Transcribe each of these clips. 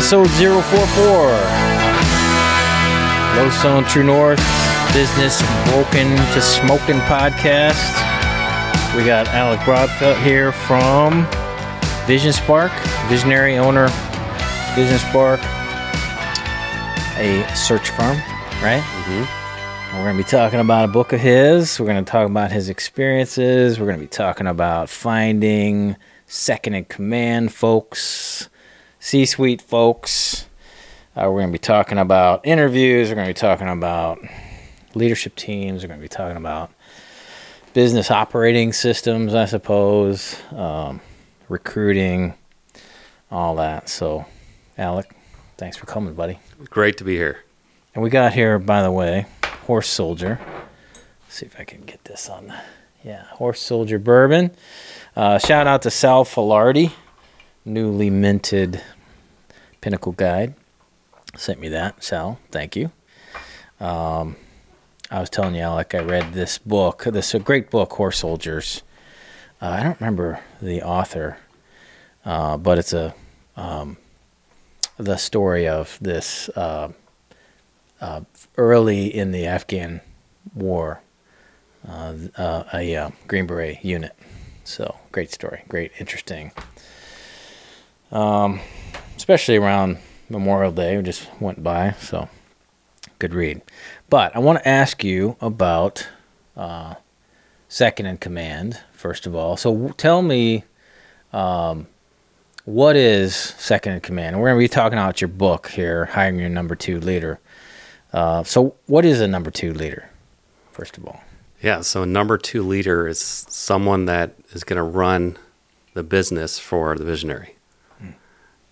episode 044. Lodestone True North, Business Broken to Smokin' podcast. We got Alec Broadfoot here from Vision Spark, visionary owner, Business Spark, a search firm, right? Mm-hmm. We're going to be talking about a book of his. We're going to talk about his experiences. We're going to be talking about finding second in command folks, C-suite folks. We're going to be talking about interviews. We're going to be talking about leadership teams. We're going to be talking about business operating systems, I suppose, recruiting, all that. So, Alec, thanks for coming, buddy. Great to be here. And we got here, by the way, Horse Soldier. Let's see if I can get this on. Yeah, Horse Soldier Bourbon. Shout out to Sal Filardi. Newly minted Pinnacle Guide sent me that. Sal, thank you. I was telling you, Alec, I read this book. This is a great book, Horse Soldiers. I don't remember the author, but it's a the story of this early in the Afghan War, a Green Beret unit. So great story, great, interesting. Especially around Memorial Day, we just went by, so good read. But I want to ask you about second in command, first of all. So tell me, what is second in command? And we're going to be talking about your book here, Hiring Your #2 Leader. So what is a #2 leader, first of all? Yeah, so a #2 leader is someone that is going to run the business for the visionary.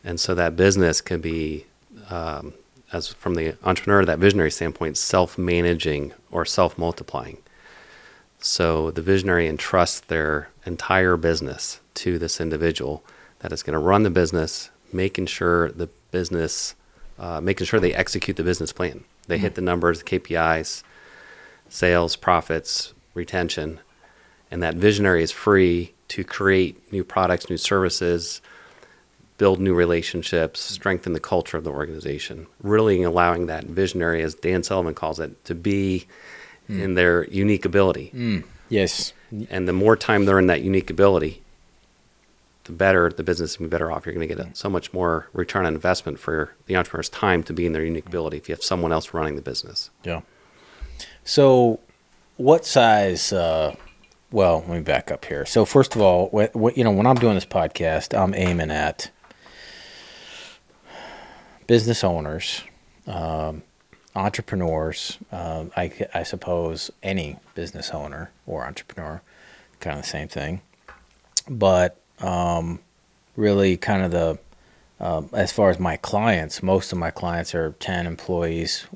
And so that business can be, as from the entrepreneur, that visionary standpoint, self-managing or self-multiplying. So the visionary entrusts their entire business to this individual that is going to run the business, making sure they execute the business plan. They hit the numbers, the KPIs, sales, profits, retention, and that visionary is free to create new products, new services, build new relationships, strengthen the culture of the organization, really allowing that visionary, as Dan Sullivan calls it, to be in their unique ability. Yes. And the more time they're in that unique ability, the better the business can be better off. You're going to get so much more return on investment for the entrepreneur's time to be in their unique ability if you have someone else running the business. Yeah. So what size... well, let me back up here. So first of all, when I'm doing this podcast, I'm aiming at business owners, entrepreneurs, I suppose any business owner or entrepreneur, kind of the same thing. But really kind of the, as far as my clients, most of my clients are 10 employees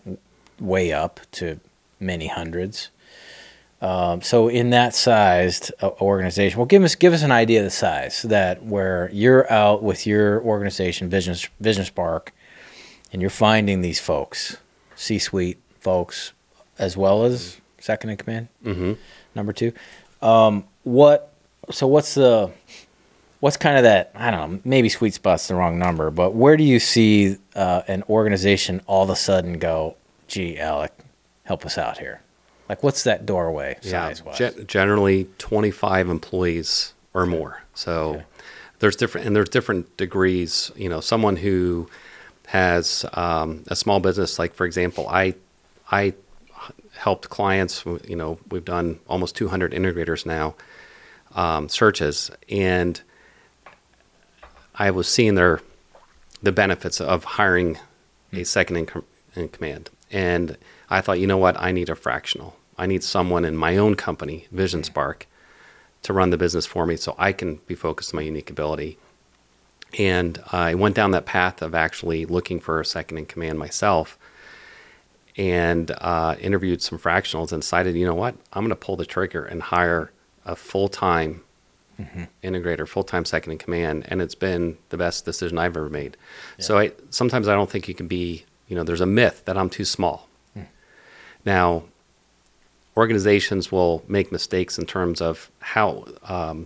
way up to many hundreds. So in that sized organization, well, give us an idea of the size that where you're out with your organization, Vision Spark, and you're finding these folks, C-suite folks, as well as second in command, #2. What's kind of that? I don't know. Maybe sweet spot's the wrong number, but where do you see an organization all of a sudden go, gee, Alec, help us out here? Like, what's that doorway size-wise? Yeah, generally 25 employees or more. So there's different degrees. You know, someone who has a small business, like, for example, I helped clients, you know, we've done almost 200 integrators now, searches, and I was seeing the benefits of hiring a second in command. And I thought, you know what? I need a fractional. I need someone in my own company, Vision Spark, to run the business for me so I can be focused on my unique ability. And I went down that path of actually looking for a second in command myself and interviewed some fractionals and decided, you know what? I'm going to pull the trigger and hire a full-time integrator, full-time second in command. And it's been the best decision I've ever made. Yeah. So sometimes I don't think you can be, you know, there's a myth that I'm too small. Now, organizations will make mistakes in terms of how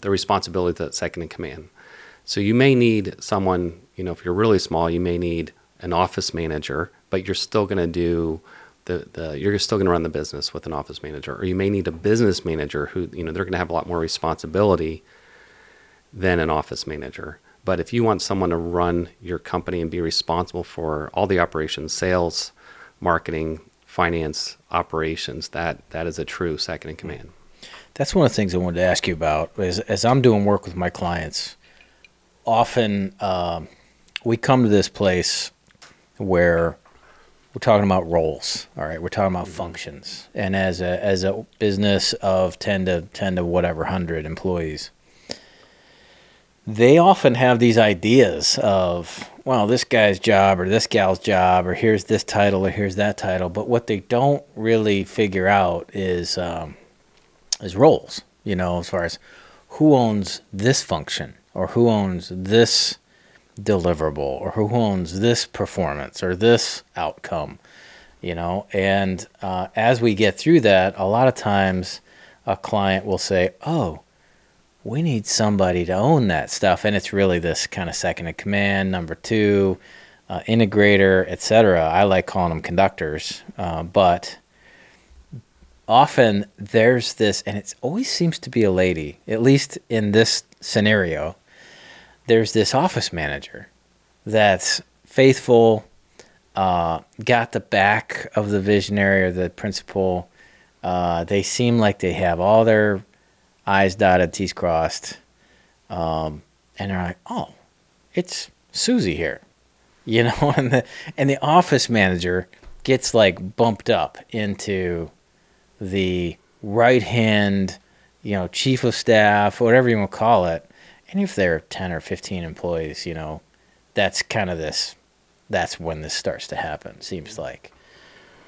the responsibility to that second in command. So you may need someone, you know, if you're really small, you may need an office manager, but you're still going to do you're still going to run the business with an office manager, or you may need a business manager who, you know, they're going to have a lot more responsibility than an office manager. But if you want someone to run your company and be responsible for all the operations, sales, marketing, finance, operations, that is a true second in command. That's one of the things I wanted to ask you about. As I'm doing work with my clients, often we come to this place where we're talking about roles, all right? We're talking about functions. And as a business of 10 to whatever 100 employees, they often have these ideas of, well, this guy's job or this gal's job, or here's this title or here's that title. But what they don't really figure out is roles, you know, as far as who owns this function or who owns this deliverable or who owns this performance or this outcome, you know. And as we get through that, a lot of times a client will say, oh, we need somebody to own that stuff. And it's really this kind of second in command, number two, integrator, etc. I like calling them conductors, but often there's this, and it always seems to be a lady, at least in this scenario, there's this office manager that's faithful, got the back of the visionary or the principal. They seem like they have all their I's dotted, T's crossed. And they're like, oh, it's Susie here. You know, and the office manager gets like bumped up into the right hand, you know, chief of staff, whatever you want to call it. And if there are 10 or 15 employees, you know, that's kind of that's when this starts to happen, seems like.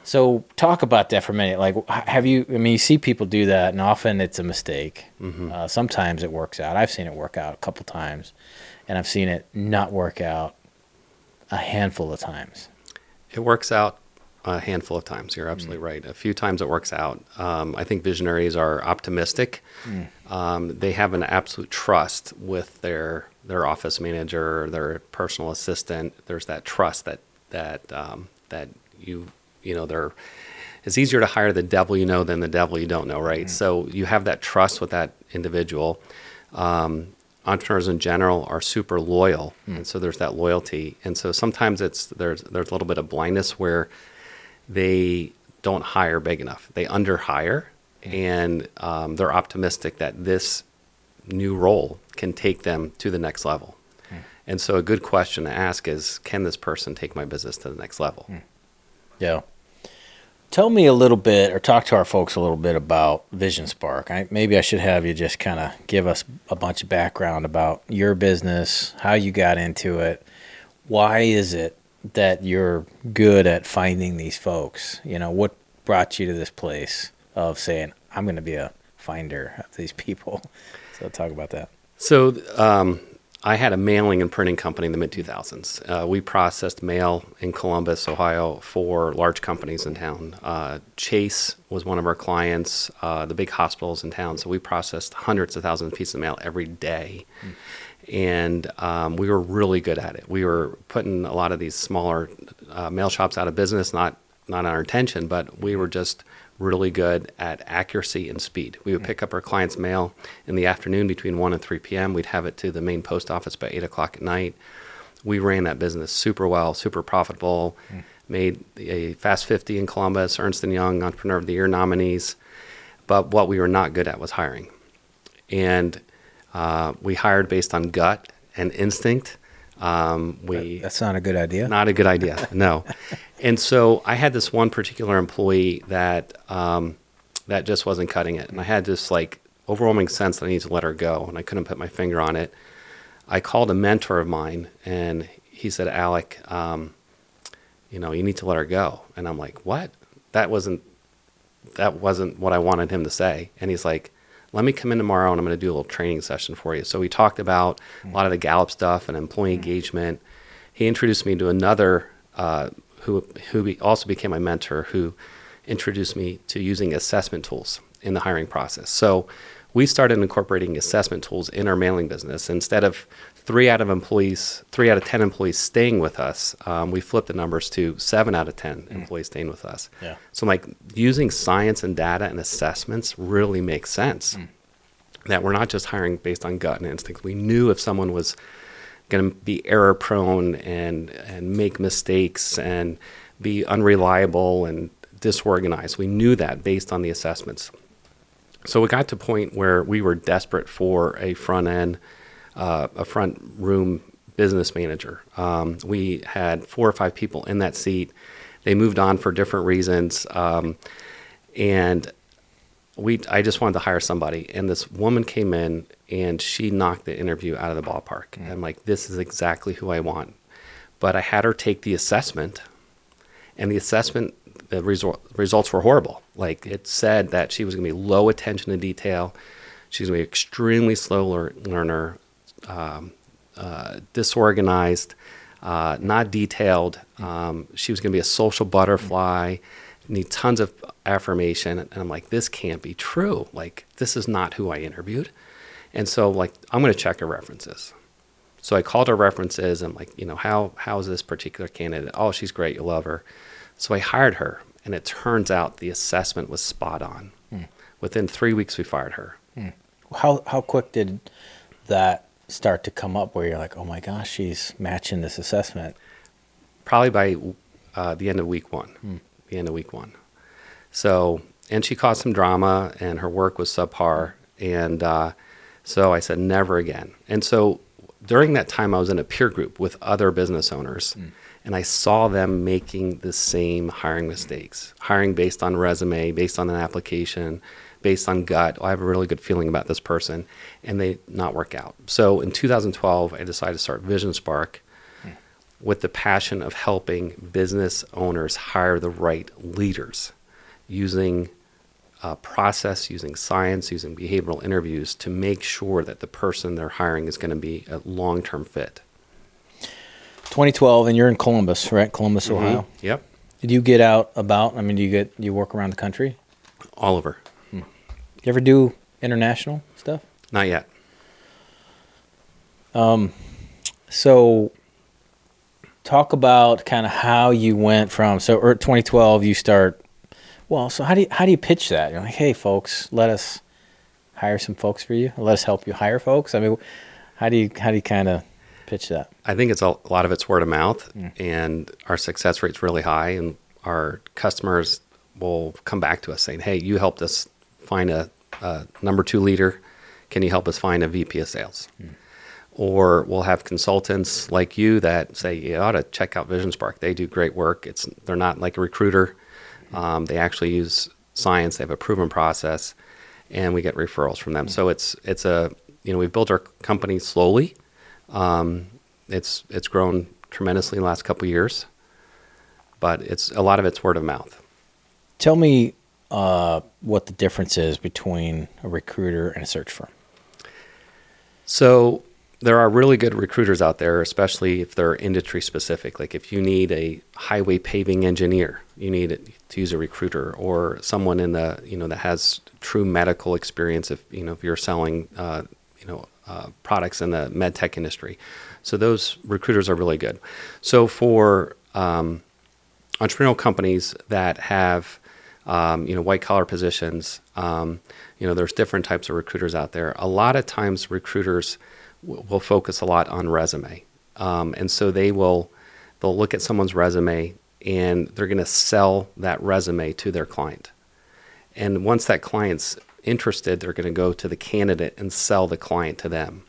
So talk about that for a minute. Like, you see people do that, and often it's a mistake. Mm-hmm. Sometimes it works out. I've seen it work out a couple times, and I've seen it not work out a handful of times. It works out a handful of times. You're absolutely right. A few times it works out. I think visionaries are optimistic. They have an absolute trust with their office manager, their personal assistant. There's that trust that you know, it's easier to hire the devil you know than the devil you don't know, right? Mm-hmm. So you have that trust with that individual. Entrepreneurs in general are super loyal, and so there's that loyalty. And so sometimes there's a little bit of blindness where they don't hire big enough. They underhire, and they're optimistic that this new role can take them to the next level. And so a good question to ask is, can this person take my business to the next level? Yeah. Tell me a little bit, or talk to our folks a little bit about Vision Spark. Maybe I should have you just kind of give us a bunch of background about your business, how you got into it. Why is it that you're good at finding these folks? You know, what brought you to this place of saying, I'm going to be a finder of these people? So talk about that. So I had a mailing and printing company in the mid-2000s. We processed mail in Columbus, Ohio, for large companies in town. Chase was one of our clients, the big hospitals in town. So we processed hundreds of thousands of pieces of mail every day. And we were really good at it. We were putting a lot of these smaller mail shops out of business, not our intention, but we were just really good at accuracy and speed. We would pick up our clients' mail in the afternoon between 1 and 3 p.m. We'd have it to the main post office by 8 o'clock at night. We ran that business super well, super profitable, made a Fast 50 in Columbus, Ernst & Young Entrepreneur of the Year nominees. But what we were not good at was hiring. And we hired based on gut and instinct. That's not a good idea. Not a good idea, no. And so I had this one particular employee that just wasn't cutting it. And I had this like overwhelming sense that I needed to let her go, and I couldn't put my finger on it. I called a mentor of mine, and he said, Alec, you know, you need to let her go. And I'm like, what? That wasn't what I wanted him to say. And he's like, let me come in tomorrow, and I'm going to do a little training session for you. So we talked about a lot of the Gallup stuff and employee engagement. He introduced me to another who also became my mentor, who introduced me to using assessment tools in the hiring process. So we started incorporating assessment tools in our mailing business. Instead of three out of 10 employees staying with us. We flipped the numbers to 7 out of 10 employees staying with us. Yeah. So like using science and data and assessments really makes sense. That we're not just hiring based on gut and instinct. We knew if someone was going to be error prone and make mistakes and be unreliable and disorganized. We knew that based on the assessments. So we got to a point where we were desperate for a front room business manager. We had 4 or 5 people in that seat. They moved on for different reasons. I just wanted to hire somebody. And this woman came in and she knocked the interview out of the ballpark. Mm. I'm like, this is exactly who I want. But I had her take the assessment, and the assessment, the results were horrible. Like it said that she was going to be low attention to detail. She's going to be an extremely slow learner, disorganized, not detailed. She was going to be a social butterfly, need tons of affirmation. And I'm like, this can't be true. Like, this is not who I interviewed. And so like, I'm going to check her references. So I called her references. I'm like, you know, how is this particular candidate? Oh, she's great. You love her. So I hired her, and it turns out the assessment was spot on. Within 3 weeks, we fired her. How quick did that start to come up where you're like, oh my gosh, she's matching this assessment? Probably by the end of week one. So, and she caused some drama, and her work was subpar. And so I said, never again. And so during that time, I was in a peer group with other business owners, and I saw them making the same hiring mistakes, hiring based on resume, based on an application, based on gut. Oh, I have a really good feeling about this person, and they not work out. So in 2012, I decided to start Vision Spark with the passion of helping business owners hire the right leaders using process, using science, using behavioral interviews to make sure that the person they're hiring is going to be a long-term fit. 2012, and you're in Columbus, right? Columbus, Ohio. Yep. Did you get out about, I mean, do you work around the country? All over. You ever do international stuff? Not yet. So talk about kind of how you went from, so 2012 you start, well, so how do you pitch that? You're like, hey folks, let us hire some folks for you. Let us help you hire folks. I mean, how do you kind of pitch that? I think it's a lot of it's word of mouth, and our success rate's really high, and our customers will come back to us saying, hey, you helped us find a #2 leader. Can you help us find a VP of sales? Or we'll have consultants like you that say, you ought to check out Vision Spark. They do great work. They're not like a recruiter. They actually use science. They have a proven process, and we get referrals from them. So it's a, you know, we've built our company slowly. It's grown tremendously in the last couple of years, but it's a lot of it's word of mouth. Tell me what the difference is between a recruiter and a search firm. So there are really good recruiters out there, especially if they're industry specific. Like if you need a highway paving engineer, you need to use a recruiter or someone in the, you know, that has true medical experience if, you know, if you're selling, products in the med tech industry. So those recruiters are really good. So for entrepreneurial companies that have white collar positions, there's different types of recruiters out there. A lot of times recruiters will focus a lot on resume. And so they'll look at someone's resume, and they're going to sell that resume to their client. And once that client's interested, they're going to go to the candidate and sell the client to them.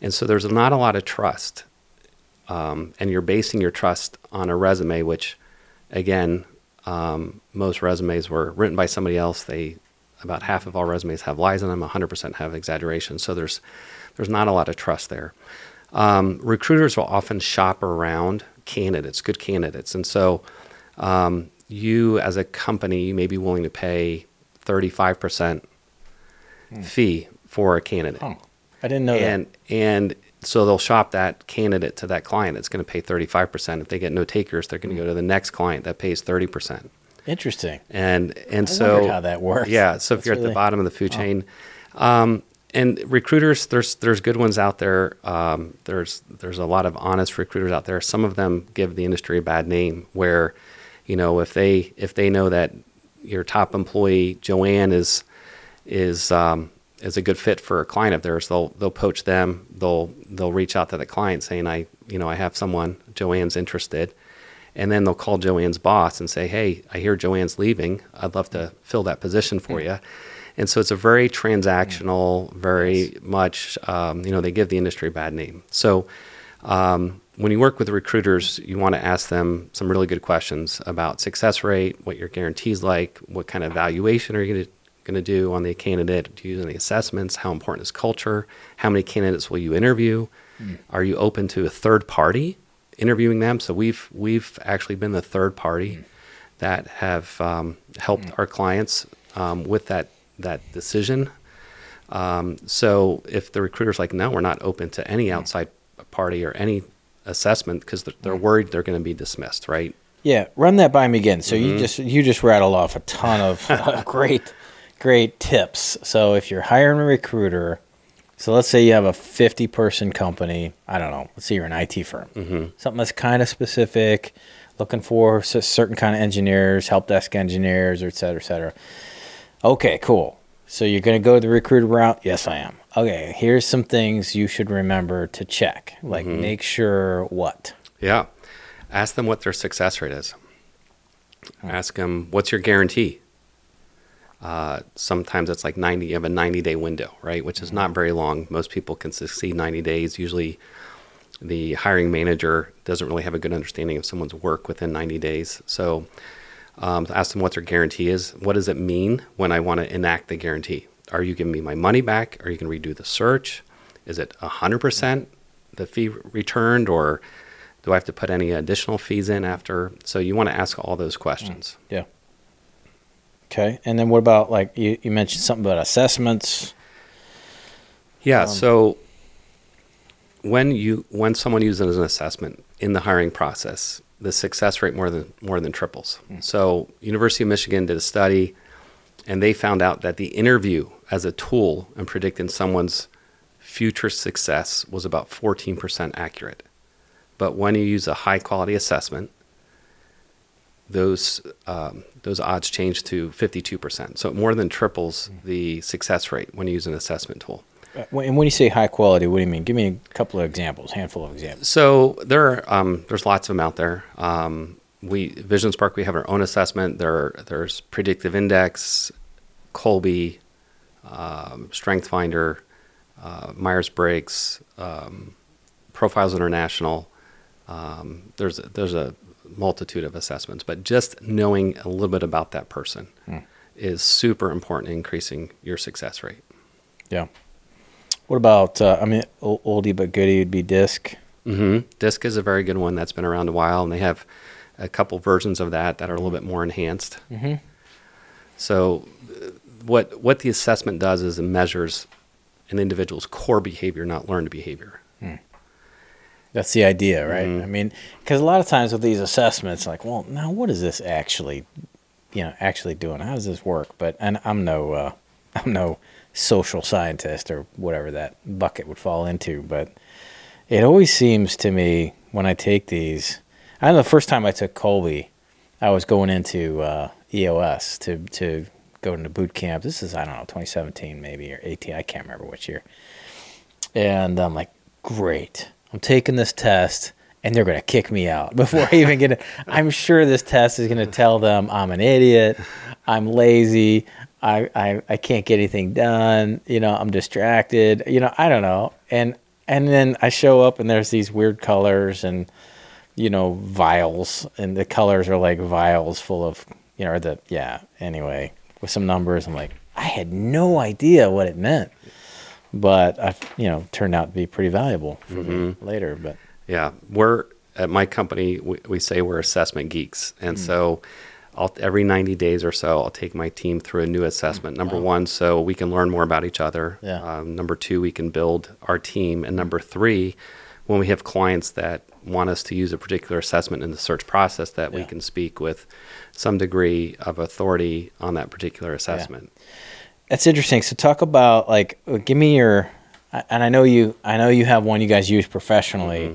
And so there's not a lot of trust. And you're basing your trust on a resume, which again, most resumes were written by somebody else. About half of all resumes have lies in them, 100% have exaggeration. So there's not a lot of trust there. Recruiters will often shop around candidates, good candidates. And so you as a company may be willing to pay 35% fee for a candidate. Oh, I didn't know that. And so they'll shop that candidate to that client that's going to pay 35%. If they get no takers, they're going to go to the next client that pays 30%. Interesting. And I wondered how that works. Yeah. So that's if you're at the bottom of the food chain, And recruiters, there's good ones out there. There's a lot of honest recruiters out there. Some of them give the industry a bad name, where, you know, if they know that your top employee Joanne is a good fit for a client of theirs, they'll poach them. They'll reach out to the client saying, I have someone, Joanne's interested, and then they'll call Joanne's boss and say, hey, I hear Joanne's leaving. I'd love to fill that position for you. And so it's a very transactional, very much, they give the industry a bad name. So when you work with recruiters, you want to ask them some really good questions about success rate, what your guarantee's like, what kind of valuation are you going to do on the candidate, do you use any assessments, how important is culture, how many candidates will you interview, are you open to a third party interviewing them? So we've actually been the third party that have helped our clients with that decision. So if the recruiter's like, no, we're not open to any outside party or any assessment, because they're worried they're going to be dismissed, right? Yeah. Run that by me again. So you just rattle off a ton of great tips. So if you're hiring a recruiter, so let's say you have a 50-person company, I don't know, let's say you're an IT firm, something that's kind of specific, looking for certain kind of engineers, help desk engineers, et cetera, et cetera. Okay, cool. So you're going to go the recruiter route? Yes, I am. Okay, here's some things you should remember to check. Like make sure what? Yeah. Ask them what their success rate is. Ask them, what's your guarantee? Sometimes it's like 90, you have a 90-day window, right? Which is not very long. Most people can succeed 90 days. Usually the hiring manager doesn't really have a good understanding of someone's work within 90 days. So ask them what their guarantee is. What does it mean when I want to enact the guarantee? Are you giving me my money back? Are you going to redo the search? Is it 100% the fee returned, or do I have to put any additional fees in after? So you want to ask all those questions. Yeah. Okay. And then what about, like, you mentioned something about assessments. Yeah. So when someone uses an assessment in the hiring process, the success rate more than triples. So University of Michigan did a study, and they found out that the interview as a tool in predicting someone's future success was about 14% accurate. But when you use a high quality assessment, those odds change to 52%. So it more than triples the success rate when you use an assessment tool. And when you say high quality, what do you mean? Give me a couple of examples, handful of examples. So there are, there's lots of them out there. Vision Spark, we have our own assessment. There's Predictive Index, Kolbe, StrengthsFinder, Myers-Briggs, Profiles International. There's a multitude of assessments, but just knowing a little bit about that person is super important in increasing your success rate. Yeah. What about, oldie but goodie would be DISC? Mm-hmm. DISC is a very good one that's been around a while, and they have a couple versions of that are a little bit more enhanced. Mm-hmm. So what the assessment does is it measures an individual's core behavior, not learned behavior. That's the idea, right? Mm-hmm. I mean, because a lot of times with these assessments, like, well, now what is this actually doing? How does this work? But I'm no social scientist or whatever that bucket would fall into, but it always seems to me when I take these, I know the first time I took Kolbe, I was going into EOS to go into boot camp. This is, 2017 maybe, or 18, I can't remember which year. And I'm like, great, I'm taking this test and they're going to kick me out before I even get it. I'm sure this test is going to tell them I'm an idiot, I'm lazy, I can't get anything done, I'm distracted, I don't know. And then I show up and there's these weird colors and, vials, and the colors are like vials full of, with some numbers. I'm like, I had no idea what it meant, but I've, turned out to be pretty valuable for me later. But yeah, we're at my company, we say we're assessment geeks. And so every 90 days or so, I'll take my team through a new assessment. Number one, so we can learn more about each other. Yeah. Number two, we can build our team. And number three, when we have clients that want us to use a particular assessment in the search process, that we can speak with some degree of authority on that particular assessment. That's interesting. So talk about, like, give me your, and I know you have one you guys use professionally, mm-hmm.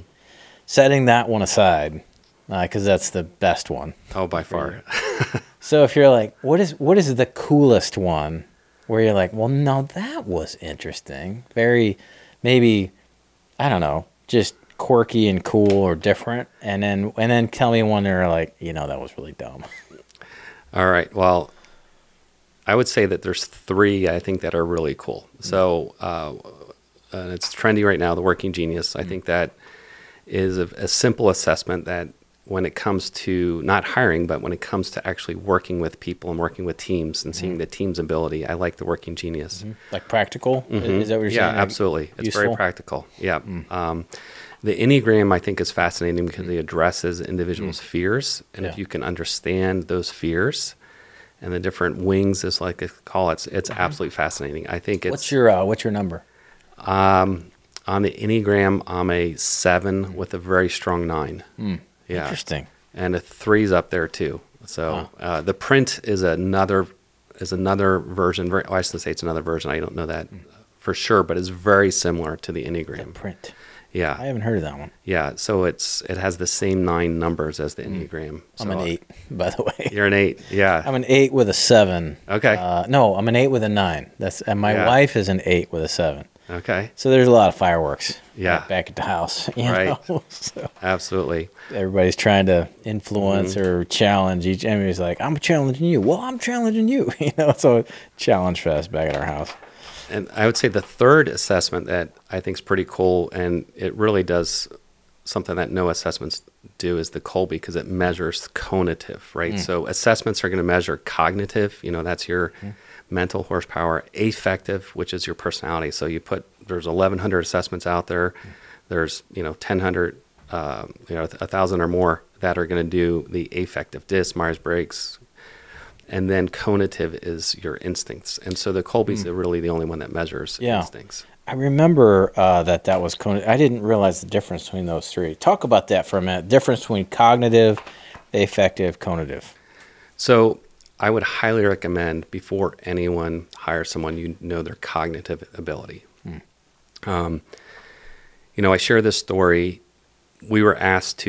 setting that one aside, because that's the best one. Oh, by far. So if you're like, what is the coolest one where you're like, well, no, that was interesting. Very, maybe, I don't know, just quirky and cool or different. And then tell me one where you're like, you know, that was really dumb. All right. Well, I would say that there's three, I think, that are really cool. Mm-hmm. So it's trendy right now, the Working Genius. I mm-hmm. think that is a simple assessment that when it comes to not hiring, but when it comes to actually working with people and working with teams and mm-hmm. seeing the team's ability, I like the Working Genius. Mm-hmm. Like practical? Mm-hmm. Is that what you're saying? Yeah, absolutely. Like, it's useful? Very practical. Yeah. Mm-hmm. The Enneagram, I think, is fascinating because mm-hmm. it addresses individuals' mm-hmm. fears. And yeah. if you can understand those fears, and the different wings is like they call it. It's absolutely fascinating. I think it's... What's your number? On the Enneagram, I'm a 7 mm. with a very strong 9. Mm. Yeah. Interesting. And a 3's up there too. So The Print is another version. Well, I shouldn't say it's another version. I don't know that for sure, but it's very similar to the Enneagram. The Print. Yeah. I haven't heard of that one. Yeah. So it has the same 9 numbers as the Enneagram. So I'm an 8, by the way. You're an 8. Yeah. I'm an 8 with a 7. Okay. No, I'm an 8 with a 9. And my wife is an 8 with a 7. Okay. So there's a lot of fireworks. Yeah. Back at the house. You know? So absolutely. Everybody's trying to influence mm-hmm. or challenge each. Everybody's like, I'm challenging you. Well, I'm challenging you. You know, so challenge fest back at our house. And I would say the third assessment that I think is pretty cool, and it really does something that no assessments do, is the Kolbe, because it measures conative, right? Mm. So assessments are going to measure cognitive, you know, that's your mental horsepower, affective, which is your personality. So there's 1,100 assessments out there. Mm. There's, you know, 1,000 1,000 or more that are going to do the affective DISC, Myers-Briggs. And then conative is your instincts. And so the Kolbe's are really the only one that measures instincts. I remember that was conative. I didn't realize the difference between those three. Talk about that for a minute, difference between cognitive, affective, conative. So I would highly recommend before anyone hires someone, you know their cognitive ability. Mm. You know, I share this story. We had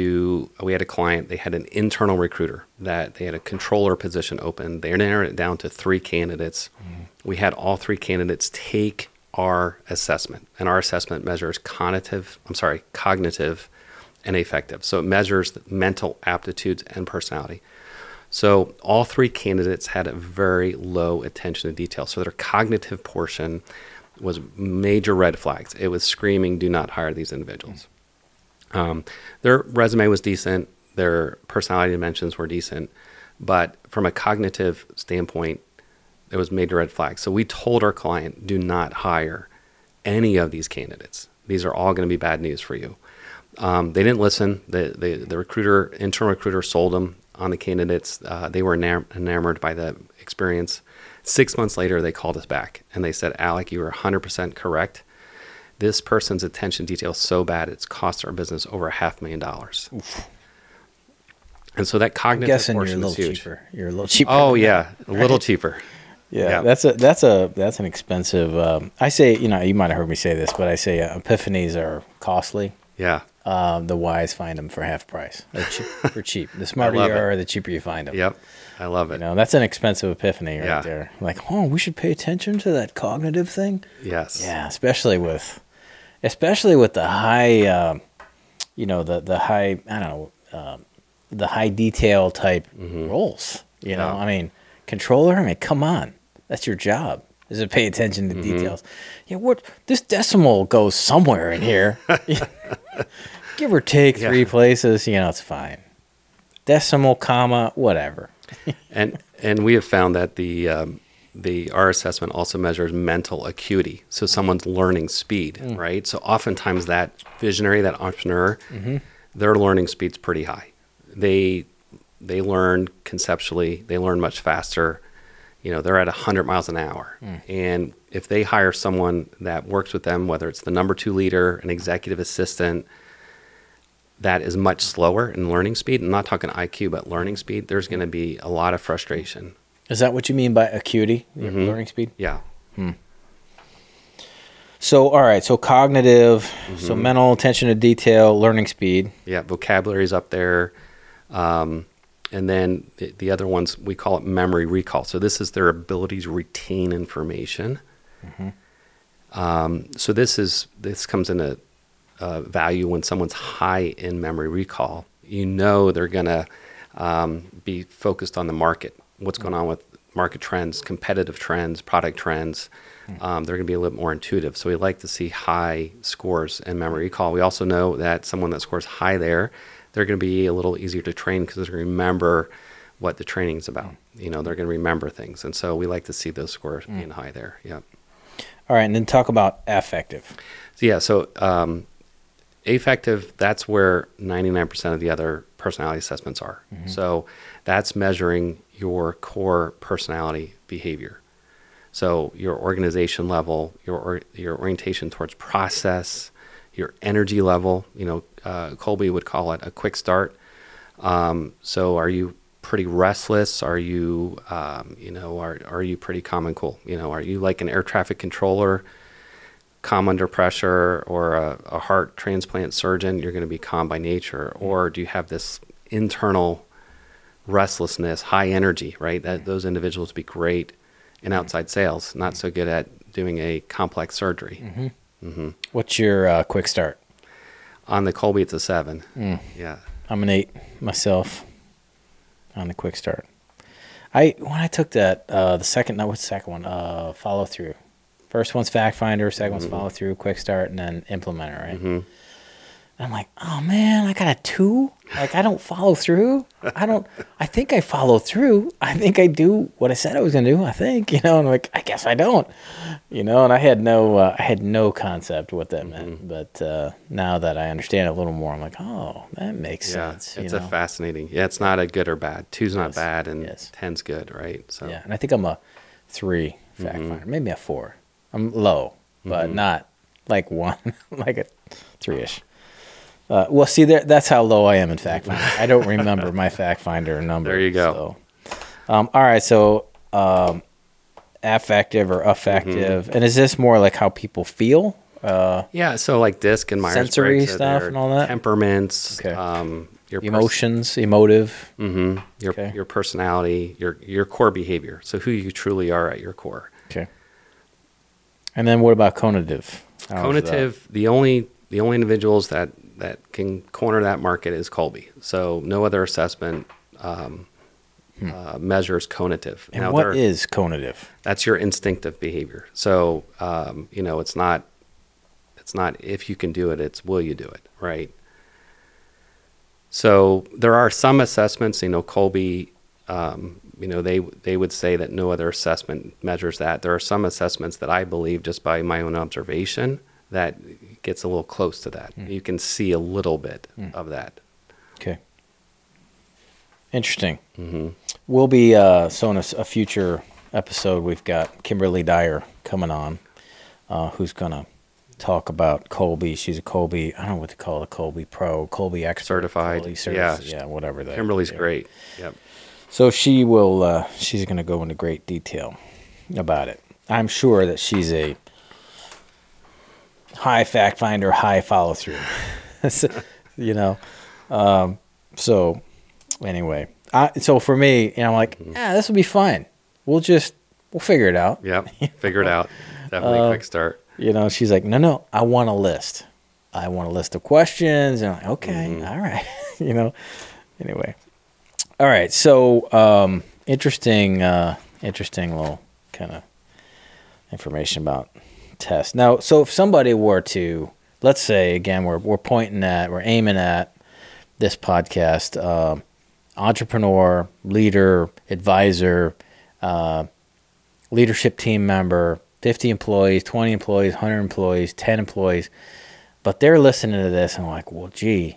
a client, they had an internal recruiter that they had a controller position open. They narrowed it down to 3 candidates. Mm. We had all 3 candidates take our assessment, and our assessment measures cognitive and affective. So it measures mental aptitudes and personality. So all 3 candidates had a very low attention to detail. So their cognitive portion was major red flags. It was screaming, do not hire these individuals. Mm. Their resume was decent, their personality dimensions were decent, but from a cognitive standpoint, it was major red flags. So we told our client, do not hire any of these candidates. These are all going to be bad news for you. They didn't listen. The internal recruiter sold them on the candidates. They were enamored by the experience. 6 months later, they called us back and they said, Alec, you were 100% correct. This person's attention detail is so bad, it's cost our business over $500,000. Oof. And so that cognitive portion is huge. You're a little cheaper. Oh yeah, a little cheaper. Yeah, that's an expensive. I say, you know, you might have heard me say this, but I say epiphanies are costly. Yeah. The wise find them for half price. For cheap. The smarter you are, the cheaper you find them. Yep. I love it. You know, that's an expensive epiphany right there. Like, oh, we should pay attention to that cognitive thing. Yes. Yeah, especially with the high, the high detail type roles, you know, I mean, controller, come on, that's your job, is to pay attention to details. Yeah. What, this decimal goes somewhere in here, give or take 3 places, you know, it's fine. Decimal, comma, whatever. and we have found that our assessment also measures mental acuity. So someone's learning speed, right? So oftentimes that visionary, that entrepreneur, their learning speed's pretty high. They learn conceptually, they learn much faster. You know, they're at 100 miles an hour. Mm. And if they hire someone that works with them, whether it's the number 2 leader, an executive assistant, that is much slower in learning speed. I'm not talking IQ, but learning speed, there's going to be a lot of frustration. Is that what you mean by acuity, learning speed? Yeah. So, all right. So cognitive, so mental, attention to detail, learning speed. Yeah. Vocabulary is up there. And then the other ones, we call it memory recall. So this is their ability to retain information. So this comes into value when someone's high in memory recall. You know, they're going to be focused on the market, what's going on with market trends, competitive trends, product trends. They're going to be a little more intuitive. So we like to see high scores in memory recall. We also know that someone that scores high there, they're going to be a little easier to train because they remember what the training's about. You know, they're going to remember things. And so we like to see those scores being high there. Yeah. All right. And then talk about affective. So, yeah. So affective, that's where 99% of the other personality assessments are. So that's measuring your core personality behavior. So your organization level, your orientation towards process, your energy level, you know, Kolbe would call it a quick start. So are you pretty restless? Are you, you know, are you pretty calm and cool? You know, are you like an air traffic controller, calm under pressure, or a heart transplant surgeon? You're going to be calm by nature. Or do you have this internal restlessness, high energy, right? That those individuals would be great in outside sales, not so good at doing a complex surgery. What's your quick start? On the Kolbe, it's a 7. Yeah. I'm an 8 myself on the quick start. When I took that, what's the second one? Follow through. First one's fact finder, second one's follow through, quick start, and then implementer, right? I'm like, oh man, I got a 2. Like, I don't follow through. I think I follow through. I think I do what I said I was going to do. I think, you know, and I'm like, I guess I don't, you know, and I had no concept what that meant. But now that I understand it a little more, I'm like, oh, that makes sense. It's a fascinating. Yeah. It's not a good or bad. 2's not bad, and 10's good. Right. So, yeah. And I think I'm a 3 fact finder, maybe a 4. I'm low, but not like 1, like a 3-ish. Well, see, that's how low I am in fact finder. I don't remember my fact finder number. There you go. So. All right, so affective or affective, and is this more like how people feel? Yeah, so like DISC and Myers-Briggs. Sensory stuff and all that? Temperaments. Okay. Your emotions, emotive. Your personality, your core behavior, so who you truly are at your core. Okay. And then what about conative? Conative, the only individuals that can corner that market is Kolbe. So no other assessment measures conative. And now, what is conative? That's your instinctive behavior. So, you know, it's not if you can do it, it's will you do it, right? So there are some assessments, you know, Kolbe, you know, they would say that no other assessment measures that. There are some assessments that I believe just by my own observation that gets a little close to that. You can see a little bit of that. Okay. Interesting. We'll be, so in a future episode, we've got Kimberly Dyer coming on, who's going to talk about Kolbe. She's a Kolbe, I don't know what to call it, Kolbe Pro, Kolbe Expert. Certified. Kolbe yeah, whatever that is. Kimberly's great. Yep. So she will, she's going to go into great detail about it. I'm sure that she's a high fact finder, high follow through. So, you know, so anyway, so for me, you know, I'm like, yeah, this will be fine. We'll figure it out. Yeah, figure it out. Definitely a quick start. You know, she's like, no, I want a list of questions. And I'm like, okay, all right. You know, anyway. All right. So interesting little kind of information about test. Now, so if somebody were to, let's say, again, we're aiming at this podcast, entrepreneur, leader, advisor, leadership team member, 50 employees, 20 employees, 100 employees, 10 employees, but they're listening to this and like, well, gee,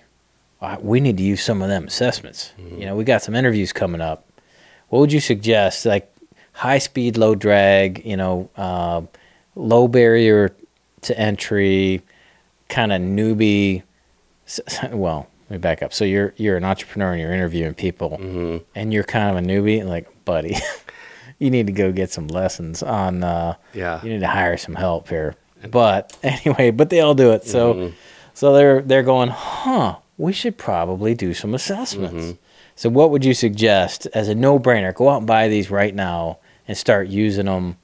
we need to use some of them assessments. You know, we got some interviews coming up. What would you suggest? Like high speed, low drag, you know, low barrier to entry, kind of newbie. Well, let me back up. So you're an entrepreneur and you're interviewing people, and you're kind of a newbie, like, buddy. you need to go get some lessons on, you need to hire some help here. But anyway, but they all do it. So, so they're going, we should probably do some assessments. So what would you suggest as a no-brainer? Go out and buy these right now and start using them.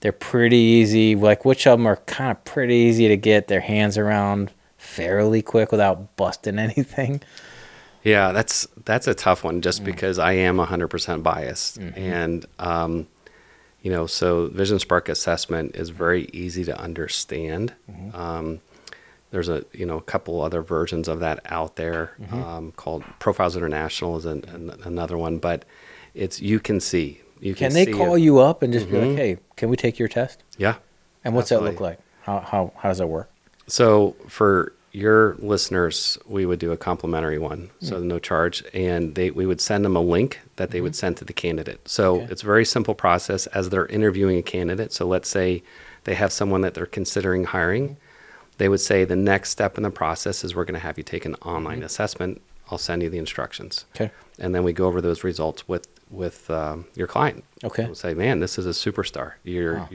They're pretty easy. Like, which of them are kind of pretty easy to get their hands around fairly quick without busting anything? Yeah, that's a tough one just because I am 100% biased. And, you know, so Vision Spark assessment is very easy to understand. There's a, a couple other versions of that out there called Profiles International is another one, but it's, you can see. Can they call you up and just be like, hey, can we take your test? Yeah. And what's that look like? How does that work? So for your listeners, we would do a complimentary one, so no charge, and we would send them a link that they would send to the candidate. So it's a very simple process as they're interviewing a candidate. So let's say they have someone that they're considering hiring. They would say the next step in the process is we're going to have you take an online assessment. I'll send you the instructions. Okay. And then we go over those results with your client. Okay. We'll say, man, this is a superstar. You're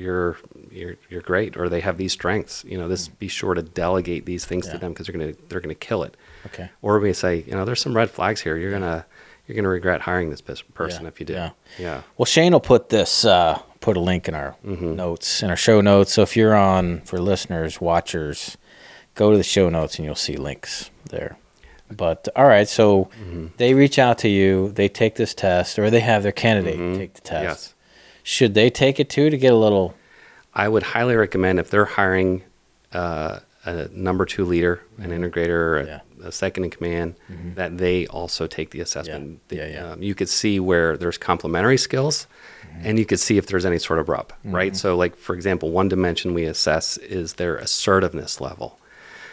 great. Or they have these strengths, be sure to delegate these things to them because they're going to kill it. Okay. Or we say, there's some red flags here. You're going to regret hiring this person if you do. Yeah. Well, Shane will put this, put a link in our notes, in our show notes. So if you're on, for listeners, watchers, go to the show notes and you'll see links there. But all right, so they reach out to you, they take this test, or they have their candidate take the test. Yes. Should they take it too to get a little? I would highly recommend if they're hiring a #2 leader, an integrator, or a second in command, that they also take the assessment. You could see where there's complementary skills, and you could see if there's any sort of rub, right? So like, for example, one dimension we assess is their assertiveness level.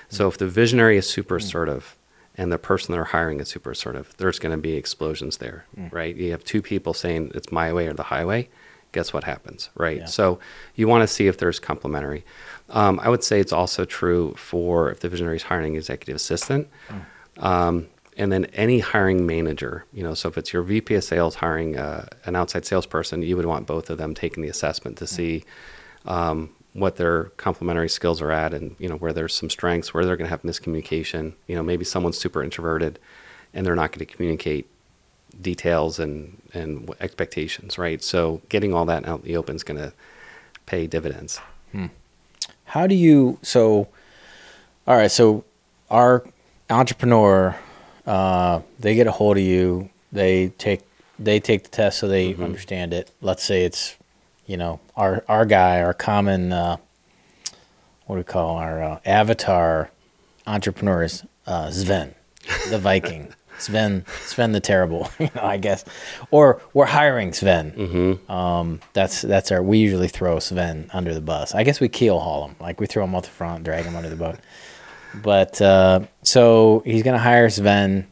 So if the visionary is super assertive, and the person they're hiring is super assertive, there's going to be explosions there, right? You have two people saying it's my way or the highway. Guess what happens, right? Yeah. So you want to see if there's complementary. I would say it's also true for if the visionary is hiring an executive assistant, and then any hiring manager. So if it's your VP of sales hiring an outside salesperson, you would want both of them taking the assessment to see what their complementary skills are at and, where there's some strengths, where they're going to have miscommunication. Maybe someone's super introverted and they're not going to communicate details and expectations, right? So getting all that out in the open is going to pay dividends. How do you, all right, so our entrepreneur, they get a hold of you, they take the test so they understand it. Let's say it's, our guy, our common, avatar entrepreneur is Sven, the Viking, Sven the Terrible, I guess. Or we're hiring Sven. That's our, we usually throw Sven under the bus. I guess we keel haul him, like we throw him off the front, drag him under the boat. But so he's going to hire Sven.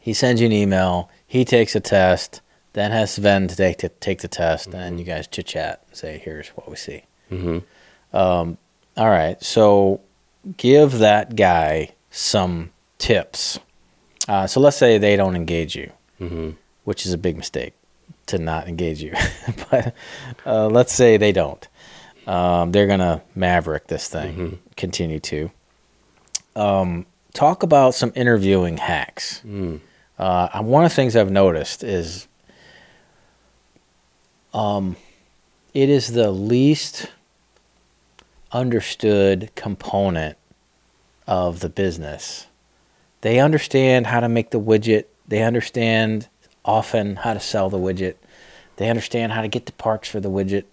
He sends you an email. He takes a test. Then has Sven today to take the test, and you guys chit-chat and say, here's what we see. All right, so give that guy some tips. So let's say they don't engage you, which is a big mistake to not engage you. But let's say they don't. They're going to maverick this thing, continue to. Talk about some interviewing hacks. One of the things I've noticed is... it is the least understood component of the business. They understand how to make the widget. They understand often how to sell the widget. They understand how to get the parts for the widget.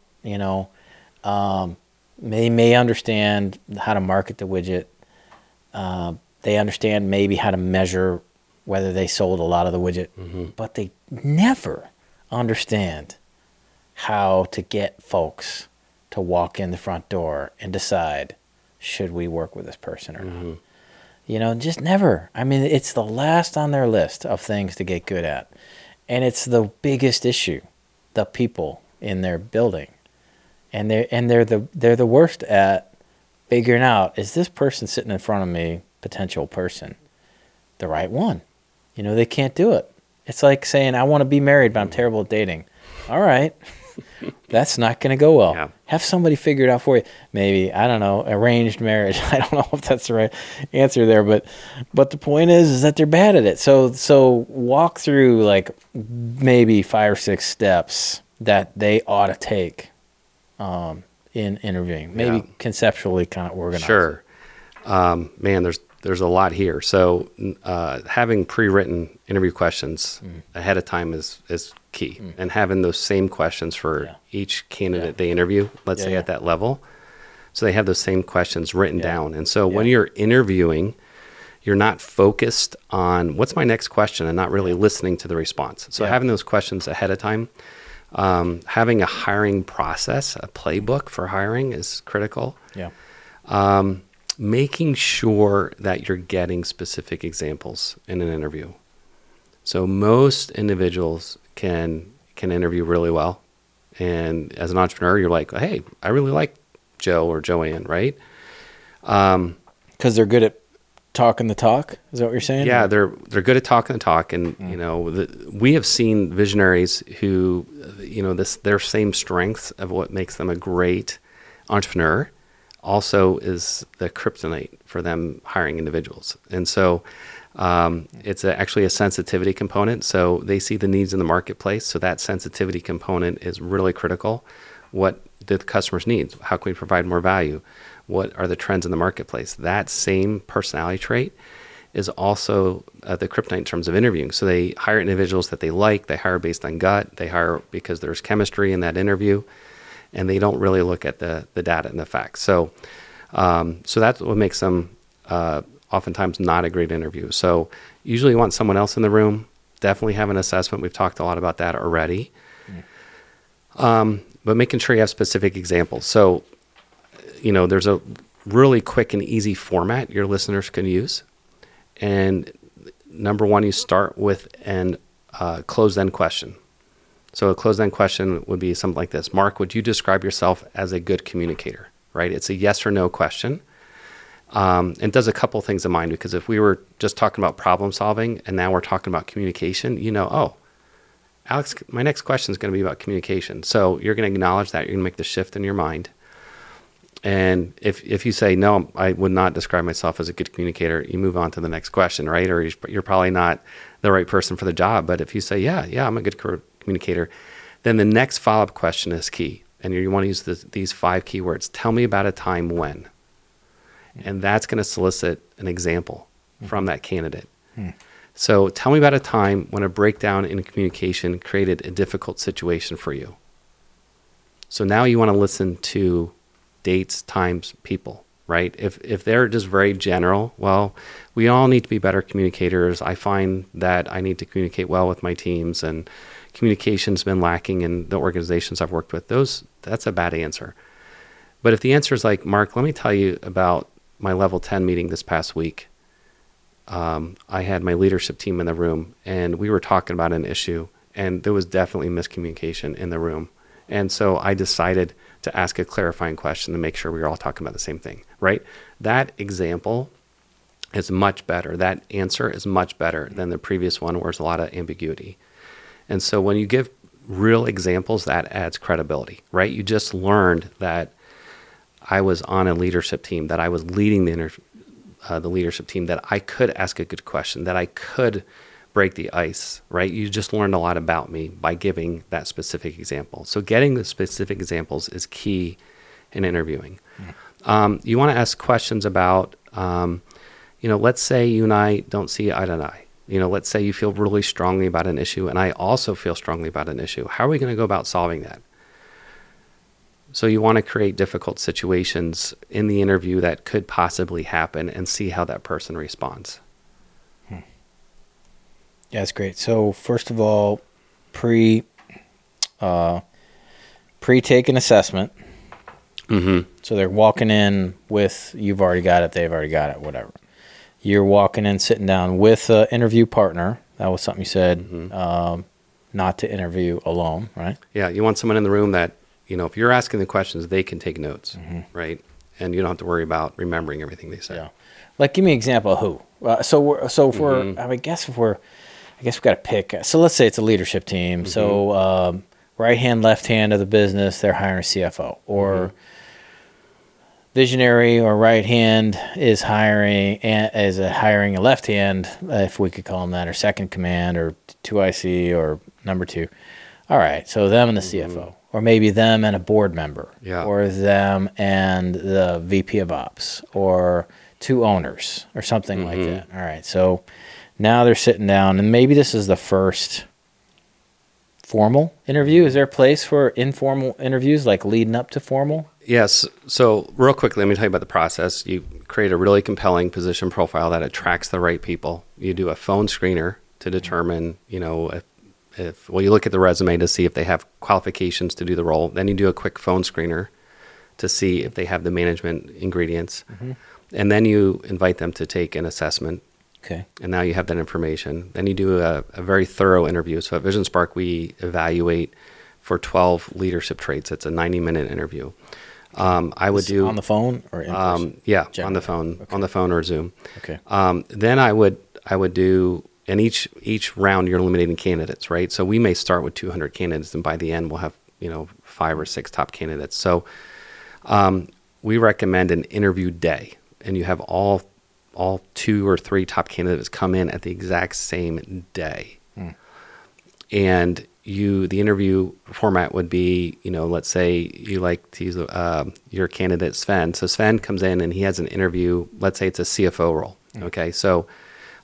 They may understand how to market the widget. They understand maybe how to measure whether they sold a lot of the widget, but they never understand how to get folks to walk in the front door and decide, should we work with this person or not? Just never. I mean, it's the last on their list of things to get good at. And it's the biggest issue, the people in their building. And they're the worst at figuring out, is this person sitting in front of me, potential person, the right one? They can't do it. It's like saying, I want to be married, but I'm terrible at dating. All right. That's not going to go well. Yeah. Have somebody figure it out for you. Maybe, I don't know, arranged marriage. I don't know if that's the right answer there, but the point is that they're bad at it. So walk through like maybe 5 or 6 steps that they ought to take in interviewing. Maybe conceptually kind of organize. Sure. Man, there's a lot here. So having pre-written interview questions ahead of time is key. And having those same questions for each candidate they interview, let's say at that level. So they have those same questions written down. And so when you're interviewing, you're not focused on what's my next question and not really listening to the response. So having those questions ahead of time, having a hiring process, a playbook for hiring is critical. Yeah. Making sure that you're getting specific examples in an interview. So most individuals can interview really well. And as an entrepreneur, you're like, hey, I really like Joe or Joanne, right? 'Cause they're good at talking the talk. Is that what you're saying? Yeah, they're good at talking the talk. And, you know, we have seen visionaries who, you know, their same strengths of what makes them a great entrepreneur also is the kryptonite for them hiring individuals. And so it's actually a sensitivity component. So they see the needs in the marketplace. So that sensitivity component is really critical. What do the customers need? How can we provide more value? What are the trends in the marketplace? That same personality trait is also the kryptonite in terms of interviewing. So they hire individuals that they like. They hire based on gut. They hire because there's chemistry in that interview. And they don't really look at the data and the facts. So so that's what makes them oftentimes not a great interview. So usually you want someone else in the room. Definitely have an assessment. We've talked a lot about that already. But making sure you have specific examples. So, you know, there's a really quick and easy format your listeners can use. And number one, you start with an closed-end question. So a closed-end question would be something like this. Mark, would you describe yourself as a good communicator, right? It's a yes or no question. It does a couple things in mind, because if we were just talking about problem solving and now we're talking about communication, you know, oh, Alex, my next question is going to be about communication. So you're going to acknowledge that. You're going to make the shift in your mind. And if you say, no, I would not describe myself as a good communicator, you move on to the next question, right? Or you're probably not the right person for the job. But if you say, yeah, I'm a good communicator, then the next follow-up question is key. And you want to use these 5 keywords. Tell me about a time when. And that's going to solicit an example from that candidate. So tell me about a time when a breakdown in communication created a difficult situation for you. So now you want to listen to dates, times, people, right? If they're just very general, well, we all need to be better communicators. I find that I need to communicate well with my teams, and communication's been lacking in the organizations I've worked with. That's a bad answer. But if the answer is like, Mark, let me tell you about my level 10 meeting this past week. I had my leadership team in the room, and we were talking about an issue, and there was definitely miscommunication in the room. And so I decided to ask a clarifying question to make sure we were all talking about the same thing, right? That example is much better. That answer is much better than the previous one where there's a lot of ambiguity. And so when you give real examples, that adds credibility, right? You just learned that I was on a leadership team, that I was leading the leadership team, that I could ask a good question, that I could break the ice, right? You just learned a lot about me by giving that specific example. So getting the specific examples is key in interviewing. You want to ask questions about, you know, let's say you and I don't see eye to eye. You know, let's say you feel really strongly about an issue, and I also feel strongly about an issue. How are we going to go about solving that? So you want to create difficult situations in the interview that could possibly happen and see how that person responds. Yeah, that's great. So first of all, pre-take an assessment. So they're walking in with, you've already got it, they've already got it, whatever. You're walking in, sitting down with an interview partner. That was something you said, not to interview alone, right? Yeah, you want someone in the room that, you know, if you're asking the questions, they can take notes, right? And you don't have to worry about remembering everything they say. Yeah. Like, give me an example of who. I guess we've got to pick. So let's say it's a leadership team. So right hand, left hand of the business, they're hiring a CFO, or mm-hmm. visionary or right hand is hiring a left hand, if we could call them that, or second command, or 2IC, or number two. All right, so them and the mm-hmm. CFO, or maybe them and a board member, yeah. or them and the VP of ops, or two owners, or something mm-hmm. like that. All right, so now they're sitting down, and maybe this is the first formal interview. Is there a place for informal interviews, like leading up to formal? Yes. So real quickly, let me tell you about the process. You create a really compelling position profile that attracts the right people. You do a phone screener to determine, you know, if you look at the resume to see if they have qualifications to do the role. Then you do a quick phone screener to see if they have the management ingredients. Mm-hmm. And then you invite them to take an assessment. Okay. And now you have that information. Then you do a very thorough interview. So at Vision Spark, we evaluate for 12 leadership traits. It's a 90-minute interview. I would do on the phone or in person? Yeah, generally. On the phone, okay. On the phone or Zoom. Okay. Then I would do, and each round you're eliminating candidates, right? So we may start with 200 candidates, and by the end we'll have, you know, 5 or 6 top candidates. So we recommend an interview day, and you have all 2 or 3 top candidates come in at the exact same day. Mm. And the interview format would be, you know, let's say you like to use your candidate Sven. So Sven comes in and he has an interview. Let's say it's a CFO role. Mm. Okay. So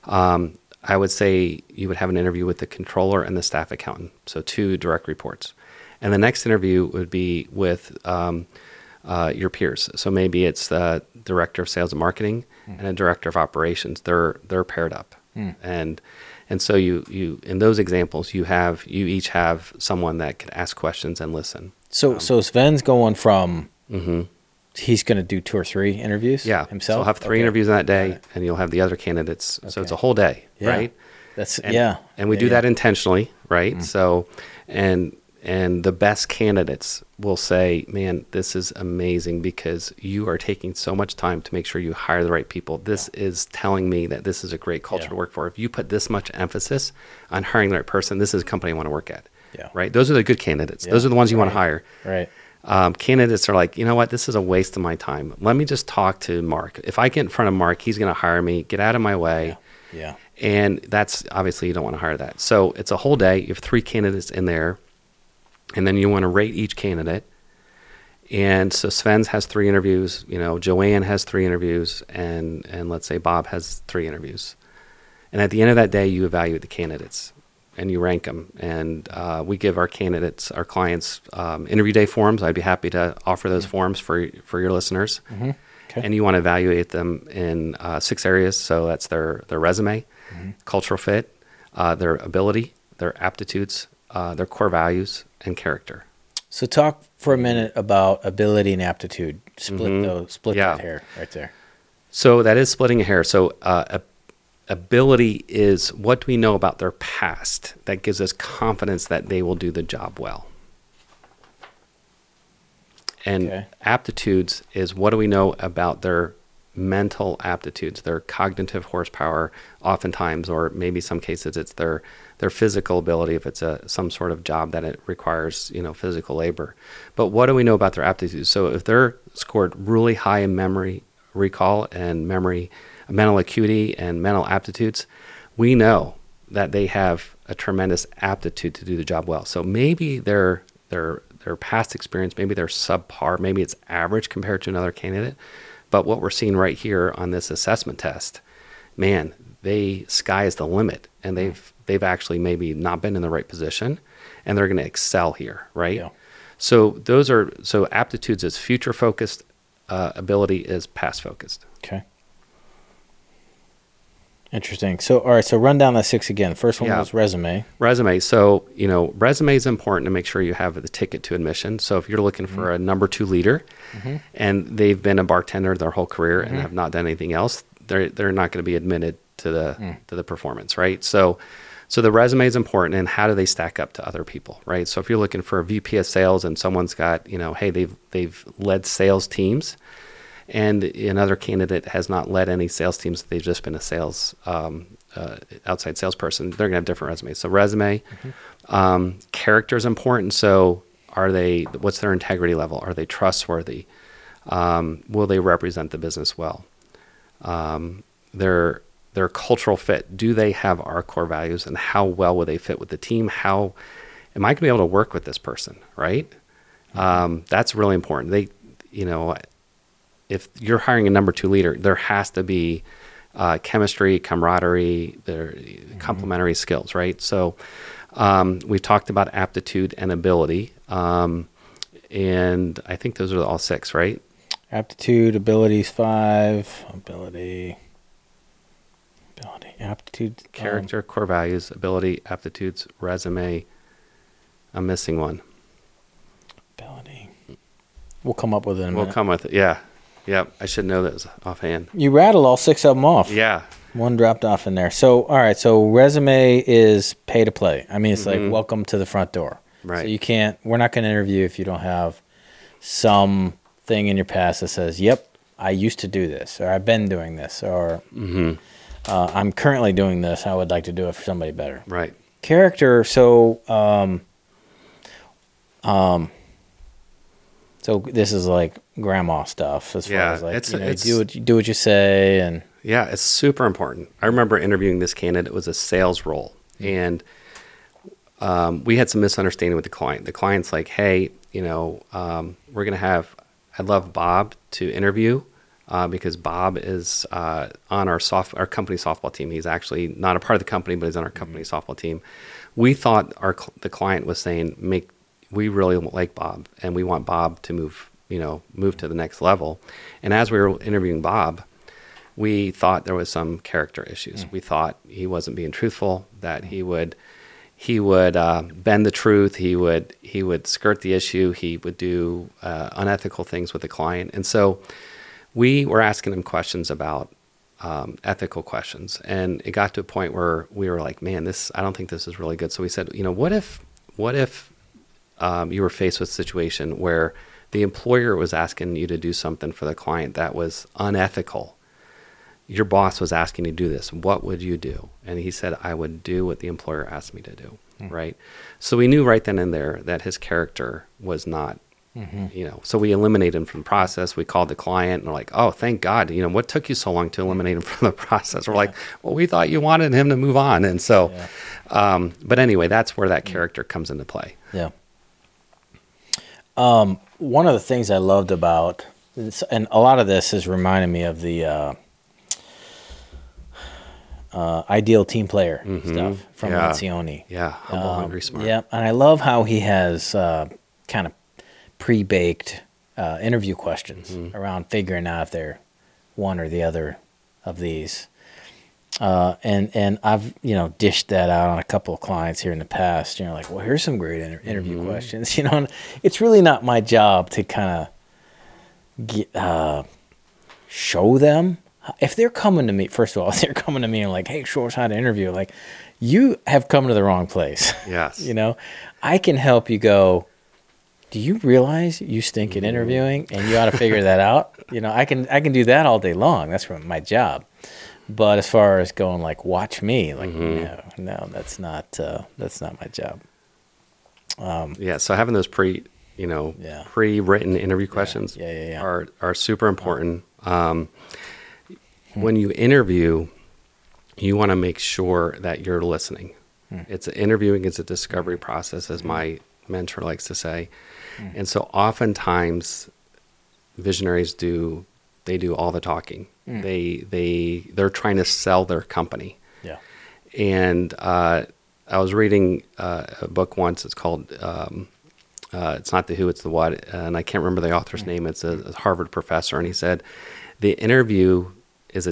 I would say you would have an interview with the controller and the staff accountant. So 2 direct reports. And the next interview would be with your peers. So maybe it's the director of sales and marketing mm. and a director of operations. They're paired up. Mm. And so you in those examples you each have someone that could ask questions and listen. So Sven's going from mm-hmm. he's going to do 2 or 3 interviews. Yeah, himself. So I'll have 3 okay. interviews on that day, and you'll have the other candidates. Okay. So it's a whole day, yeah. right? That's and, yeah. And we do that intentionally, right? Mm-hmm. So and the best candidates will say, man, this is amazing because you are taking so much time to make sure you hire the right people. This yeah. is telling me that this is a great culture yeah. to work for. If you put this much emphasis on hiring the right person, this is a company I want to work at, yeah. right? Those are the good candidates. Yeah. Those are the ones you right. want to hire. Right. Candidates are like, you know what? This is a waste of my time. Let me just talk to Mark. If I get in front of Mark, he's going to hire me. Get out of my way. Yeah. yeah. And that's obviously you don't want to hire that. So it's a whole day. You have 3 candidates in there. And then you want to rate each candidate. And so Sven's has 3 interviews, you know, Joanne has 3 interviews, and let's say Bob has 3 interviews. And at the end of that day, you evaluate the candidates and you rank them. And we give our clients interview day forms. I'd be happy to offer those mm-hmm. forms for your listeners. Mm-hmm. Okay. And you want to evaluate them in 6 areas. So that's their resume, mm-hmm. cultural fit, their ability, their aptitudes, their core values, and character. So talk for a minute about ability and aptitude. Split yeah. that hair right there. So that is splitting a hair. So ability is what do we know about their past that gives us confidence that they will do the job well. And okay. aptitudes is what do we know about their mental aptitudes, their cognitive horsepower oftentimes, or maybe some cases it's their physical ability if it's some sort of job that it requires, you know, physical labor. But what do we know about their aptitudes? So if they're scored really high in memory recall and memory, mental acuity and mental aptitudes, we know that they have a tremendous aptitude to do the job well. So maybe their past experience, maybe they're subpar, maybe it's average compared to another candidate. But what we're seeing right here on this assessment test, man, sky is the limit, and they've actually maybe not been in the right position, and they're going to excel here, right? Yeah. So so aptitudes is future focused, ability is past focused. Okay. Interesting. So all right, so run down the 6 again. First one yeah. was resume. Resume. So you know, resume is important to make sure you have the ticket to admission. So if you're looking mm-hmm. for a number 2 leader, mm-hmm. and they've been a bartender their whole career mm-hmm. and have not done anything else, they're not going to be admitted to the to the performance, right? So the resume is important, and how do they stack up to other people, right? So if you're looking for a VP of sales and someone's got, you know, hey, they've led sales teams. And another candidate has not led any sales teams. They've just been a sales outside salesperson, they're going to have different resumes. So resume, character is important. So are they, what's their integrity level? Are they trustworthy? Will they represent the business well? Their cultural fit. Do they have our core values, and how well will they fit with the team? How am I going to be able to work with this person? Right. That's really important. They, you know, if you're hiring a #2 leader, there has to be chemistry, camaraderie, their complementary skills, right? So we've talked about aptitude and ability, and I think those are all 6, right? Aptitude, abilities 5, ability, aptitude, character, core values, ability, aptitudes, resume. I'm missing one. Ability. We'll come up with it in a minute. We'll come with it, yeah. Yep, I should know those offhand. You rattled all 6 of them off. Yeah. One dropped off in there. So, all right, so resume is pay to play. I mean, it's like welcome to the front door. Right. So you can't, we're not going to interview if you don't have something in your past that says, yep, I used to do this, or I've been doing this, or I'm currently doing this. I would like to do it for somebody better. Right. Character, so, so this is like grandma stuff as far as like, you know, do what you say. And yeah, it's super important. I remember interviewing this candidate. It was a sales role. And we had some misunderstanding with the client. The client's like, hey, you know, we're going to have, I'd love Bob to interview because Bob is on our company softball team. He's actually not a part of the company, but he's on our company softball team. We thought the client was saying, we really like Bob, and we want Bob to move to the next level. And as we were interviewing Bob, we thought there was some character issues. We thought he wasn't being truthful, that he would bend the truth. He would skirt the issue. He would do unethical things with the client. And so we were asking him questions about ethical questions. And it got to a point where we were like, man, I don't think this is really good. So we said, you know, what if, you were faced with a situation where the employer was asking you to do something for the client that was unethical. Your boss was asking you to do this. What would you do? And he said, I would do what the employer asked me to do, right? So we knew right then and there that his character was not, so we eliminated him from the process. We called the client and we're like, oh, thank God. You know, what took you so long to eliminate him from the process? We're like, well, we thought you wanted him to move on. And so, but anyway, that's where that character comes into play. Yeah. One of the things I loved about this, and a lot of this is reminding me of the ideal team player stuff from Lencioni. Yeah, humble, hungry, smart. Yeah, and I love how he has kind of pre-baked interview questions around figuring out if they're one or the other of these. And I've, you know, dished that out on a couple of clients here in the past. You know, like, well, here's some great interview questions. You know, and it's really not my job to kind of show them. If they're coming to me, first of all, if they're coming to me and like, hey, show us how to interview, like, you have come to the wrong place. Yes. You know, I can help you go, do you realize you stink at interviewing and you ought to figure that out? You know, I can do that all day long. That's my job. But as far as going like, watch me, like, no, that's not my job. So having those pre-written interview questions are super important. When you interview, you want to make sure that you're listening. Interviewing is a discovery process, as my mentor likes to say. And so oftentimes visionaries do all the talking. They're trying to sell their company. Yeah. And I was reading a book once. It's called it's not the who, it's the what, and I can't remember the author's name. It's a Harvard professor, and he said the interview is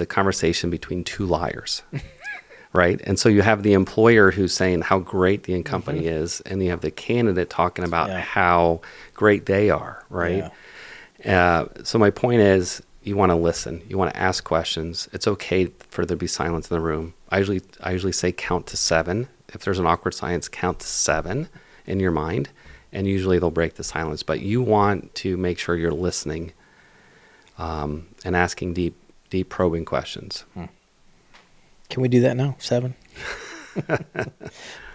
a conversation between two liars. Right? And so you have the employer who's saying how great the company is, and you have the candidate talking about how great they are, right? Yeah. So my point is, you want to listen. You want to ask questions. It's okay for there to be silence in the room. I usually say count to 7. If there's an awkward silence, count to 7 in your mind, and usually they'll break the silence. But you want to make sure you're listening and asking deep probing questions. Can we do that now? 7?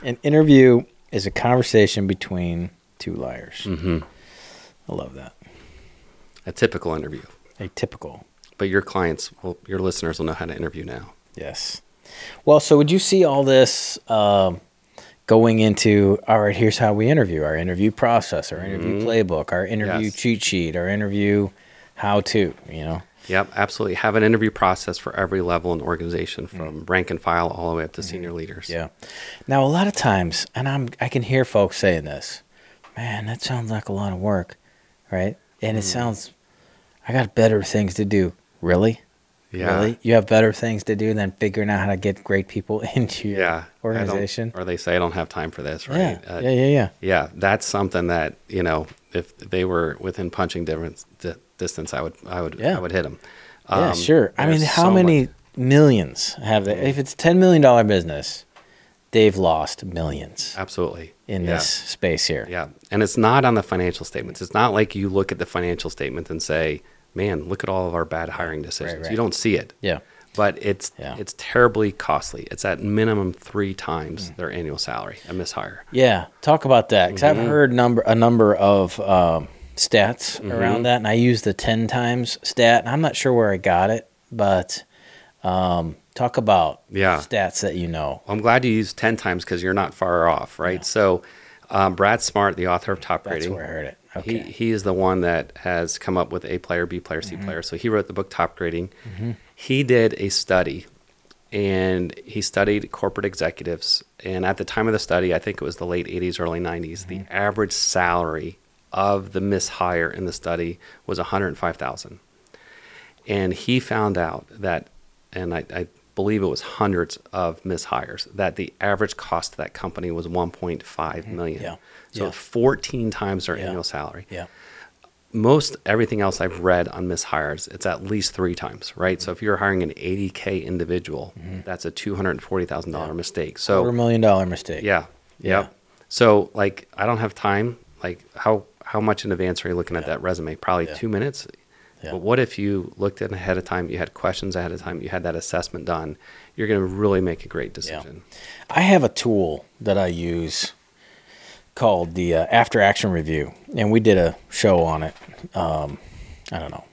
An interview is a conversation between two liars. Mm-hmm. I love that. A typical interview. A typical. But your clients, well, your listeners will know how to interview now. Yes. Well, so would you see all this going into, all right, here's how we interview, our interview process, our interview playbook, our interview cheat sheet, our interview how-to, you know? Yep, absolutely. Have an interview process for every level in organization, from rank and file all the way up to senior leaders. Yeah. Now, a lot of times, and I can hear folks saying this, man, that sounds like a lot of work, right? And it sounds, I got better things to do. Really? Yeah. Really? You have better things to do than figuring out how to get great people into your organization? Or they say, I don't have time for this, right? Yeah, yeah. That's something that, you know, if they were within punching distance, I would hit them. Yeah, sure. I mean, how many millions have they? If it's a $10 million business, they've lost millions. Absolutely. In this space here. Yeah. And it's not on the financial statements. It's not like you look at the financial statement and say, man, look at all of our bad hiring decisions. Right. You don't see it. Yeah. But it's terribly costly. It's at minimum 3 times their annual salary, a mishire. Yeah. Talk about that. Because I've heard a number of stats around that, and I use the 10 times stat. And I'm not sure where I got it, but talk about stats that you know. I'm glad you used 10 times because you're not far off, right? Yeah. So Brad Smart, the author of Top Grading. That's where I heard it. Okay. He is the one that has come up with A player, B player, C player. So he wrote the book Top Grading. Mm-hmm. He did a study, and he studied corporate executives. And at the time of the study, I think it was the late 80s, early 90s, the average salary of the mishire in the study was $105,000. And he found out that, and I believe it was hundreds of mishires, that the average cost of that company was $1.5 million. Yeah. So 14 times their annual salary. Yeah. Most everything else I've read on mishires, it's at least 3 times, right? So if you're hiring an $80K individual, that's a $240,000 mistake. So $250,000 mistake. Yeah. Yeah. So like, I don't have time. Like how much in advance are you looking at that resume? Probably 2 minutes. Yeah. But what if you looked at it ahead of time, you had questions ahead of time, you had that assessment done, you're going to really make a great decision. Yeah. I have a tool that I use called the After Action Review, and we did a show on it, I don't know,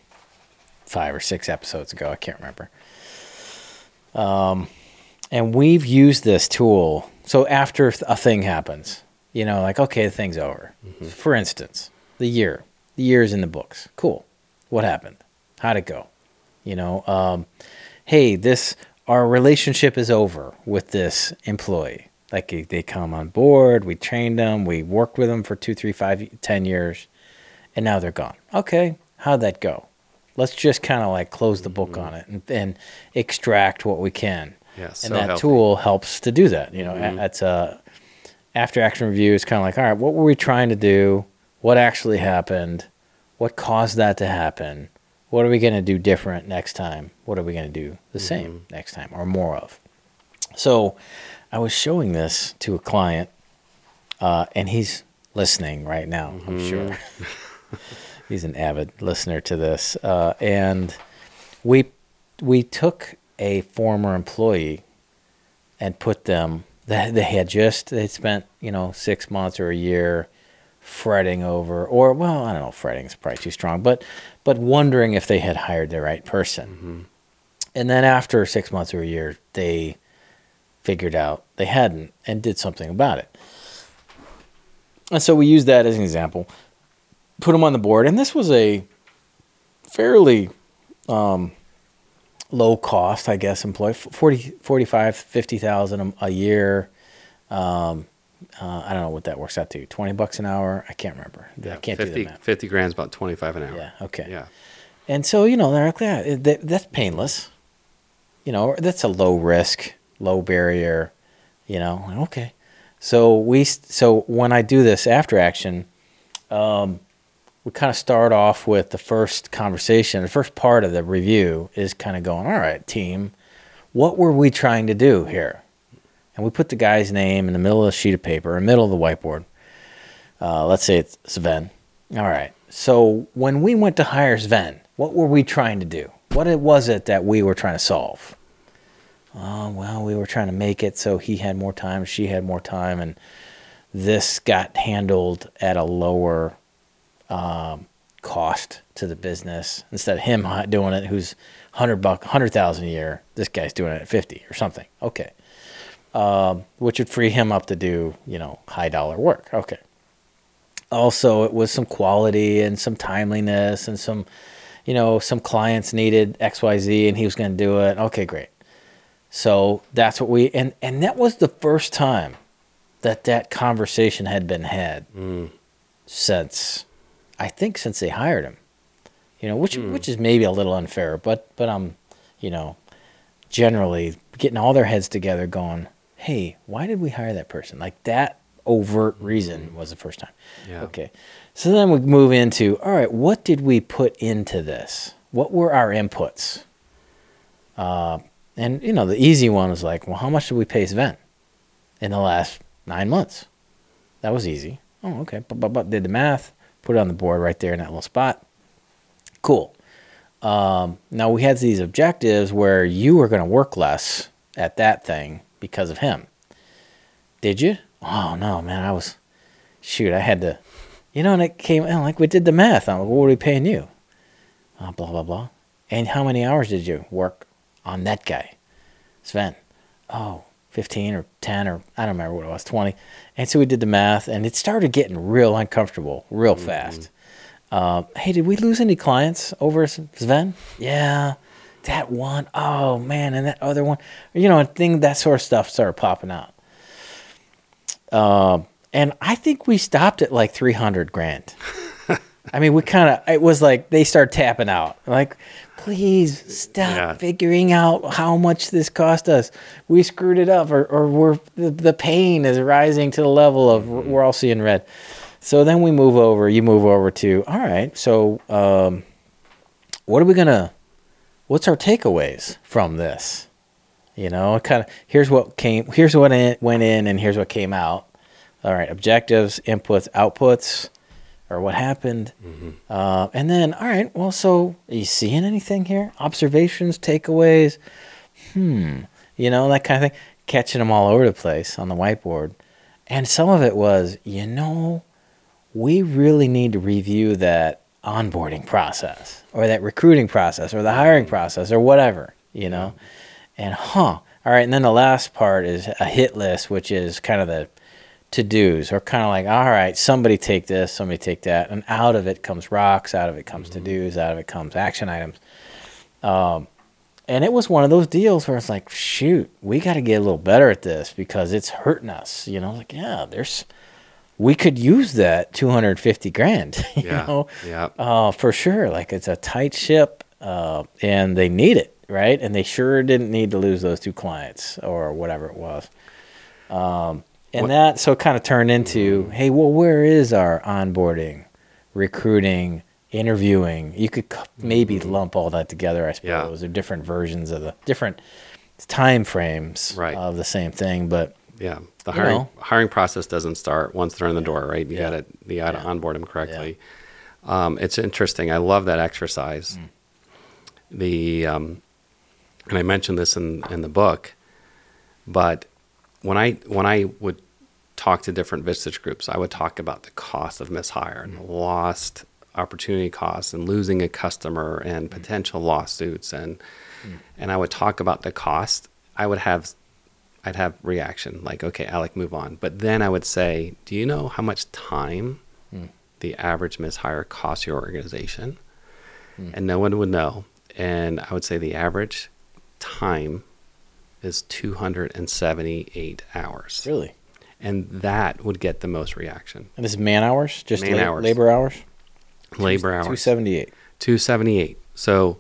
5 or 6 episodes ago, I can't remember. And we've used this tool, so after a thing happens, you know, like, okay, the thing's over. For instance, the year's in the books, cool. What happened? How'd it go? You know, hey, our relationship is over with this employee. Like they come on board, we trained them, we worked with them for 2, 3, 5, 10 years, and now they're gone. Okay, how'd that go? Let's just kind of like close the book on it and extract what we can. Yes, and so that tool helps to do that. You know, that's After Action Review is kind of like, all right, what were we trying to do? What actually happened? What caused that to happen? What are we going to do different next time? What are we going to do the same next time or more of? So I was showing this to a client, and he's listening right now, I'm sure. He's an avid listener to this. And we took a former employee and put them, they spent, you know, 6 months or a year fretting over, or, well, I don't know, fretting is probably too strong, but wondering if they had hired the right person. And then after 6 months or a year, they figured out they hadn't and did something about it. And so we used that as an example, put them on the board. And this was a fairly low cost, I guess, employee, $45,000 to $50,000 a year. I don't know what that works out to. $20 an hour. I can't remember. Yeah, I can't do that math. 50 grand's about 25 an hour. Yeah. Okay. Yeah. And so, you know, they're like, yeah, that's painless. You know, that's a low risk, low barrier, you know, okay. So when I do this after action, we kind of start off with the first conversation. The first part of the review is kind of going, all right, team, what were we trying to do here? And we put the guy's name in the middle of a sheet of paper, in the middle of the whiteboard. Let's say it's Sven. All right. So when we went to hire Sven, what were we trying to do? What was it that we were trying to solve? well, we were trying to make it so he had more time, she had more time, and this got handled at a lower cost to the business. Instead of him doing it, who's $100,000 a year, this guy's doing it at 50 or something. Okay. Which would free him up to do, you know, high dollar work. Okay. Also, it was some quality and some timeliness and some, you know, some clients needed XYZ and he was going to do it. Okay, great. So that's what we, and that was the first time that that conversation had been had since, I think since they hired him, you know, which is maybe a little unfair, but I'm, you know, generally getting all their heads together going, hey, why did we hire that person? Like that overt reason was the first time. Yeah. Okay. So then we move into, all right, what did we put into this? What were our inputs? And you know, the easy one was like, well, how much did we pay Sven in the last 9 months? That was easy. Oh, okay. But did the math, put it on the board right there in that little spot. Cool. Now we had these objectives where you were going to work less at that thing because of him. Did you? Oh no, man, I was, shoot, I had to, you know, and it came out like we did the math. I'm like, what were we paying you? Blah, blah, blah. And how many hours did you work on that guy? Sven. Oh, 15 or 10 or I don't remember what it was, 20. And so we did the math and it started getting real uncomfortable real fast. Hey, did we lose any clients over Sven? Yeah, that one. Oh, man, and that other one. You know, and that sort of stuff started popping out. And I think we stopped at like 300 grand. I mean, we kind of, it was like they start tapping out. Like, please stop figuring out how much this cost us. We screwed it up or we're, the pain is rising to the level of we're all seeing red. So then we move over, you move over to, all right, so what's our takeaways from this? You know, kind of, here's what went in and here's what came out. All right, objectives, inputs, outputs, or what happened. And then, all right, well, so are you seeing anything here? Observations, takeaways, you know, that kind of thing. Catching them all over the place on the whiteboard. And some of it was, you know, we really need to review that onboarding process or that recruiting process or the hiring process or whatever, you know. And all right. And then the last part is a hit list, which is kind of the to-dos or kind of like, all right, somebody take this, somebody take that. And out of it comes rocks, out of it comes to-dos, out of it comes action items. And it was one of those deals where it's like, shoot, we got to get a little better at this because it's hurting us. You know, like, yeah, we could use that 250 grand, you know, for sure. Like it's a tight ship and they need it. Right, and they sure didn't need to lose those two clients or whatever it was, that so kind of turned into, hey, well, where is our onboarding, recruiting, interviewing? You could maybe lump all that together, I suppose. They're different versions of the different time frames of the same thing, but yeah, the hiring process doesn't start once they're in the door, right? You got to onboard them correctly. Yeah. It's interesting. I love that exercise. And I mentioned this in the book, but when I would talk to different business groups, I would talk about the cost of mishire and lost opportunity costs and losing a customer and potential lawsuits. And I would talk about the cost. I'd have reaction like, okay, Alec, move on. But then I would say, do you know how much time the average mishire costs your organization? And no one would know. And I would say the average time is 278 hours. Really? And that would get the most reaction. And it's man hours? Just man hours. Labor hours? Labor hours. 278. 278. So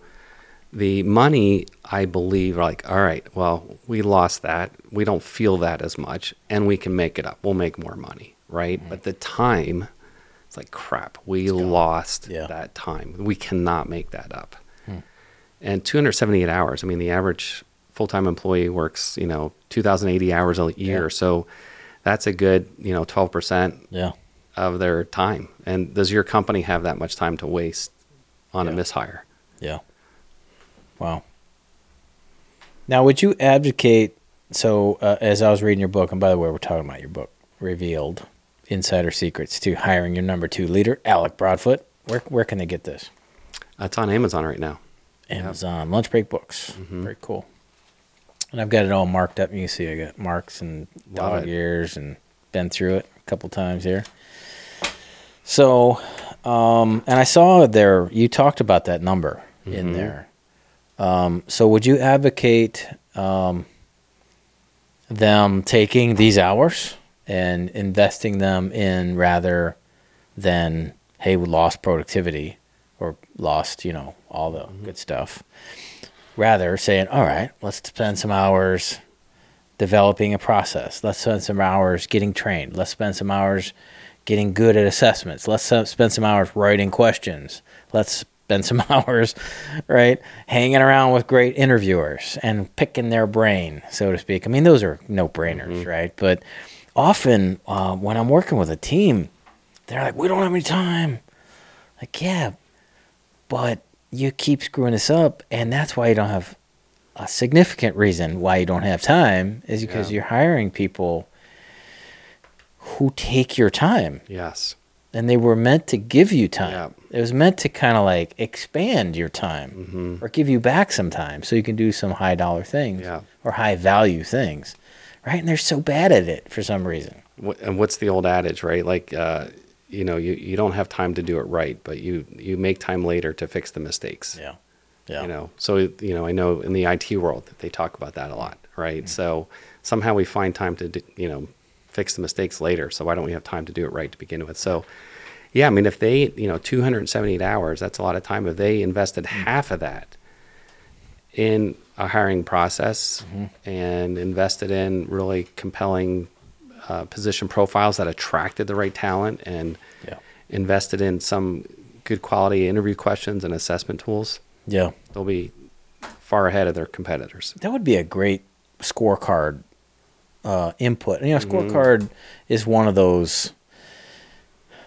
the money, I believe, like, all right, well, we lost that. We don't feel that as much. And we can make it up. We'll make more money, right? But the time, it's like, crap, we lost that time. We cannot make that up. And 278 hours. I mean, the average full-time employee works, you know, 2,080 hours a year. Yeah. So that's a good, you know, 12% of their time. And does your company have that much time to waste on a mishire? Yeah. Wow. Now, would you advocate, as I was reading your book, and by the way, we're talking about your book, Revealed, Insider Secrets to Hiring Your #2 Leader, Alec Broadfoot. Where can they get this? It's on Amazon right now. Amazon, Lunch Break Books. Mm-hmm. Very cool. And I've got it all marked up. You can see I got marks and dog ears and been through it a couple times here. So, and I saw there, you talked about that number in there. So would you advocate them taking these hours and investing them in rather than, hey, we lost productivity or lost, all the good stuff? Rather saying, all right, let's spend some hours developing a process. Let's spend some hours getting trained. Let's spend some hours getting good at assessments. Let's spend some hours writing questions. Let's spend some hours, right, hanging around with great interviewers and picking their brain, so to speak. I mean, those are no-brainers, right? But often when I'm working with a team, they're like, we don't have any time. Like, yeah, but you keep screwing this up, and that's why you don't have a significant reason why you don't have time is because you're hiring people who take your time. Yes. And they were meant to give you time. Yeah. It was meant to kind of like expand your time or give you back some time so you can do some high dollar things or high value things, right? And they're so bad at it for some reason. And what's the old adage, right? Like, you don't have time to do it right, but you make time later to fix the mistakes. Yeah. Yeah. So, I know in the IT world that they talk about that a lot, right? Mm-hmm. So somehow we find time to, fix the mistakes later. So why don't we have time to do it right to begin with? So yeah, I mean, if they, 278 hours, that's a lot of time. If they invested half of that in a hiring process and invested in really compelling position profiles that attracted the right talent and invested in some good quality interview questions and assessment tools, they'll be far ahead of their competitors. That would be a great scorecard input. Scorecard is one of those.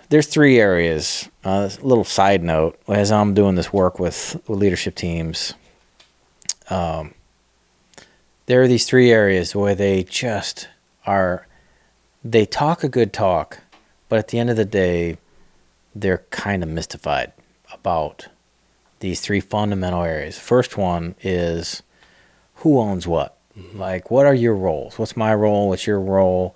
There's three areas. A little side note, as I'm doing this work with leadership teams, there are these three areas where they just are, they talk a good talk, but at the end of the day, they're kind of mystified about these three fundamental areas. First one is who owns what? Like, what are your roles? What's my role? What's your role?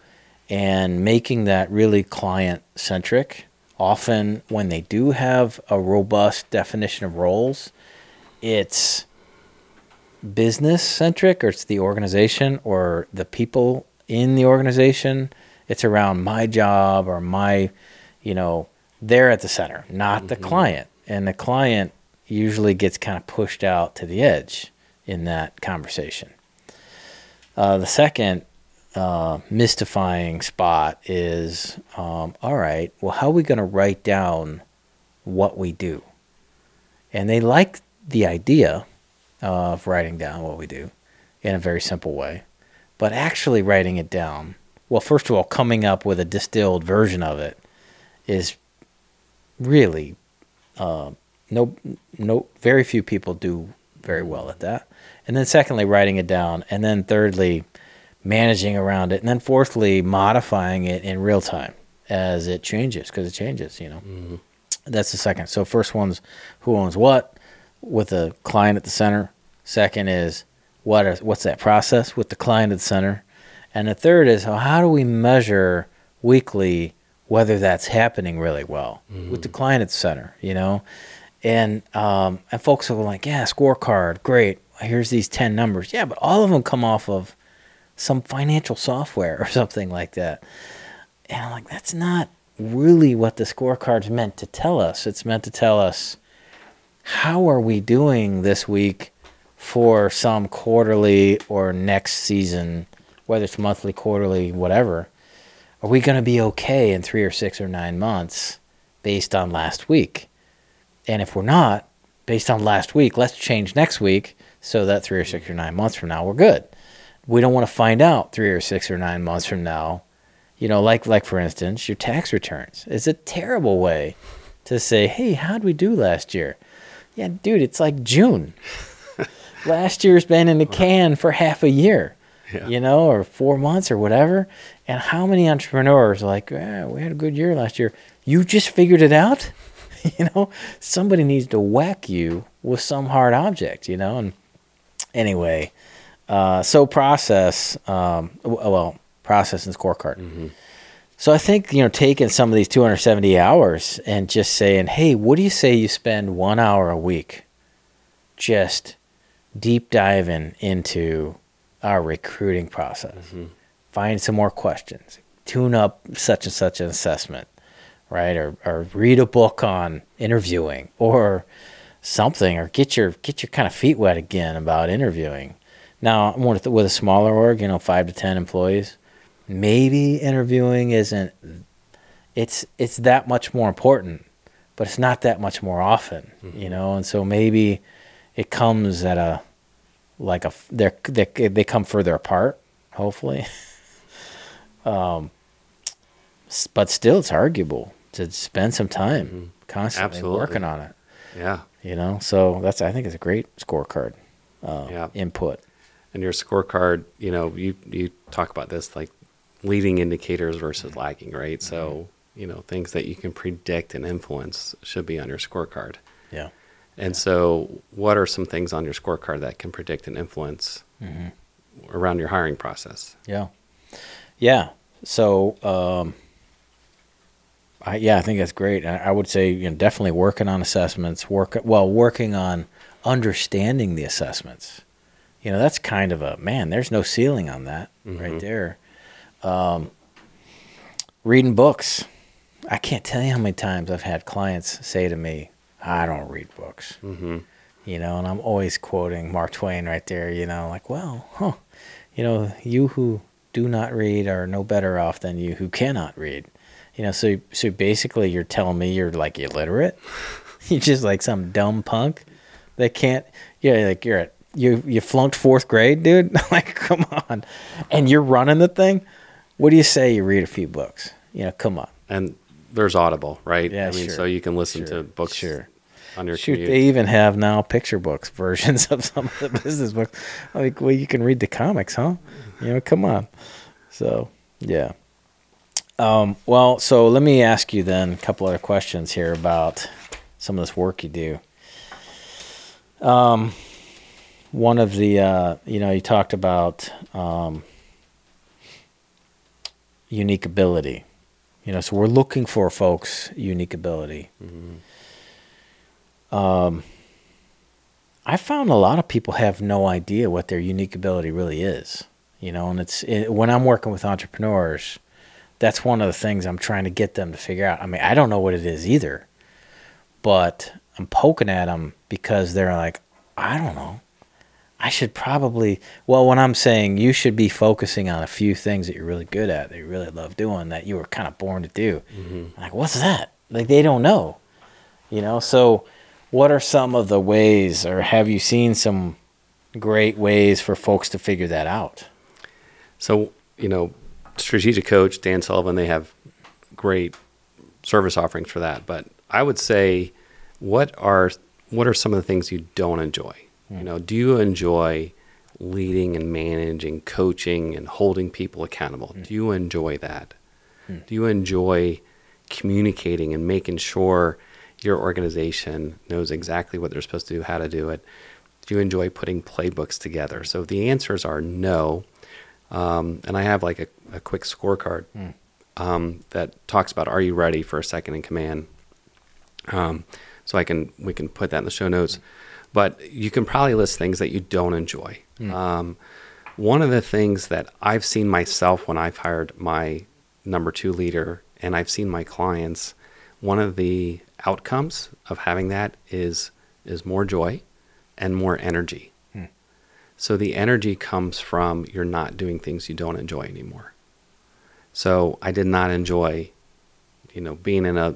And making that really client-centric. Often when they do have a robust definition of roles, it's business-centric, or it's the organization or the people in the organization. It's around my job or my, they're at the center, not the client. And the client usually gets kind of pushed out to the edge in that conversation. The second mystifying spot is, all right, well, how are we going to write down what we do? And they like the idea of writing down what we do in a very simple way, but actually writing it down, well, first of all, coming up with a distilled version of it is really very few people do very well at that. And then secondly, writing it down. And then thirdly, managing around it. And then fourthly, modifying it in real time as it changes, because it changes, That's the second. So first one's who owns what with a client at the center. Second is what's that process with the client at the center. And the third is how do we measure weekly whether that's happening really well with the client at the center, And and folks will be like, yeah, scorecard, great. Here's these 10 numbers. Yeah, but all of them come off of some financial software or something like that. And I'm like, that's not really what the scorecard's meant to tell us. It's meant to tell us, how are we doing this week for some quarterly or next season, whether it's monthly, quarterly, whatever. Are we going to be okay in 3 or 6 or 9 months based on last week? And if we're not, based on last week, let's change next week so that 3 or 6 or 9 months from now, we're good. We don't want to find out 3 or 6 or 9 months from now, like for instance, your tax returns. It's a terrible way to say, hey, how'd we do last year? Yeah, dude, it's like June. last year's been in the can for half a year, you know, or 4 months or whatever. And how many entrepreneurs are like, we had a good year last year. You just figured it out? You know, somebody needs to whack you with some hard object, you know. And anyway, so process, well, process and scorecard. Mm-hmm. So I think, you know, taking some of these 270 hours and just saying, hey, what do you say you spend 1 hour a week just deep diving into our recruiting process? Mm-hmm. Find some more questions, tune up such and such an assessment, right? Or read a book on interviewing or something, or get your kind of feet wet again about interviewing. Now, with a smaller org, you know, 5 to 10 employees, maybe interviewing isn't, it's that much more important, but it's not that much more often, mm-hmm. you know? And so maybe it comes at a, like a, they come further apart, hopefully. But still it's arguable to spend some time mm-hmm. constantly Absolutely. Working on it. Yeah. You know, so that's, I think it's a great scorecard input. And your scorecard, you know, you talk about this, like, leading indicators versus lagging, right? Mm-hmm. So, you know, things that you can predict and influence should be on your scorecard. Yeah. And so what are some things on your scorecard that can predict and influence mm-hmm. around your hiring process? Yeah. Yeah. So, I think that's great. I would say, you know, definitely working on assessments, working on understanding the assessments. You know, that's kind of a, man, there's no ceiling on that mm-hmm. right there. Reading books. I can't tell you how many times I've had clients say to me, I don't read books, mm-hmm. you know, and I'm always quoting Mark Twain right there, you know, like, well, you know, you who do not read are no better off than you who cannot read, you know, so basically you're telling me you're like illiterate, you're just like some dumb punk that can't, yeah, like you flunked fourth grade, dude, like, come on, and you're running the thing. What do you say you read a few books? You know, come on. And there's Audible, right? Yeah, I mean, so you can listen to books on your commute. They even have now picture books versions of some of the business books. Like, well, you can read the comics, huh? You know, come on. So, yeah. Well, so let me ask you then a couple other questions here about some of this work you do. One of the, you know, you talked about unique ability. You know, so we're looking for folks' unique ability. Mm-hmm. I found a lot of people have no idea what their unique ability really is. You know, and it's when I'm working with entrepreneurs, that's one of the things I'm trying to get them to figure out. I mean, I don't know what it is either, but I'm poking at them because they're like, I don't know. I should probably, well, when I'm saying you should be focusing on a few things that you're really good at, that you really love doing, that you were kind of born to do. Mm-hmm. Like, what's that? Like, they don't know, you know? So what are some of the ways, or have you seen some great ways for folks to figure that out? So, you know, Strategic Coach, Dan Sullivan, they have great service offerings for that. But I would say, what are some of the things you don't enjoy? You know, do you enjoy leading and managing, coaching and holding people accountable? Do you enjoy that? Do you enjoy communicating and making sure your organization knows exactly what they're supposed to do, how to do it? Do you enjoy putting playbooks together? So the answers are no. And I have like a quick scorecard that talks about, are you ready for a second in command? So we can put that in the show notes. But you can probably list things that you don't enjoy. One of the things that I've seen myself when I've hired my #2 leader, and I've seen my clients, one of the outcomes of having that is more joy and more energy. So the energy comes from you're not doing things you don't enjoy anymore. So I did not enjoy, you know, being in a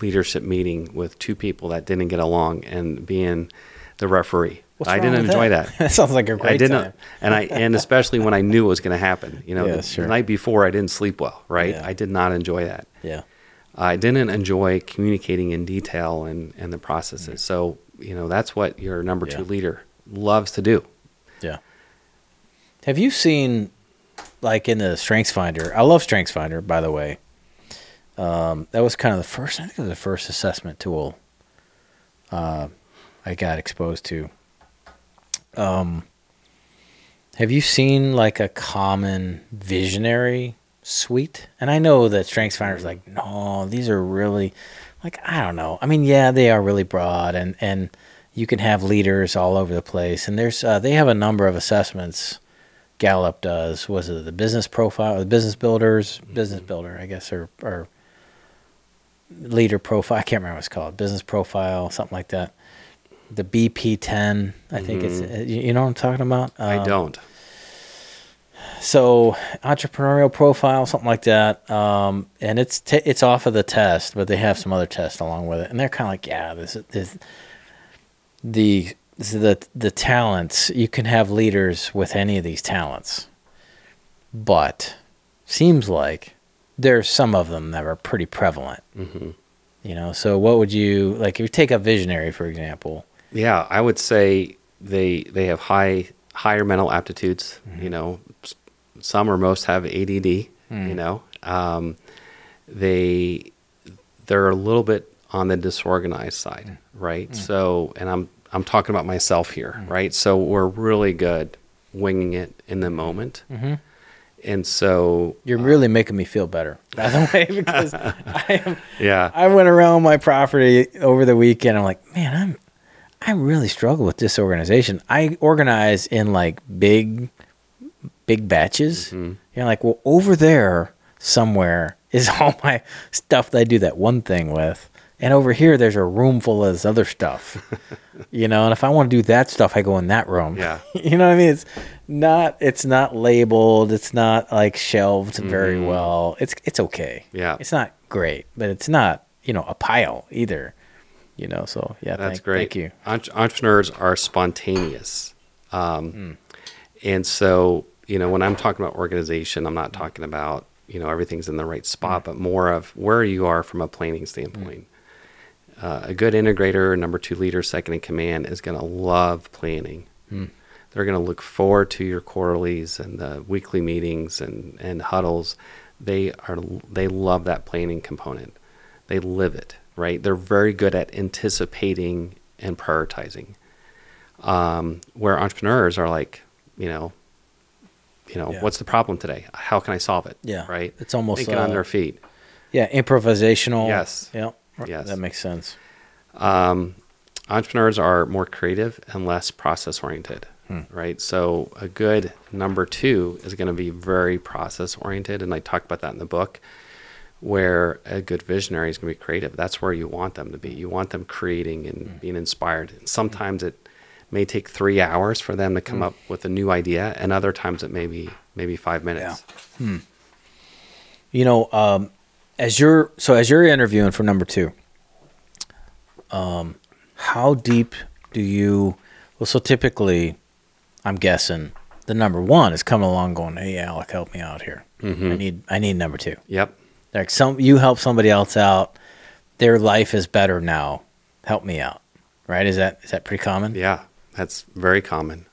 leadership meeting with two people that didn't get along and being the referee. I didn't enjoy that. That sounds like a great time. And especially when I knew it was going to happen. You know, the night before I didn't sleep well, right? Yeah. I did not enjoy that. Yeah, I didn't enjoy communicating in detail and the processes. Mm-hmm. So, you know, that's what your #2 leader loves to do. Yeah. Have you seen, like, in the StrengthsFinder? I love StrengthsFinder, by the way. That was kind of the first, I think it was the first assessment tool I got exposed to. Have you seen, like, a common visionary suite? And I know that StrengthsFinder is like, no, these are really, like, I don't know. I mean, yeah, they are really broad, and you can have leaders all over the place. And there's they have a number of assessments. Gallup does. Was it the business profile, the business builders, business builder, I guess, or leader profile? I can't remember what it's called. Business profile, something like that. The BP10, I think it's, you know what I'm talking about? I don't. So entrepreneurial profile, something like that. And it's off of the test, but they have some other tests along with it. And they're kind of like, yeah, this is the talents. You can have leaders with any of these talents, but seems like there's some of them that are pretty prevalent. Mm-hmm. You know, so what would you, like, if you take a visionary, for example? Yeah, I would say they have higher mental aptitudes. Mm-hmm. You know, some or most have ADD. Mm-hmm. You know, they're a little bit on the disorganized side, mm-hmm. right? Mm-hmm. So, and I'm talking about myself here, mm-hmm. right? So we're really good winging it in the moment. Mm-hmm. And so you're really making me feel better, by the way, because I went around my property over the weekend. I'm like, man, I really struggle with disorganization. I organize in like big batches. Mm-hmm. You're like, well, over there somewhere is all my stuff that I do that one thing with. And over here, there's a room full of this other stuff, you know. And if I want to do that stuff, I go in that room. Yeah, you know what I mean. It's not labeled. It's not like shelved very well. It's okay. Yeah, it's not great, but it's not, you know, a pile either. You know, so yeah, that's great. Thank you. Entrepreneurs are spontaneous, and so, you know, when I'm talking about organization, I'm not talking about, you know, everything's in the right spot, but more of where you are from a planning standpoint. Mm. A good integrator, number 2 leader, second in command, is going to love planning. Mm. They're going to look forward to your quarterlies and the weekly meetings and huddles. They love that planning component. They live it, right? They're very good at anticipating and prioritizing. Where entrepreneurs are like, you know, what's the problem today? How can I solve it? Yeah. Right. It's almost thinking on their feet. Yeah. Improvisational. Yes. Yeah. Yes. That makes sense. Entrepreneurs are more creative and less process oriented, right? So a good number 2 is going to be very process oriented. And I talk about that in the book, where a good visionary is going to be creative. That's where you want them to be. You want them creating and being inspired. And sometimes it may take 3 hours for them to come up with a new idea. And other times it may be maybe 5 minutes. Yeah. You know, as you're interviewing for number 2, how deep do you, well, so typically I'm guessing the number 1 is coming along going, hey, Alec, help me out here. Mm-hmm. I need number 2. Yep. Like you help somebody else out. Their life is better now. Help me out. Right. Is that pretty common? Yeah. That's very common.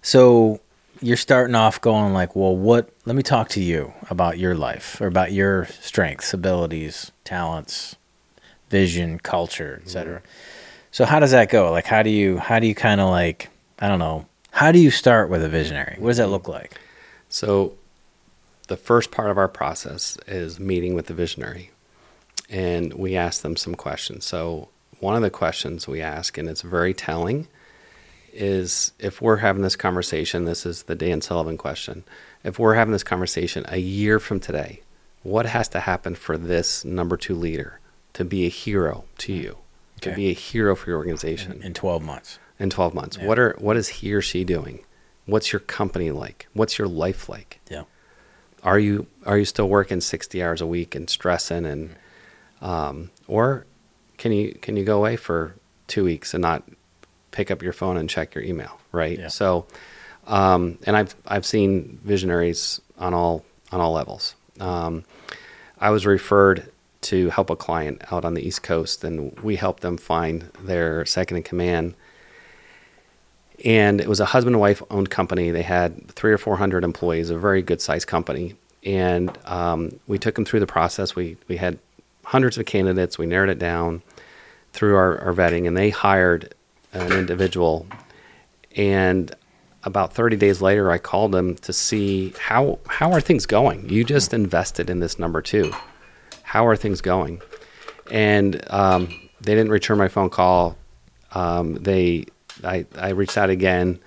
So you're starting off going like, well, let me talk to you about your life or about your strengths, abilities, talents, vision, culture, et cetera. Mm-hmm. So how does that go? Like, how do you kind of like, I don't know, how do you start with a visionary? What does that look like? So the first part of our process is meeting with the visionary, and we ask them some questions. So one of the questions we ask, and it's very telling, is if we're having this conversation, this is the Dan Sullivan question. If we're having this conversation a year from today, what has to happen for this number 2 leader to be a hero to you, to be a hero for your organization? In 12 months. In 12 months. Yeah. What is he or she doing? What's your company like? What's your life like? Yeah. Are you still working 60 hours a week and stressing and, or can you go away for 2 weeks and not pick up your phone and check your email, right? Yeah. So, and I've seen visionaries on all levels. I was referred to help a client out on the East Coast, and we helped them find their second in command. And it was a husband and wife owned company. They had 300 or 400 employees, a very good sized company. And we took them through the process. We had hundreds of candidates. We narrowed it down through our vetting, and they hired an individual. And about 30 days later, I called them to see how are things going? You just invested in this number two. How are things going? And they didn't return my phone call. I reached out again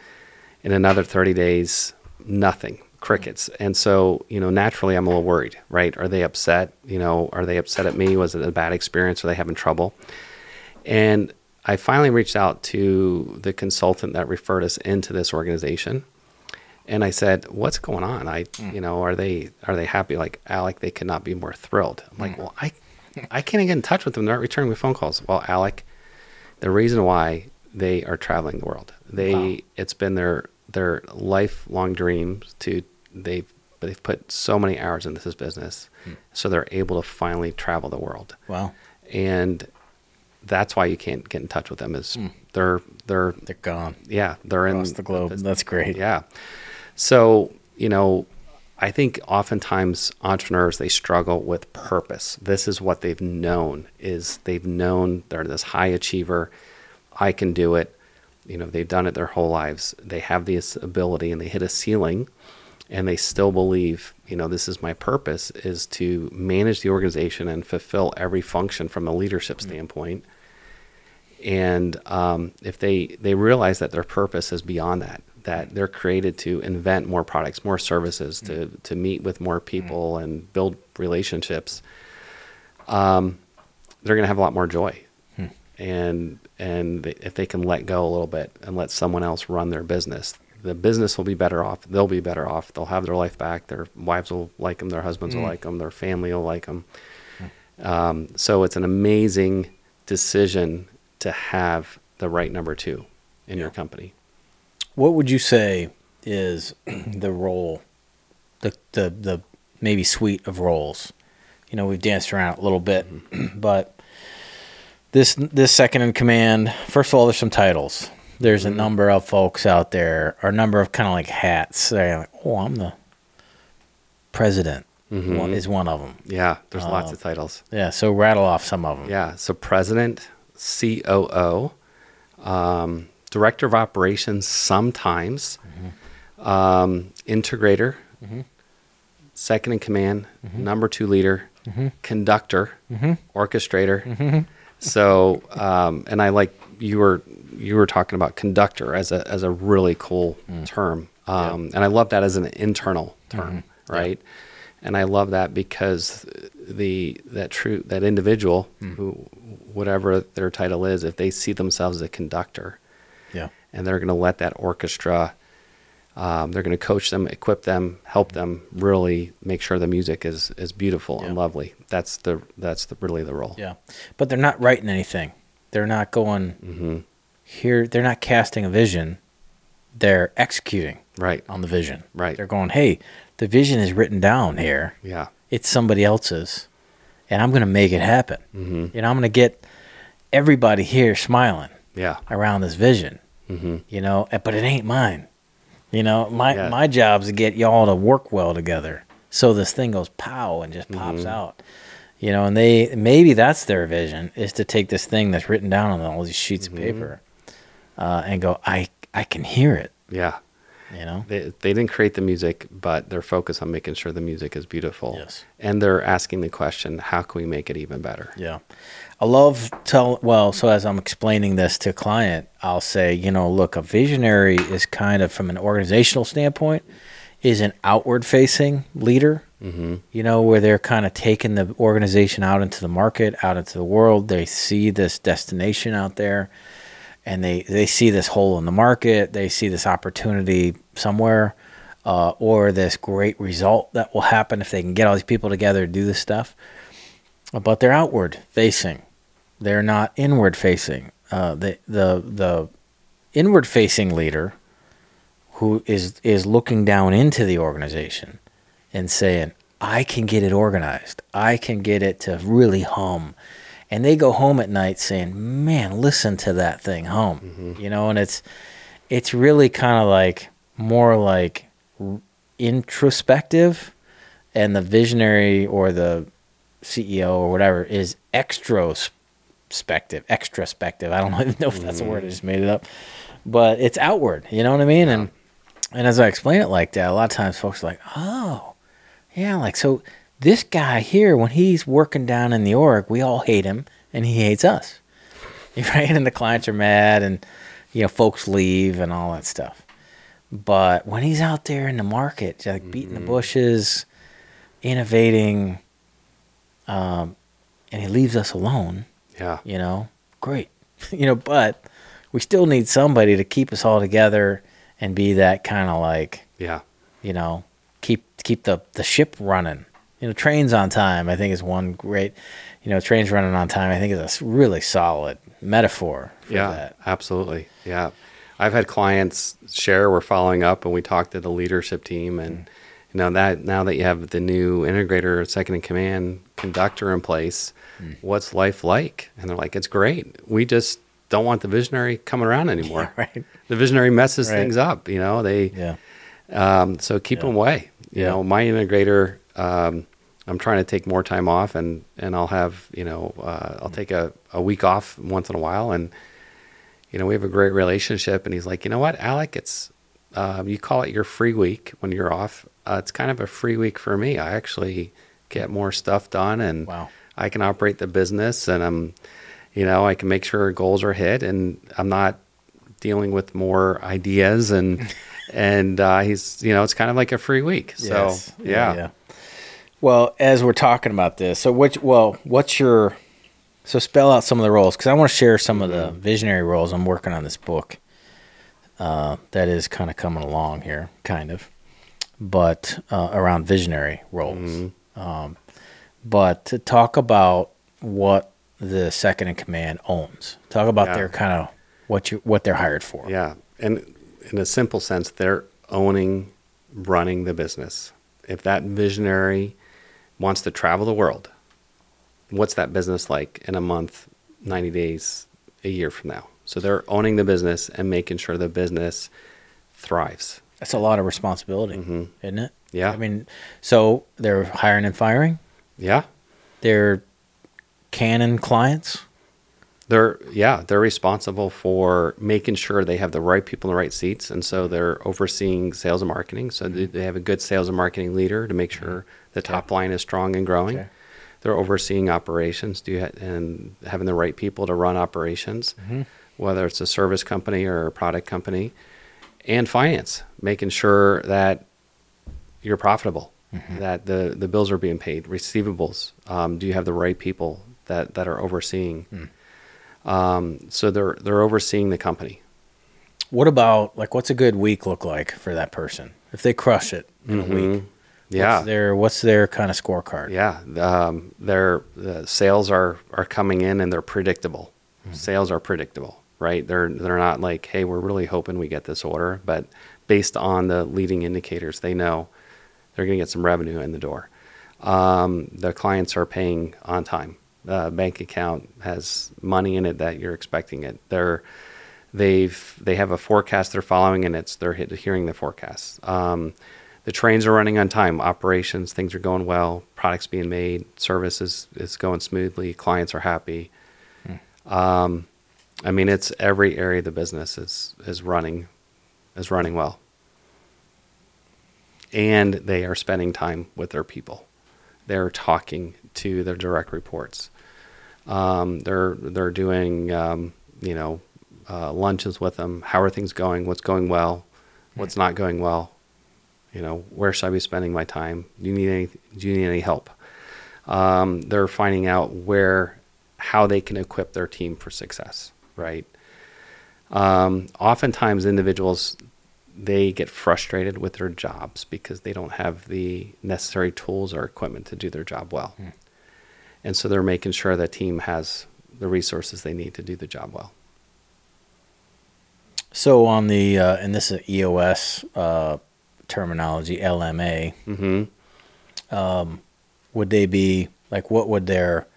in another 30 days, nothing, crickets. And so, naturally I'm a little worried, right? Are they upset? Are they upset at me? Was it a bad experience? Are they having trouble? And I finally reached out to the consultant that referred us into this organization. And I said, what's going on? Are they happy? Like, Alec, they could not be more thrilled. I'm like, well, I can't get in touch with them. They're not returning my phone calls. Well, Alec, the reason why they are traveling the world. It's been their lifelong dreams to they've put so many hours into this business. So they're able to finally travel the world. Wow. And that's why you can't get in touch with them is they're gone. Yeah. They're across the globe. That's great. Yeah. So, I think oftentimes entrepreneurs, they struggle with purpose. This is what they've known is they've known they're this high achiever. I can do it. They've done it their whole lives. They have this ability and they hit a ceiling and they still believe, this is my purpose is to manage the organization and fulfill every function from a leadership standpoint. And if they realize that their purpose is beyond that they're created to invent more products, more services, to meet with more people and build relationships, they're going to have a lot more joy. And if they can let go a little bit and let someone else run their business, the business will be better off. They'll be better off. They'll have their life back. Their wives will like them. Their husbands will like them. Their family will like them. So it's an amazing decision to have the right number two in your company. What would you say is the role, the maybe suite of roles? We've danced around a little bit, but This second in command, first of all, there's some titles. There's a number of folks out there, or a number of kind of like hats. They're like, I'm the president is one of them. Yeah, there's lots of titles. Yeah, so rattle off some of them. Yeah, so president, COO, director of operations sometimes, integrator, second in command, number two leader, conductor, orchestrator. So, and I like you were talking about conductor as a really cool term. And I love that as an internal term, right? Yeah. And I love that because that individual who, whatever their title is, if they see themselves as a conductor, and they're going to let that orchestra, they're going to coach them, equip them, help them really make sure the music is beautiful and lovely. That's really the role. Yeah. But they're not writing anything. They're not going here. They're not casting a vision. They're executing on the vision. Right. They're going, hey, the vision is written down here. Yeah. It's somebody else's and I'm going to make it happen. I'm going to get everybody here smiling around this vision, but it ain't mine. My job's to get y'all to work well together. So this thing goes pow and just pops out, and maybe that's their vision is to take this thing that's written down on all these sheets of paper, and go, I can hear it. Yeah. They didn't create the music, but they're focused on making sure the music is beautiful. Yes. And they're asking the question, how can we make it even better? Yeah. I love so as I'm explaining this to a client, I'll say, look, a visionary is kind of from an organizational standpoint is an outward facing leader, where they're kind of taking the organization out into the market, out into the world. They see this destination out there and they see this hole in the market. They see this opportunity somewhere or this great result that will happen if they can get all these people together to do this stuff. But they're outward facing. They're not inward facing. The inward facing leader who is looking down into the organization and saying, I can get it organized. I can get it to really hum. And they go home at night saying, man, listen to that thing hum. And it's it's really kind of like more like introspective, and the visionary or the CEO or whatever is extrospective. I don't even know if that's a word. I just made it up, but it's outward. You know what I mean? Yeah. And as I explain it like that, a lot of times folks are like, oh, yeah, like, so this guy here, when he's working down in the org, we all hate him and he hates us, right? And the clients are mad and, you know, folks leave and all that stuff. But when he's out there in the market, just like beating the bushes, innovating, and he leaves us alone, yeah, you know, great, you know, but we still need somebody to keep us all together and be that kind of like, yeah, you know, keep the ship running, you know, trains on time, I think is one great, you know, trains running on time, I think is a really solid metaphor for that. Absolutely. Yeah. I've had clients share, we're following up and we talked to the leadership team and, you know, now that you have the new integrator, second in command conductor in place, what's life like? And they're like, it's great. We just don't want the visionary coming around anymore. Yeah, right. The visionary messes things up, you know, so keep them away. You know, my integrator, I'm trying to take more time off and I'll have, you know, I'll take a week off once in a while. And, you know, we have a great relationship and he's like, you know what, Alec, it's, you call it your free week when you're off. It's kind of a free week for me. I actually get more stuff done and I can operate the business and I'm, you know, I can make sure goals are hit and I'm not dealing with more ideas and, he's, you know, it's kind of like a free week. So, yeah. Well, as we're talking about this, so so spell out some of the roles, because I want to share some of the visionary roles. I'm working on this book that is kind of coming along here, kind of, but around visionary roles. But to talk about what the second in command owns, talk about their kind of what they're hired for. Yeah, and in a simple sense, they're owning, running the business. If that visionary wants to travel the world, what's that business like in a month, 90 days, a year from now? So they're owning the business and making sure the business thrives. That's a lot of responsibility, isn't it? Yeah. I mean, so they're hiring and firing. Yeah. They're canning clients. They're responsible for making sure they have the right people in the right seats. And so they're overseeing sales and marketing. So they have a good sales and marketing leader to make sure the top line is strong and growing. Okay. They're overseeing operations and having the right people to run operations, whether it's a service company or a product company, and finance, making sure that you're profitable, that the bills are being paid, receivables. Do you have the right people that are overseeing? So they're overseeing the company. What about, like, what's a good week look like for that person? If they crush it in a week, what's their kind of scorecard? Yeah. Their sales are coming in and they're predictable. Sales are predictable, right? They're not like, hey, we're really hoping we get this order, but based on the leading indicators, they know they're going to get some revenue in the door. Their clients are paying on time. Bank account has money in it that you're expecting it. They have a forecast they're following, and they're hearing the forecast. The trains are running on time. Operations, things are going well. Products being made. Service is going smoothly. Clients are happy. I mean, it's every area of the business is running well, and they are spending time with their people. They're talking to their direct reports. They're doing, lunches with them. How are things going? What's going well? What's not going well? You know, where should I be spending my time? Do you need any help? They're finding out how they can equip their team for success, right? Oftentimes individuals, they get frustrated with their jobs because they don't have the necessary tools or equipment to do their job well. And so they're making sure that team has the resources they need to do the job well. So on the, and this is EOS terminology, LMA, would they be, like, what would their,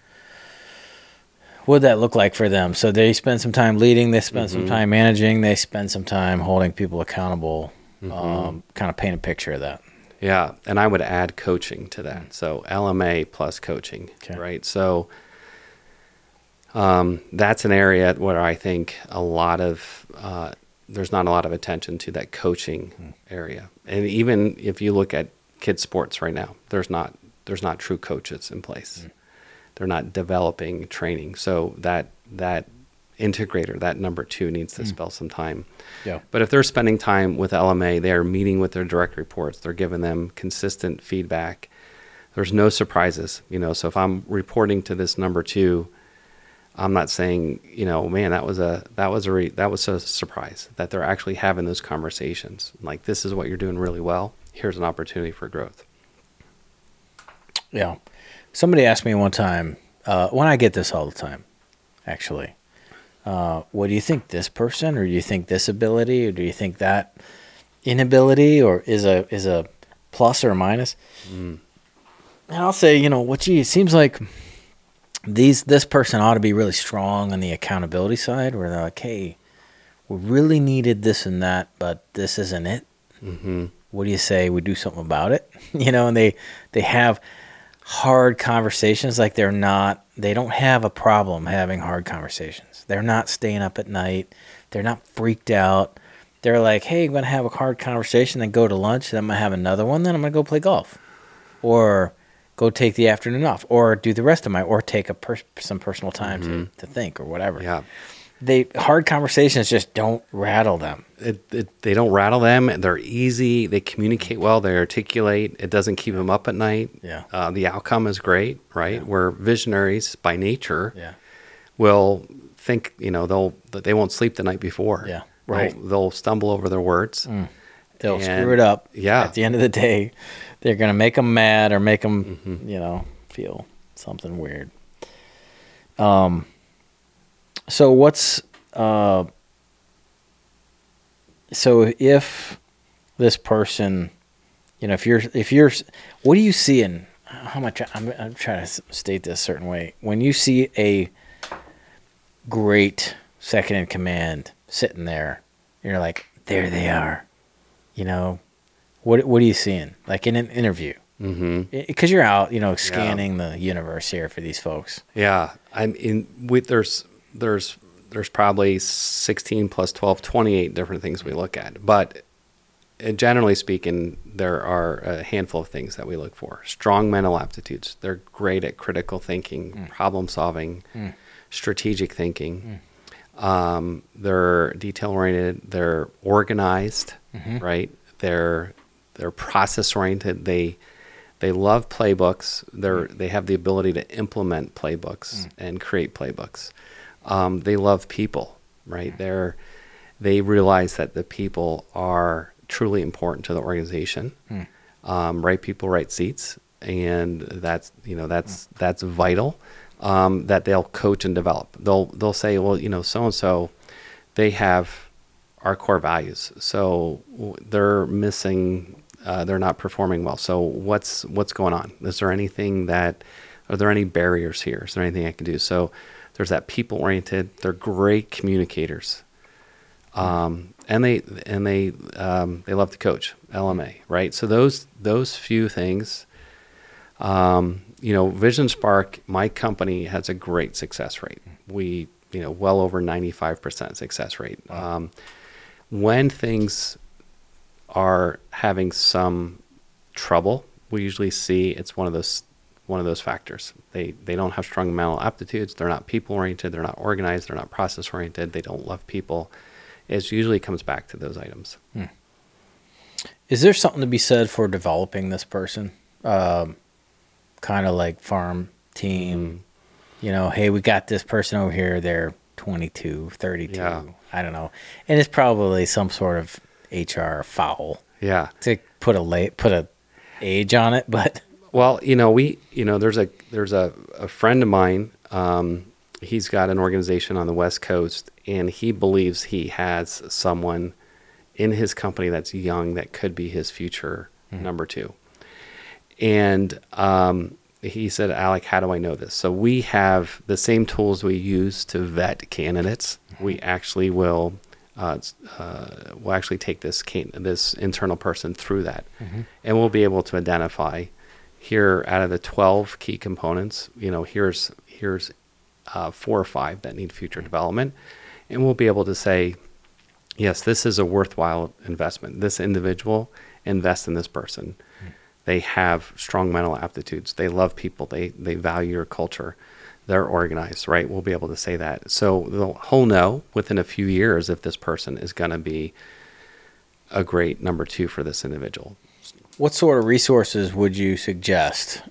what that look like for them? So they spend some time leading, they spend some time managing, they spend some time holding people accountable, kind of paint a picture of that. Yeah, and I would add coaching to that. So LMA plus coaching, right? So that's an area where I think a lot of, there's not a lot of attention to that coaching area. And even if you look at kids' sports right now, there's not true coaches in place. They're not developing training. So that integrator, that number two, needs to spend some time. Yeah. But if they're spending time with LMA, they're meeting with their direct reports, they're giving them consistent feedback. There's no surprises, you know. So if I'm reporting to this number two, I'm not saying, you know, man, that was a surprise that they're actually having those conversations. Like, this is what you're doing really well. Here's an opportunity for growth. Yeah. Somebody asked me one time, when I get this all the time, actually, what do you think, this person, or do you think this ability, or do you think that inability, or is a plus or a minus? And I'll say, you know, well, gee, it seems like this person ought to be really strong on the accountability side, where they're like, hey, we really needed this and that, but this isn't it. What do you say we do something about it? You know, and they have hard conversations. Like, they don't have a problem having hard conversations. They're not staying up at night. They're not freaked out. They're like, hey, I'm going to have a hard conversation, then go to lunch, then I'm going to have another one, then I'm going to go play golf, or go take the afternoon off, or do the rest of or take some personal time to think, or whatever. Yeah. Hard conversations just don't rattle them. They don't rattle them. They're easy. They communicate well. They articulate. It doesn't keep them up at night. Yeah. The outcome is great, right? Yeah. We're visionaries by nature. Yeah. Will think, you know, they won't sleep the night before. Yeah. Right. They'll stumble over their words. They'll screw it up. Yeah. At the end of the day, they're going to make them mad, or make them, you know, feel something weird. So what's, so if this person, you know, if you're, what do you see in, how much, I'm trying to state this a certain way. When you see a great second in command sitting there, you're like, there they are, you know, what are you seeing? Like in an interview. Cause you're out, you know, scanning the universe here for these folks. Yeah. There's probably 16 plus 12, 28 different things we look at. But generally speaking, there are a handful of things that we look for. Strong mental aptitudes. They're great at critical thinking, problem solving, strategic thinking. They're detail-oriented. They're organized, right? They're process-oriented. They love playbooks. They have the ability to implement playbooks and create playbooks. They love people, right? They realize that the people are truly important to the organization. Right people, right seats, and that's vital. That they'll coach and develop. They'll say, well, you know, so and so, they have our core values, so they're missing. They're not performing well. So what's going on? Are there any barriers here? Is there anything I can do? So there's that people oriented. They're great communicators, and they love to coach, LMA, right? So those few things, you know, Vision Spark. My company has a great success rate. We, you know, well over 95% success rate. When things are having some trouble, we usually see it's one of those factors. They don't have strong mental aptitudes. They're not people oriented. They're not organized. They're not process oriented. They don't love people. It usually comes back to those items. Is there something to be said for developing this person? Kind of like farm team, you know, hey, we got this person over here. They're 22, 32. Yeah. I don't know. And it's probably some sort of HR foul, yeah, to put a age on it, but well, you know, there's a friend of mine. He's got an organization on the West Coast, and he believes he has someone in his company that's young that could be his future number two, and he said, Alec, how do I know this? So we have the same tools we use to vet candidates. We actually will we'll actually take this internal person through that, and we'll be able to identify here out of the 12 key components, you know, here's 4 or 5 that need future development, and we'll be able to say, yes, this is a worthwhile investment. This individual, invest in this person. They have strong mental aptitudes. They love people. They value your culture. They're organized, right? We'll be able to say that. So they'll know within a few years if this person is going to be a great number 2 for this individual. What sort of resources would you suggest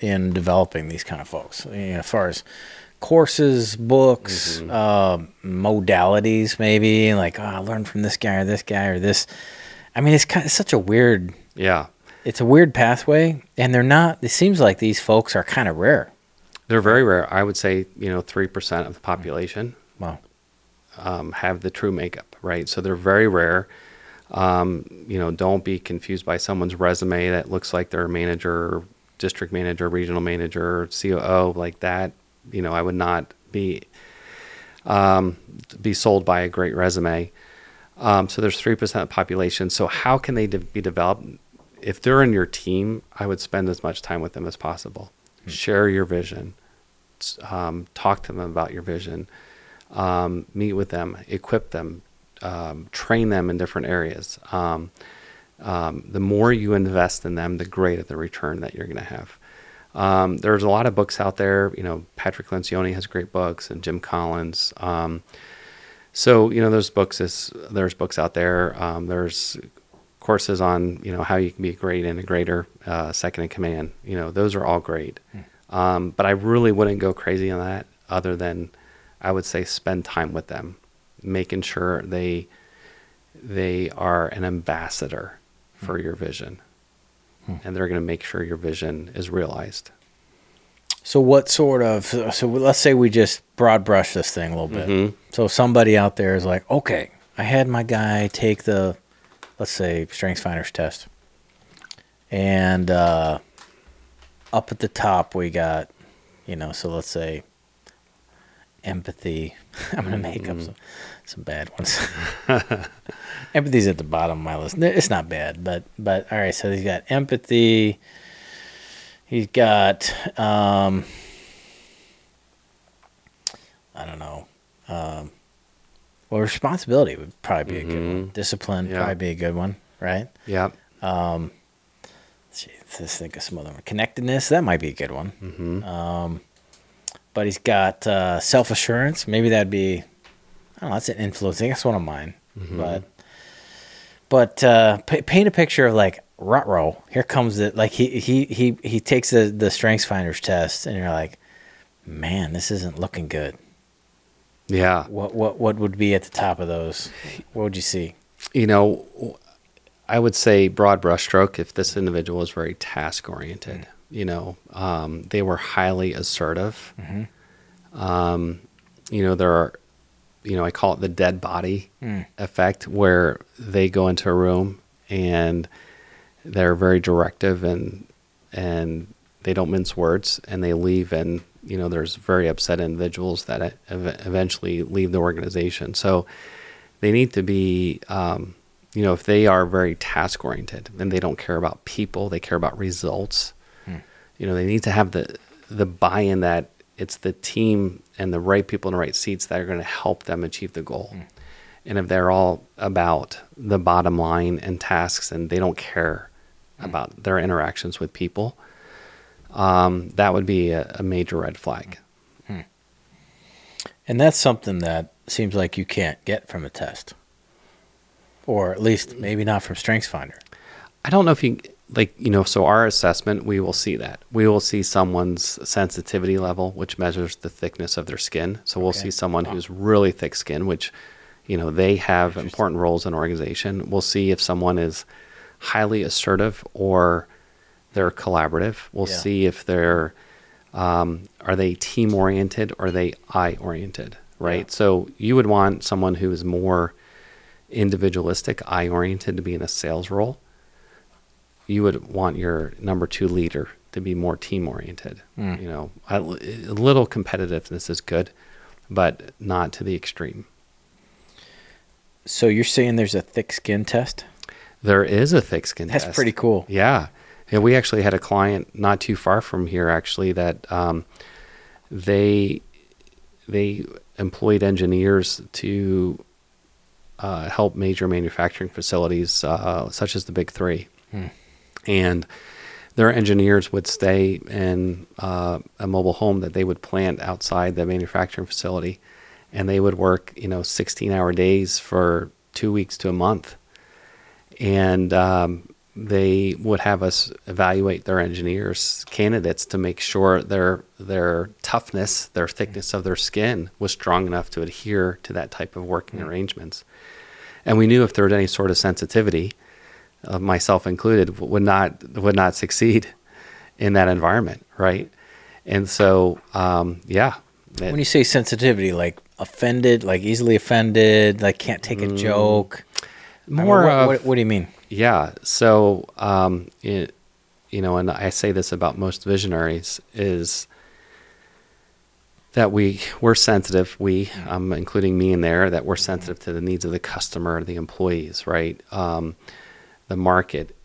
in developing these kind of folks? You know, as far as courses, books, modalities, maybe like, oh, I learned from this guy or this guy or this. I mean, it's such a weird. Yeah. It's a weird pathway, and they're not, it seems like these folks are kind of rare. They're very rare. I would say, 3% of the population have the true makeup, right? So they're very rare. Don't be confused by someone's resume that looks like they're a manager, district manager, regional manager, COO, like that. I would not be sold by a great resume. So there's 3% of the population. So how can they be developed? If they're in your team, I would spend as much time with them as possible. Share your vision, talk to them about your vision, meet with them, equip them, train them in different areas. The more you invest in them, the greater the return that you're going to have. There's a lot of books out there. Patrick Lencioni has great books, and Jim Collins. So there's books out there. There's courses on how you can be a great integrator, second in command. Those are all great, but I really wouldn't go crazy on that. Other than I would say spend time with them, making sure they are an ambassador for your vision, and they're going to make sure your vision is realized. So so let's say we just broad brush this thing a little bit. So somebody out there is like, okay, I had my guy take the, let's say, StrengthsFinder's test. And up at the top, we got, so let's say empathy. I'm going to make up some bad ones. Empathy's at the bottom of my list. It's not bad, but all right, so he's got empathy. He's got, responsibility would probably be a good one. Discipline probably be a good one, right? Yeah. Let's think of some other one. Connectedness, that might be a good one. But he's got self-assurance. Maybe that'd be, that's an influencing. That's one of mine. But paint a picture of like, ruh-roh, here comes it. Like he takes the StrengthsFinder's test, and you're like, man, this isn't looking good. Yeah. What would be at the top of those? What would you see? I would say broad brushstroke. If this individual is very task oriented, they were highly assertive. There are, I call it the dead body effect, where they go into a room and they're very directive and they don't mince words, and they leave, and there's very upset individuals that eventually leave the organization. So they need to be, if they are very task oriented and they don't care about people, they care about results. They need to have the buy-in that it's the team and the right people in the right seats that are going to help them achieve the goal. And if they're all about the bottom line and tasks, and they don't care about their interactions with people, that would be a major red flag. And that's something that seems like you can't get from a test, or at least maybe not from StrengthsFinder. I don't know if you so our assessment, we will see that. We will see someone's sensitivity level, which measures the thickness of their skin. So we'll see someone who's really thick skin, which, they have important roles in an organization. We'll see if someone is highly assertive or they're collaborative. We'll see if they're, are they team oriented or are they eye oriented, right? Yeah. So you would want someone who is more individualistic, eye oriented to be in a sales role. You would want your number 2 leader to be more team oriented. You know, a little competitiveness is good, but not to the extreme. So you're saying there's a thick skin test? There is a thick skin test. That's pretty cool. Yeah. And we actually had a client not too far from here, actually, that they employed engineers to help major manufacturing facilities, such as the Big Three. And their engineers would stay in a mobile home that they would plant outside the manufacturing facility, and they would work, 16-hour days for 2 weeks to a month. And they would have us evaluate their engineers, candidates, to make sure their toughness, their thickness of their skin was strong enough to adhere to that type of working arrangements. And we knew if there was any sort of sensitivity, myself included, would not succeed in that environment, right? And so, when you say sensitivity, like offended, like easily offended, like can't take a joke. More. I mean, what do you mean? Yeah. So, and I say this about most visionaries, is that we're sensitive. Including me in there, that we're sensitive to the needs of the customer, the employees, right? The market.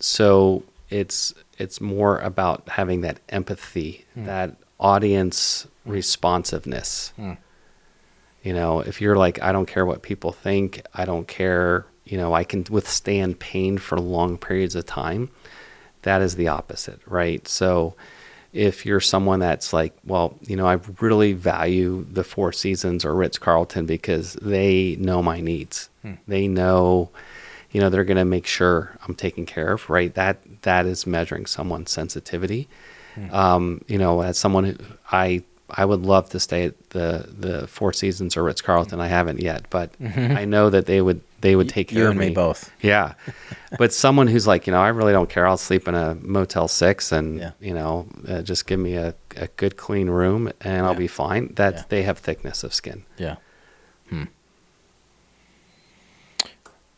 So it's more about having that empathy, that audience responsiveness. If you're like, I don't care what people think, I don't care, I can withstand pain for long periods of time, that is the opposite, right? So if you're someone that's like, well, I really value the Four Seasons or Ritz Carlton because they know my needs. They know, they're going to make sure I'm taken care of, right? That is measuring someone's sensitivity. As someone who I would love to stay at the Four Seasons or Ritz Carlton. I haven't yet, but I know that they would take care of me. You and me both. Yeah. But someone who's like, I really don't care. I'll sleep in a Motel 6 and, just give me a good clean room and I'll be fine. That they have thickness of skin. Yeah. Hmm.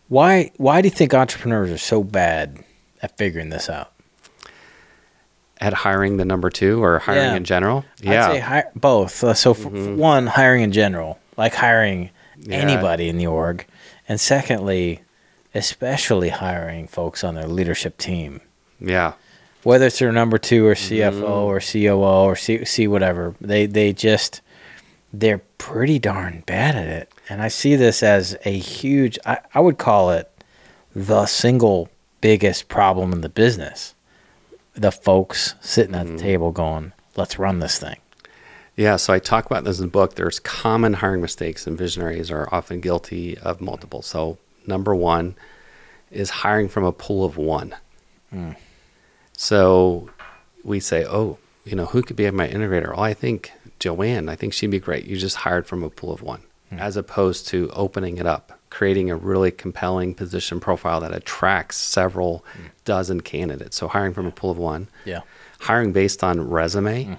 Why do you think entrepreneurs are so bad at figuring this out? At hiring the number two or hiring in general? I'd say both. So for one, hiring in general, like hiring anybody in the org. And secondly, especially hiring folks on their leadership team. Yeah. Whether it's their number two or CFO or COO or C whatever, they're pretty darn bad at it. And I see this as a huge, I would call it the single biggest problem in the business. The folks sitting at the table going, let's run this thing. Yeah, so I talk about this in the book. There's common hiring mistakes, and visionaries are often guilty of multiple. So number one is hiring from a pool of one. So we say, who could be my integrator? Oh, I think Joanne, she'd be great. You just hired from a pool of one, as opposed to opening it up, creating a really compelling position profile that attracts several dozen candidates. So hiring from a pool of one, hiring based on resume,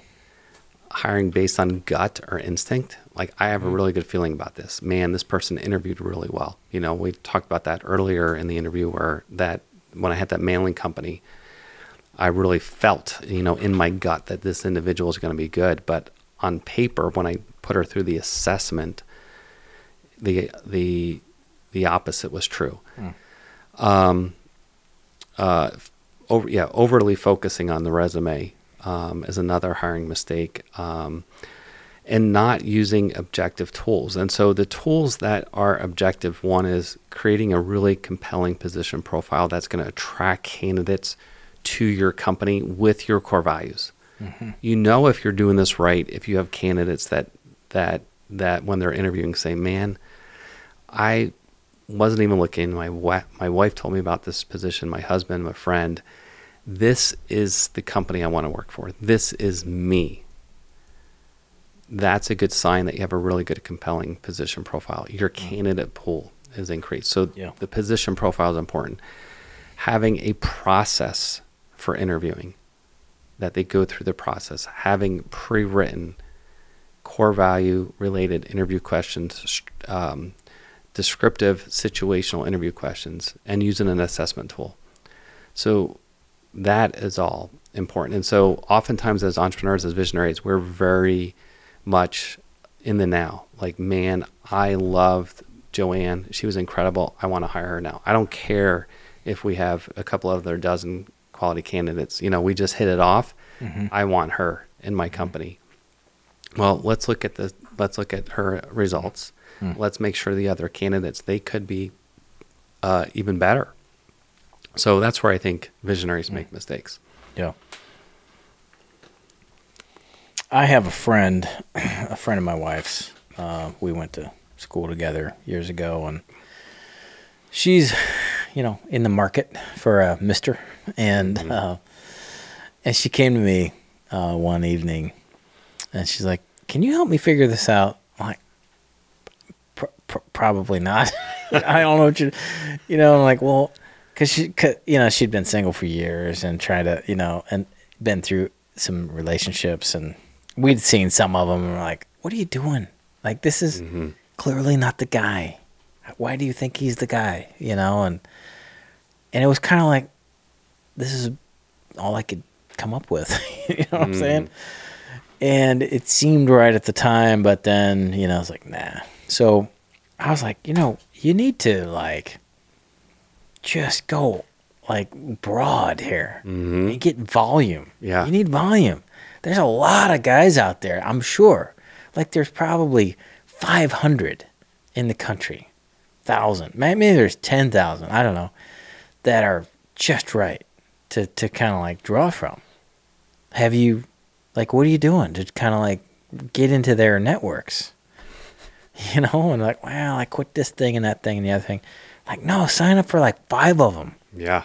hiring based on gut or instinct. Like I have a really good feeling about this. Man, this person interviewed really well. We talked about that earlier in the interview where when I had that mailing company, I really felt, in my gut that this individual is going to be good. But on paper, when I put her through the assessment, the opposite was true. Overly focusing on the resume is another hiring mistake, and not using objective tools. And so the tools that are objective, one is creating a really compelling position profile that's going to attract candidates to your company with your core values. If you're doing this right, if you have candidates that when they're interviewing say, man, I wasn't even looking. My wife told me about this position, my husband, my friend. This is the company I want to work for. This is me. That's a good sign that you have a really good, compelling position profile. Your candidate pool is increased. So the position profile is important. Having a process for interviewing, that they go through the process, having pre-written core value related interview questions, descriptive situational interview questions, and using an assessment tool. So that is all important. And so oftentimes as entrepreneurs, as visionaries, we're very much in the now. Like, man, I loved Joanne. She was incredible. I want to hire her now. I don't care if we have a couple other dozen quality candidates. You know, we just hit it off. Mm-hmm. I want her in my company. Well, let's look at her results. Mm. Let's make sure the other candidates, they could be even better. So that's where I think visionaries make mistakes. Yeah. I have a friend of my wife's, we went to school together years ago, and she's, you know, in the market for a mister. And, mm-hmm. And she came to me, one evening, and she's like, "Can you help me figure this out?" I'm like, probably not. I don't know what you know, I'm like, well, cause you know, she'd been single for years and tried to, you know, and been through some relationships, and we'd seen some of them, and we're like, what are you doing? Like, this is mm-hmm. clearly not the guy. Why do you think he's the guy? You know? And it was kind of like, this is all I could come up with. You know what I'm saying? And it seemed right at the time, but then, you know, I was like, nah. So I was like, you know, you need to, like, just go, like, broad here. Mm-hmm. You get volume. Yeah. You need volume. There's a lot of guys out there, I'm sure. Like, there's probably 500 in the country, 1,000. Maybe there's 10,000, I don't know, that are just right to kind of, like, draw from. Have you... Like, what are you doing to kind of, like, get into their networks? You know, and like, well, I quit this thing and that thing and the other thing. Like, no, sign up for, like, 5 of them. Yeah.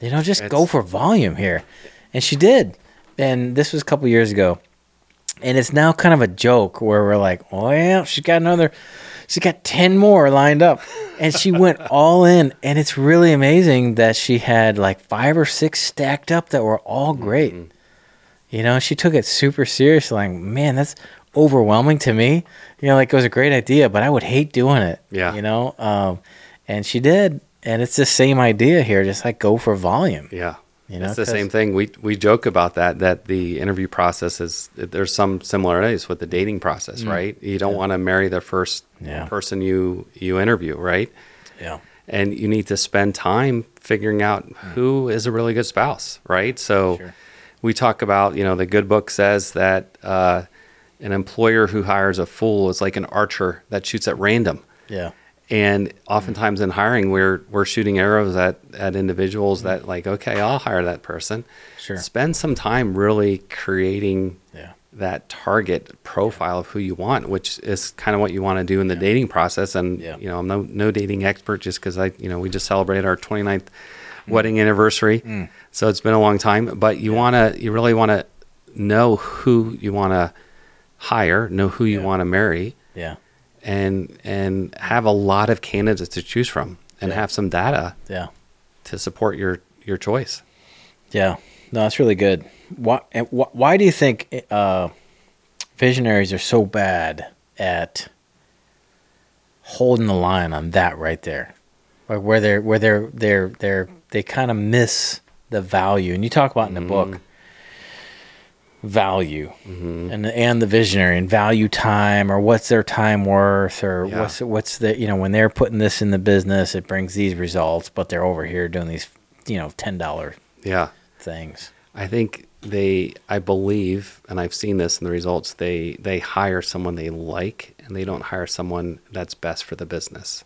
You know, just go for volume here. And she did. And this was a couple years ago. And it's now kind of a joke where we're like, well, she's got 10 more lined up. And she went all in. And it's really amazing that she had, like, 5 or 6 stacked up that were all great. Mm-hmm. You know, she took it super seriously. Like, man, that's overwhelming to me. You know, like, it was a great idea, but I would hate doing it. Yeah. You know, and she did. And it's the same idea here. Just, like, go for volume. Yeah. You know, it's the same thing. We joke about that the interview process is, there's some similarities with the dating process, right? You don't want to marry the first person you interview, right? Yeah. And you need to spend time figuring out who is a really good spouse, right? So. Sure. We talk about, you know, the good book says that an employer who hires a fool is like an archer that shoots at random. Yeah. And oftentimes in hiring, we're shooting arrows at individuals that, like, okay, I'll hire that person. Sure. Spend some time really creating that target profile of who you want, which is kind of what you want to do in the dating process. And, you know, I'm no dating expert, just because we just celebrated our 29th wedding anniversary. So it's been a long time, but you really want to know who you want to hire, know who you want to marry, and have a lot of candidates to choose from, and have some data to support your choice. No, that's really good. Why do you think visionaries are so bad at holding the line on that right there, like where they kind of miss the value? And you talk about in the book value and the visionary, and value time, or what's their time worth, or what's the, you know, when they're putting this in the business, it brings these results, but they're over here doing these, you know, $10 things. I think I believe, and I've seen this in the results, they hire someone they like, and they don't hire someone that's best for the business.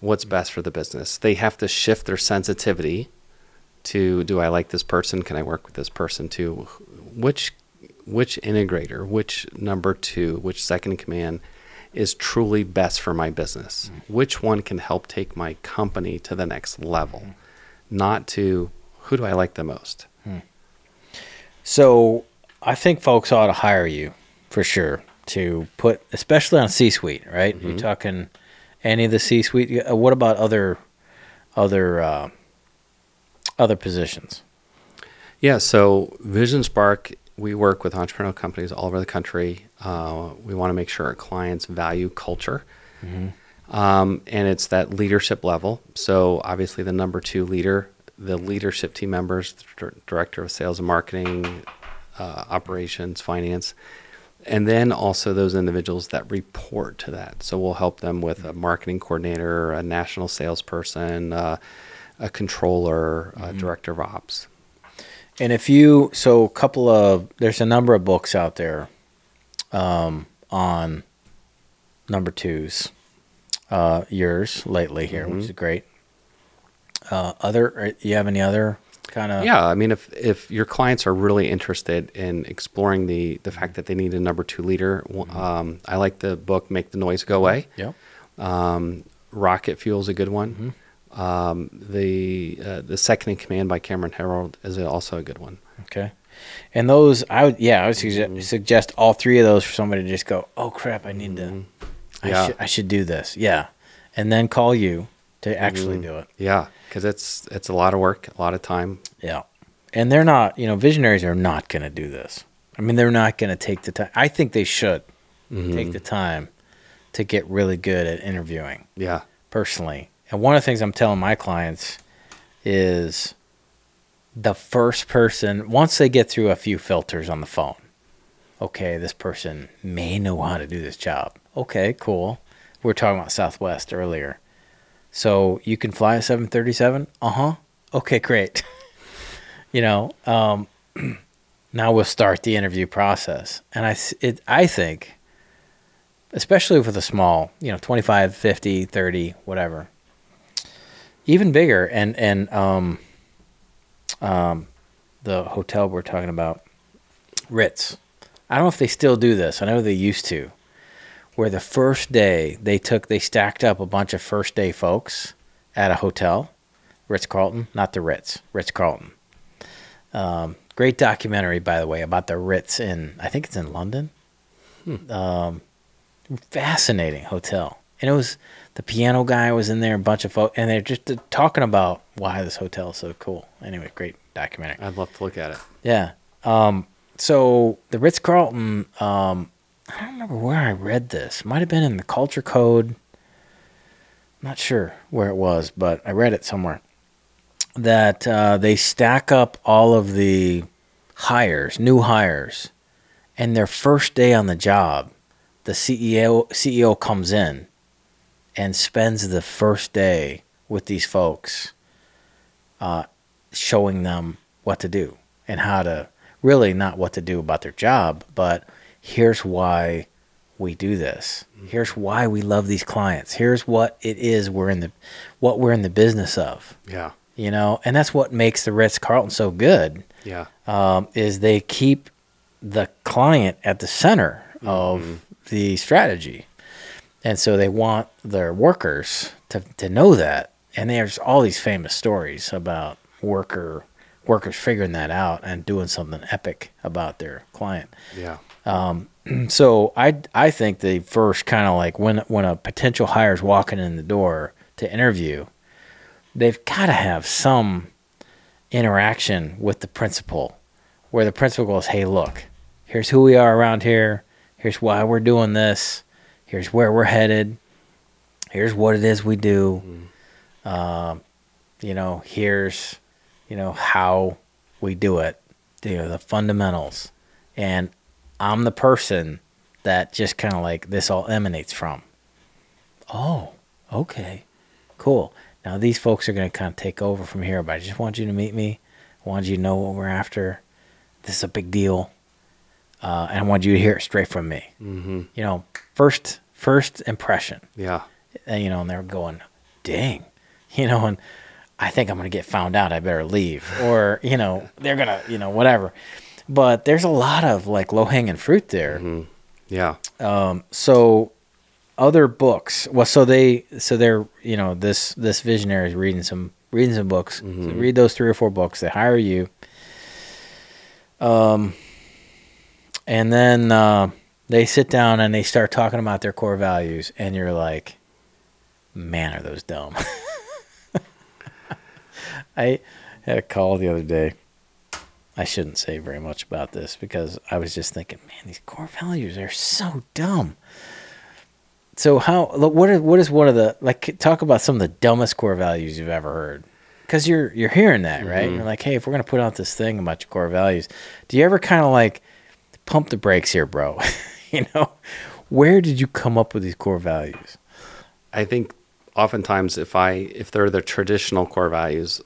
What's best for the business? They have to shift their sensitivity to, do I like this person? Can I work with this person? To which integrator, which number 2, which second in command is truly best for my business? Which one can help take my company to the next level? Not to, who do I like the most? So I think folks ought to hire you for sure, to put, especially on C-suite, right? You're talking... Any of the C-suite? What about other positions? Yeah, so Vision Spark, we work with entrepreneurial companies all over the country. We want to make sure our clients value culture. And it's that leadership level. So obviously the number 2 leader, the leadership team members, the director of sales and marketing, operations, finance, and then also those individuals that report to that. So we'll help them with a marketing coordinator, a national salesperson, a controller, a director of ops. And if you, so there's a number of books out there on number twos, yours lately here, which is great. You have any other kind of? Yeah. I mean, if your clients are really interested in exploring the fact that they need a number two leader, I like the book, Make the Noise Go Away. Yeah. Rocket Fuel is a good one. The Second in Command by Cameron Herold is also a good one. Okay. And those, I would suggest all three of those for somebody to just go, oh crap, I need to, I should do this. Yeah. And then call you to actually do it. Yeah. Cause it's a lot of work, a lot of time. Yeah. And they're not, visionaries are not going to do this. I mean, they're not going to take the time. I think they should take the time to get really good at interviewing. Yeah. Personally. And one of the things I'm telling my clients is the first person, once they get through a few filters on the phone, okay, this person may know how to do this job. Okay, cool. We were talking about Southwest earlier. So you can fly a 737? Uh-huh. Okay, great. Now we'll start the interview process. And I think, especially with a small, 25, 50, 30, whatever, even bigger, and the hotel we're talking about, Ritz. I don't know if they still do this. I know they used to, where the first day they stacked up a bunch of first day folks at a hotel, Ritz Carlton, not the Ritz, Ritz Carlton. Great documentary, by the way, about the Ritz I think it's in London. Fascinating hotel. And it was, the piano guy was in there, a bunch of folks, and they're just talking about why this hotel is so cool. Anyway, great documentary. I'd love to look at it. Yeah. So the Ritz-Carlton, I don't remember where I read this. It might have been in the Culture Code. I'm not sure where it was, but I read it somewhere. That they stack up all of the new hires, and their first day on the job, the CEO comes in and spends the first day with these folks, showing them what to do and how to, really not what to do about their job, but here's why we do this. Here's why we love these clients. Here's what it is we're in the business of. Yeah. And that's what makes the Ritz-Carlton so good. Yeah. Is they keep the client at the center of the strategy. And so they want their workers to know that. And there's all these famous stories about workers figuring that out and doing something epic about their client. Yeah. So I think the first kind of like when a potential hire is walking in the door to interview, they've got to have some interaction with the principal where the principal goes, hey, look, here's who we are around here. Here's why we're doing this. Here's where we're headed. Here's what it is we do. Here's, how we do it. The fundamentals. And I'm the person that just kind of like this all emanates from. Oh, okay, cool. Now these folks are going to kind of take over from here, but I just want you to meet me. I want you to know what we're after. This is a big deal. And I want you to hear it straight from me. First impression. Yeah. And they're going, dang, and I think I'm going to get found out. I better leave. Or, they're going to, whatever. But there's a lot of like low hanging fruit there. Yeah. So other books, they're, this visionary is reading some books. So read those 3 or 4 books. They hire you. And then they sit down and they start talking about their core values, and you're like, man, are those dumb. I had a call the other day. I shouldn't say very much about this because I was just thinking, man, these core values are so dumb. So what is one of the, like, talk about some of the dumbest core values you've ever heard? because you're hearing that, right? Mm-hmm. You're like, hey, if we're going to put out this thing about your core values, do you ever kind of like pump the brakes here, bro? You know, where did you come up with these core values? I think oftentimes if they're the traditional core values,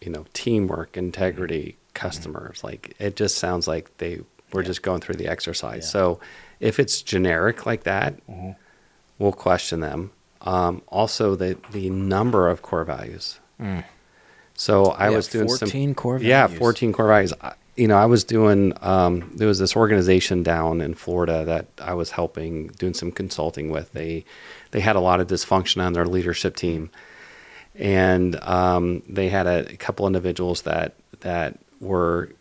you know, teamwork, integrity, customers, mm-hmm. like it just sounds like they were just going through the exercise. Yeah. So if it's generic like that, mm-hmm. we'll question them. Also the number of core values. Mm. So I was doing 14 core values. Yeah, 14 core values. You know, I was doing, there was this organization down in Florida that I was helping, doing some consulting with. They had a lot of dysfunction on their leadership team. And they had a couple individuals that were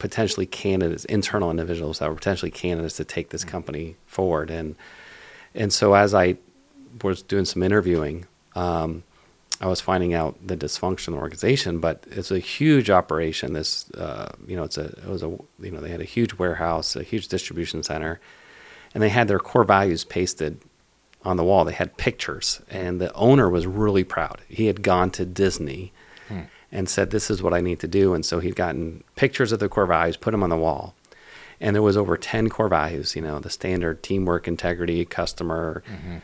potentially candidates, internal individuals that were potentially candidates to take this mm-hmm. company forward. And so as I was doing some interviewing, I was finding out the dysfunctional organization, but it's a huge operation. This, you know, they had a huge warehouse, a huge distribution center, and they had their core values pasted on the wall. They had pictures, and the owner was really proud. He had gone to Disney and said, this is what I need to do. And so he'd gotten pictures of the core values, put them on the wall. And there was over 10 core values, you know, the standard teamwork, integrity, customer, mm-hmm.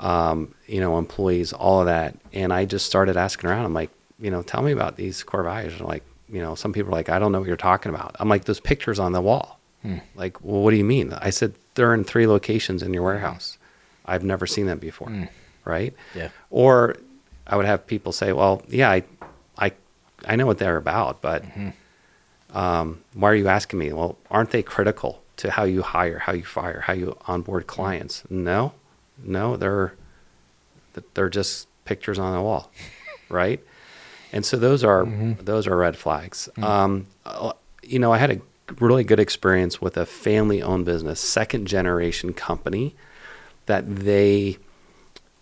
You know, employees, all of that. And I just started asking around. I'm like, you know, tell me about these core values. And like, you know, some people are like, I don't know what you're talking about. I'm like, those pictures on the wall. Hmm. Like, well, what do you mean? I said, they're in 3 locations in your warehouse. I've never seen them before. Hmm. Right. Yeah. Or I would have people say, well, yeah, I know what they're about, but, mm-hmm. Why are you asking me? Well, aren't they critical to how you hire, how you fire, how you onboard clients? No, they're just pictures on the wall, right? And so those are red flags. Mm-hmm. You know, I had a really good experience with a family-owned business, second-generation company, that they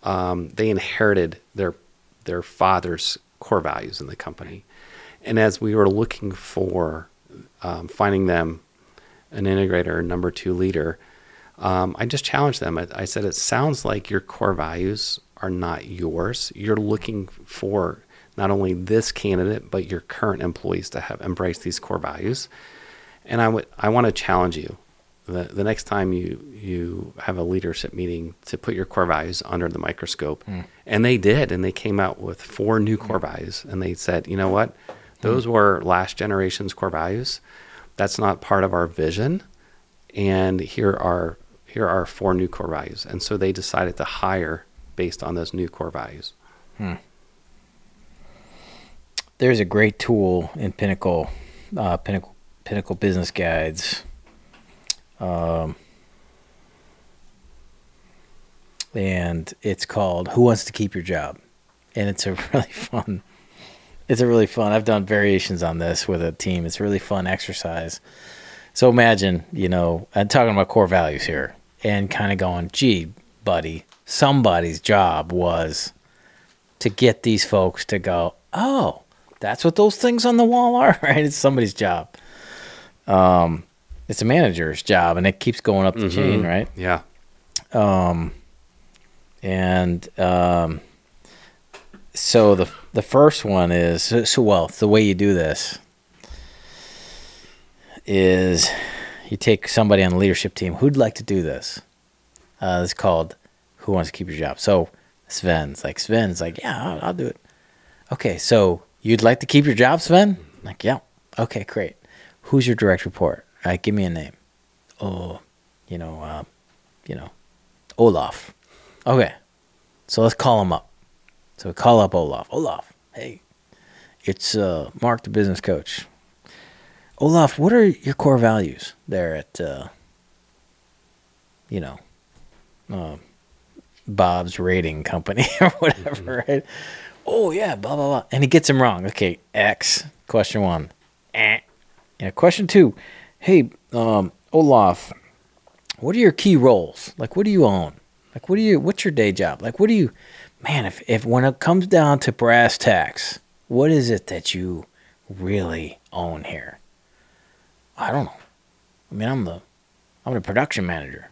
inherited their father's core values in the company. And as we were looking for finding them an integrator, #2 leader, I just challenged them. I said, it sounds like your core values are not yours. You're looking for not only this candidate, but your current employees to have embraced these core values. And I want to challenge you the next time you have a leadership meeting to put your core values under the microscope. Mm. And they did. And they came out with 4 new core values. And they said, you know what? Those were last generation's core values. That's not part of our vision. And here are 4 new core values. And so they decided to hire based on those new core values. Hmm. There's a great tool in Pinnacle Business Guides. And it's called Who Wants to Keep Your Job? And it's a really fun, I've done variations on this with a team. It's a really fun exercise. So imagine, you know, I'm talking about core values here and kind of going, gee, buddy, somebody's job was to get these folks to go, oh, that's what those things on the wall are, right? It's somebody's job. It's a manager's job, and it keeps going up the mm-hmm. chain, right? Yeah. So the first one is, the way you do this is you take somebody on the leadership team who'd like to do this. It's called Who Wants to Keep Your Job? So Sven's like, yeah, I'll do it. Okay, so you'd like to keep your job, Sven? I'm like, yeah. Okay, great. Who's your direct report? All right, give me a name. Oh, you know, Olaf. Okay, so let's call him up. So we call up Olaf. Olaf, hey, it's Mark, the business coach. Olaf, what are your core values there at, Bob's rating company or whatever, right? Oh, yeah, blah, blah, blah. And he gets them wrong. Okay, X, question 1. And question 2, hey, Olaf, what are your key roles? Like, what do you own? Like, what's your day job? Like, what do you, man, if when it comes down to brass tacks, what is it that you really own here? I don't know. I mean, I'm the production manager,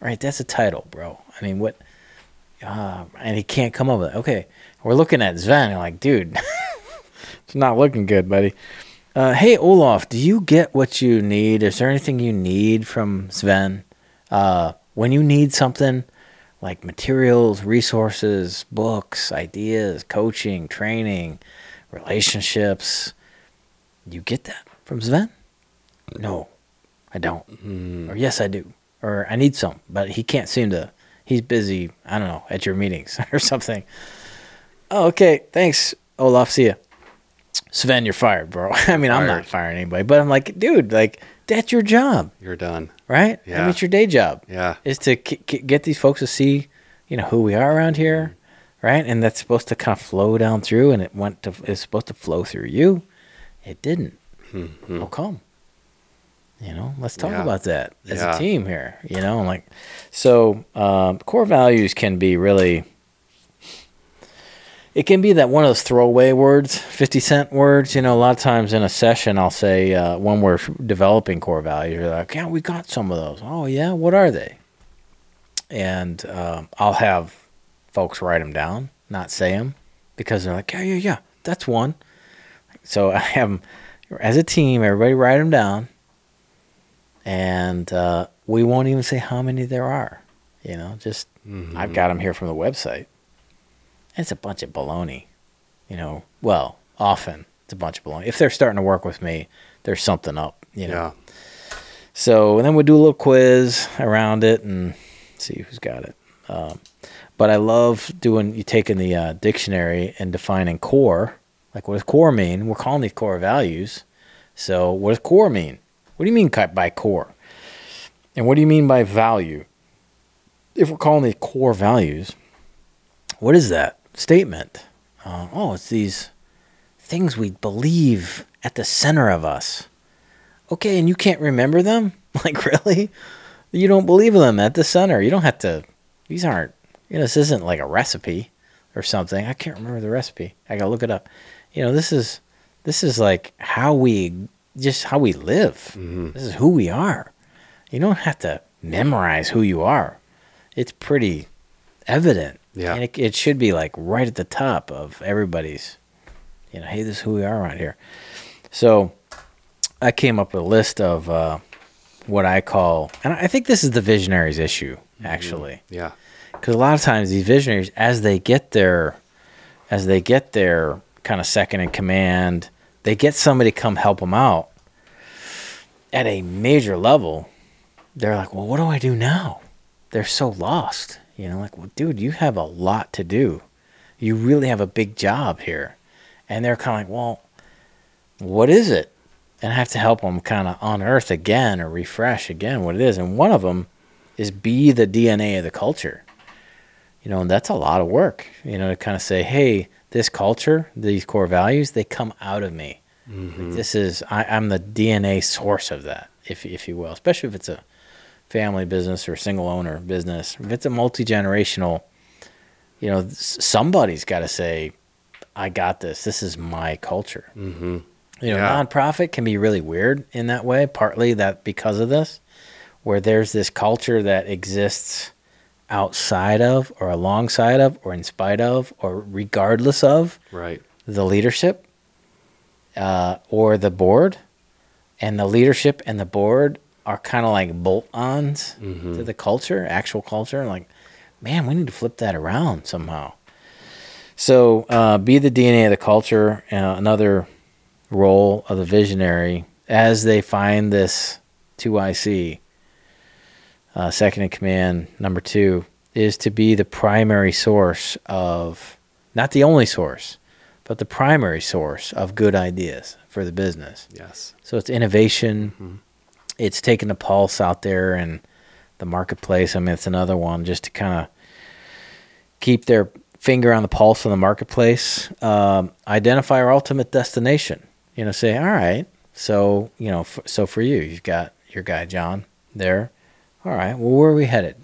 right? That's a title, bro. I mean, what? And he can't come up with it. Okay, we're looking at Sven. And like, dude, It's not looking good, buddy. Hey, Olaf, do you get what you need? Is there anything you need from Sven? When you need something like materials, resources, books, ideas, coaching, training, relationships, you get that from Sven? No, I don't. Or yes, I do. Or I need some, but he can't seem to. He's busy, I don't know, at your meetings or something. Oh, okay, thanks, Olaf, see ya. Sven, you're fired, bro. I mean, I'm not firing anybody, but I'm like, dude, like, that's your job. You're done. Right? Yeah. I mean, it's your day job. Yeah. Is to get these folks to see, you know, who we are around here, right? And that's supposed to kind of flow down through, and it's supposed to flow through you. It didn't. How come? You know, let's talk about that as a team here, you know, like, so core values can be really, it can be that one of those throwaway words, 50-cent words, you know, a lot of times in a session, I'll say when we're developing core values, you're like, yeah, we got some of those. Oh yeah. What are they? And I'll have folks write them down, not say them, because they're like, yeah, that's one. So I have them as a team, everybody write them down. And we won't even say how many there are, you know, just I've got them here from the website. It's a bunch of baloney, you know, well, often it's a bunch of baloney. If they're starting to work with me, there's something up, you know. Yeah. So and then we'll do a little quiz around it and see who's got it. But I love doing, you taking the dictionary and defining core, like what does core mean? We're calling these core values. So what does core mean? What do you mean by core? And what do you mean by value? If we're calling these core values, what is that statement? It's these things we believe at the center of us. Okay, and you can't remember them? Like, really? You don't believe in them at the center. You don't have to, these aren't, you know, this isn't like a recipe or something. I can't remember the recipe. I got to look it up. You know, this is like how we live. This is who we are. You don't have to memorize who you are. It's pretty evident. Yeah. And it should be like right at the top of everybody's, you know, hey, this is who we are right here. So I came up with a list of what I call, and I think this is the visionaries issue, actually. Yeah. Because a lot of times these visionaries, as they get their kind of second in command, they get somebody to come help them out at a major level. They're like, well, what do I do now? They're so lost. You know, like, well, dude, you have a lot to do. You really have a big job here. And they're kind of like, well, what is it? And I have to help them kind of unearth again or refresh again what it is. And one of them is be the DNA of the culture. You know, and that's a lot of work, you know, to kind of say, hey, this culture, these core values, they come out of me. Like this is, I'm the DNA source of that, if you will, especially if it's a family business or single owner business. If it's a multi-generational, you know, somebody's got to say, I got this. This is my culture. You know, nonprofit can be really weird in that way, partly that because of this, where there's this culture that exists outside of or alongside of or in spite of or regardless of the leadership or the board. And the leadership and the board are kind of like bolt-ons to the culture, actual culture. Like, man, we need to flip that around somehow. So be the DNA of the culture, another role of the visionary as they find this 2IC. Second in command, number 2, is to be the primary source of, not the only source, but the primary source of good ideas for the business. Yes. So it's innovation. It's taking the pulse out there and the marketplace. I mean, it's another one just to kind of keep their finger on the pulse of the marketplace. Identify our ultimate destination. You know, say, all right, so, you know, so for you, you've got your guy, John, there. All right, well, where are we headed?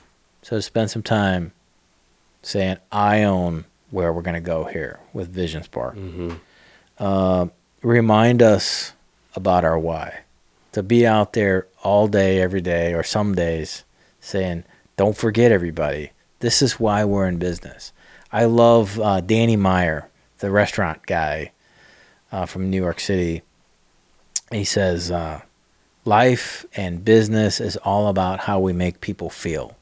So spend some time saying, I own where we're going to go here with Vision Spark. Remind us about our why. To be out there all day, every day, or some days saying, don't forget everybody. This is why we're in business. I love Danny Meyer, the restaurant guy from New York City. He says, life and business is all about how we make people feel.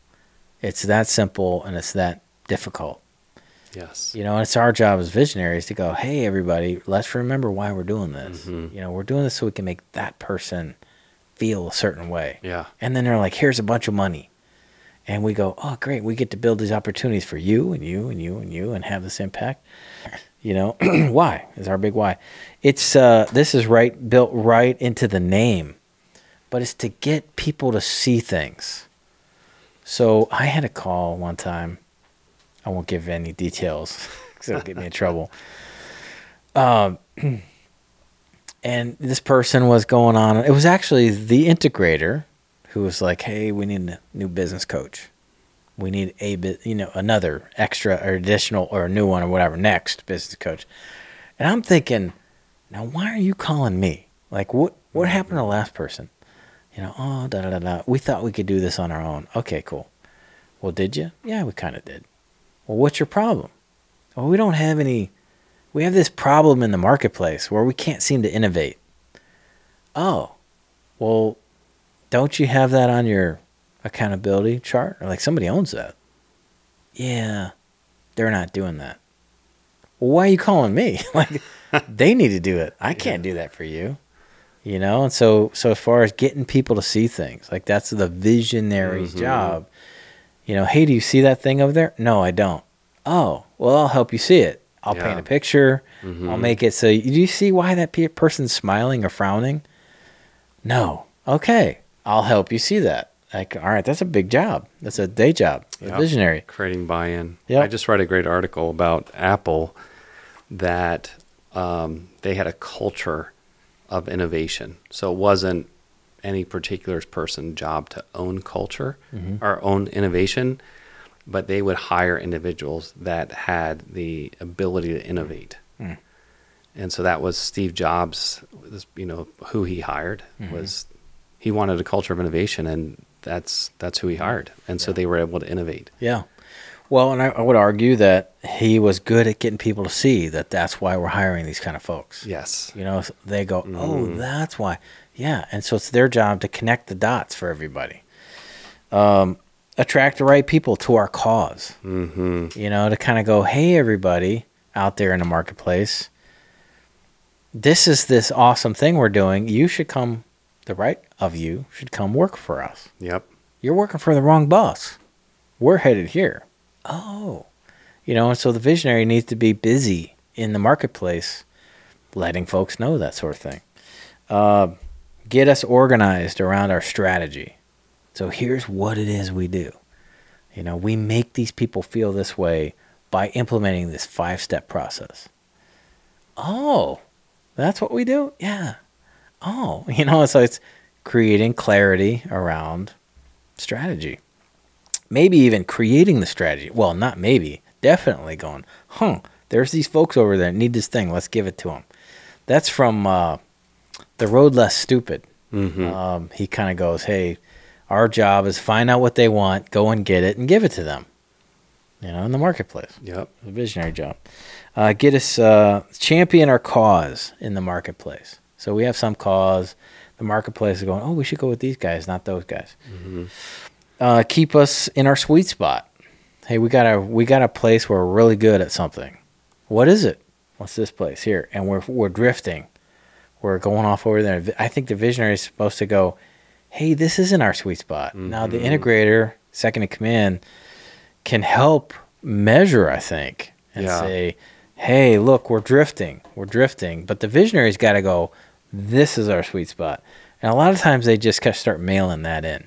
It's that simple and it's that difficult. Yes. You know, and it's our job as visionaries to go, hey, everybody, let's remember why we're doing this. Mm-hmm. You know, we're doing this so we can make that person feel a certain way. Yeah. And then they're like, here's a bunch of money. And we go, oh, great, we get to build these opportunities for you and you and you and you and have this impact. You know, why is our big why. It's this is right built right into the name, but it's to get people to see things. So I had a call one time. I won't give any details because it'll get me in trouble. And this person was going on. It was actually the integrator who was like, hey, we need a new business coach. We need another extra or additional or a new one or whatever, next business coach. And I'm thinking, now, why are you calling me? Like, what happened to the last person? You know, oh, da-da-da-da. We thought we could do this on our own. Okay, cool. Well, did you? Yeah, we kind of did. Well, what's your problem? Well, we don't have any. We have this problem in the marketplace where we can't seem to innovate. Oh, well, don't you have that on your accountability chart? Or like somebody owns that. Yeah, they're not doing that. Well, why are you calling me? Like they need to do it. I can't do that for you. You know, and so as far as getting people to see things, like that's the visionary's job. You know, hey, do you see that thing over there? No, I don't. Oh, well, I'll help you see it. I'll paint a picture. Mm-hmm. I'll make it so. Do you see why that person's smiling or frowning? No. Okay. I'll help you see that. Like, all right, that's a big job. That's a day job. Yep. A visionary. Creating buy-in. Yep. I just read a great article about Apple that they had a culture of innovation. So it wasn't any particular person's job to own culture or own innovation, but they would hire individuals that had the ability to innovate. Mm. And so that was Steve Jobs, you know, who he hired was he wanted a culture of innovation, and that's who he hired. And so they were able to innovate. Yeah. Well, and I would argue that he was good at getting people to see that that's why we're hiring these kind of folks. Yes. You know, they go, oh, that's why. Yeah. And so it's their job to connect the dots for everybody. Attract the right people to our cause, you know, to kind of go, hey, everybody out there in the marketplace, this is this awesome thing we're doing. You should come, the right of you should come work for us. Yep. You're working for the wrong boss. We're headed here. Oh, you know, and so the visionary needs to be busy in the marketplace, letting folks know that sort of thing. Get us organized around our strategy. So here's what it is we do. You know, we make these people feel this way by implementing this 5-step process. Oh, that's what we do? Yeah. Oh, you know, so it's creating clarity around strategy. Maybe even creating the strategy. Well, not maybe, definitely going, there's these folks over there that need this thing. Let's give it to them. That's from The Road Less Stupid. He kind of goes, hey, our job is find out what they want, go and get it, and give it to them, you know, in the marketplace. Yep. A visionary job. Get us, champion our cause in the marketplace. So we have some cause. The marketplace is going, oh, we should go with these guys, not those guys. Keep us in our sweet spot. Hey, we got a place where we're really good at something. What is it? What's this place here? And we're drifting. We're going off over there. I think the visionary is supposed to go, hey, this isn't our sweet spot. Now the integrator, second in command, can help measure, I think, and say, hey, look, we're drifting. But the visionary's got to go, this is our sweet spot. And a lot of times they just kind of start mailing that in.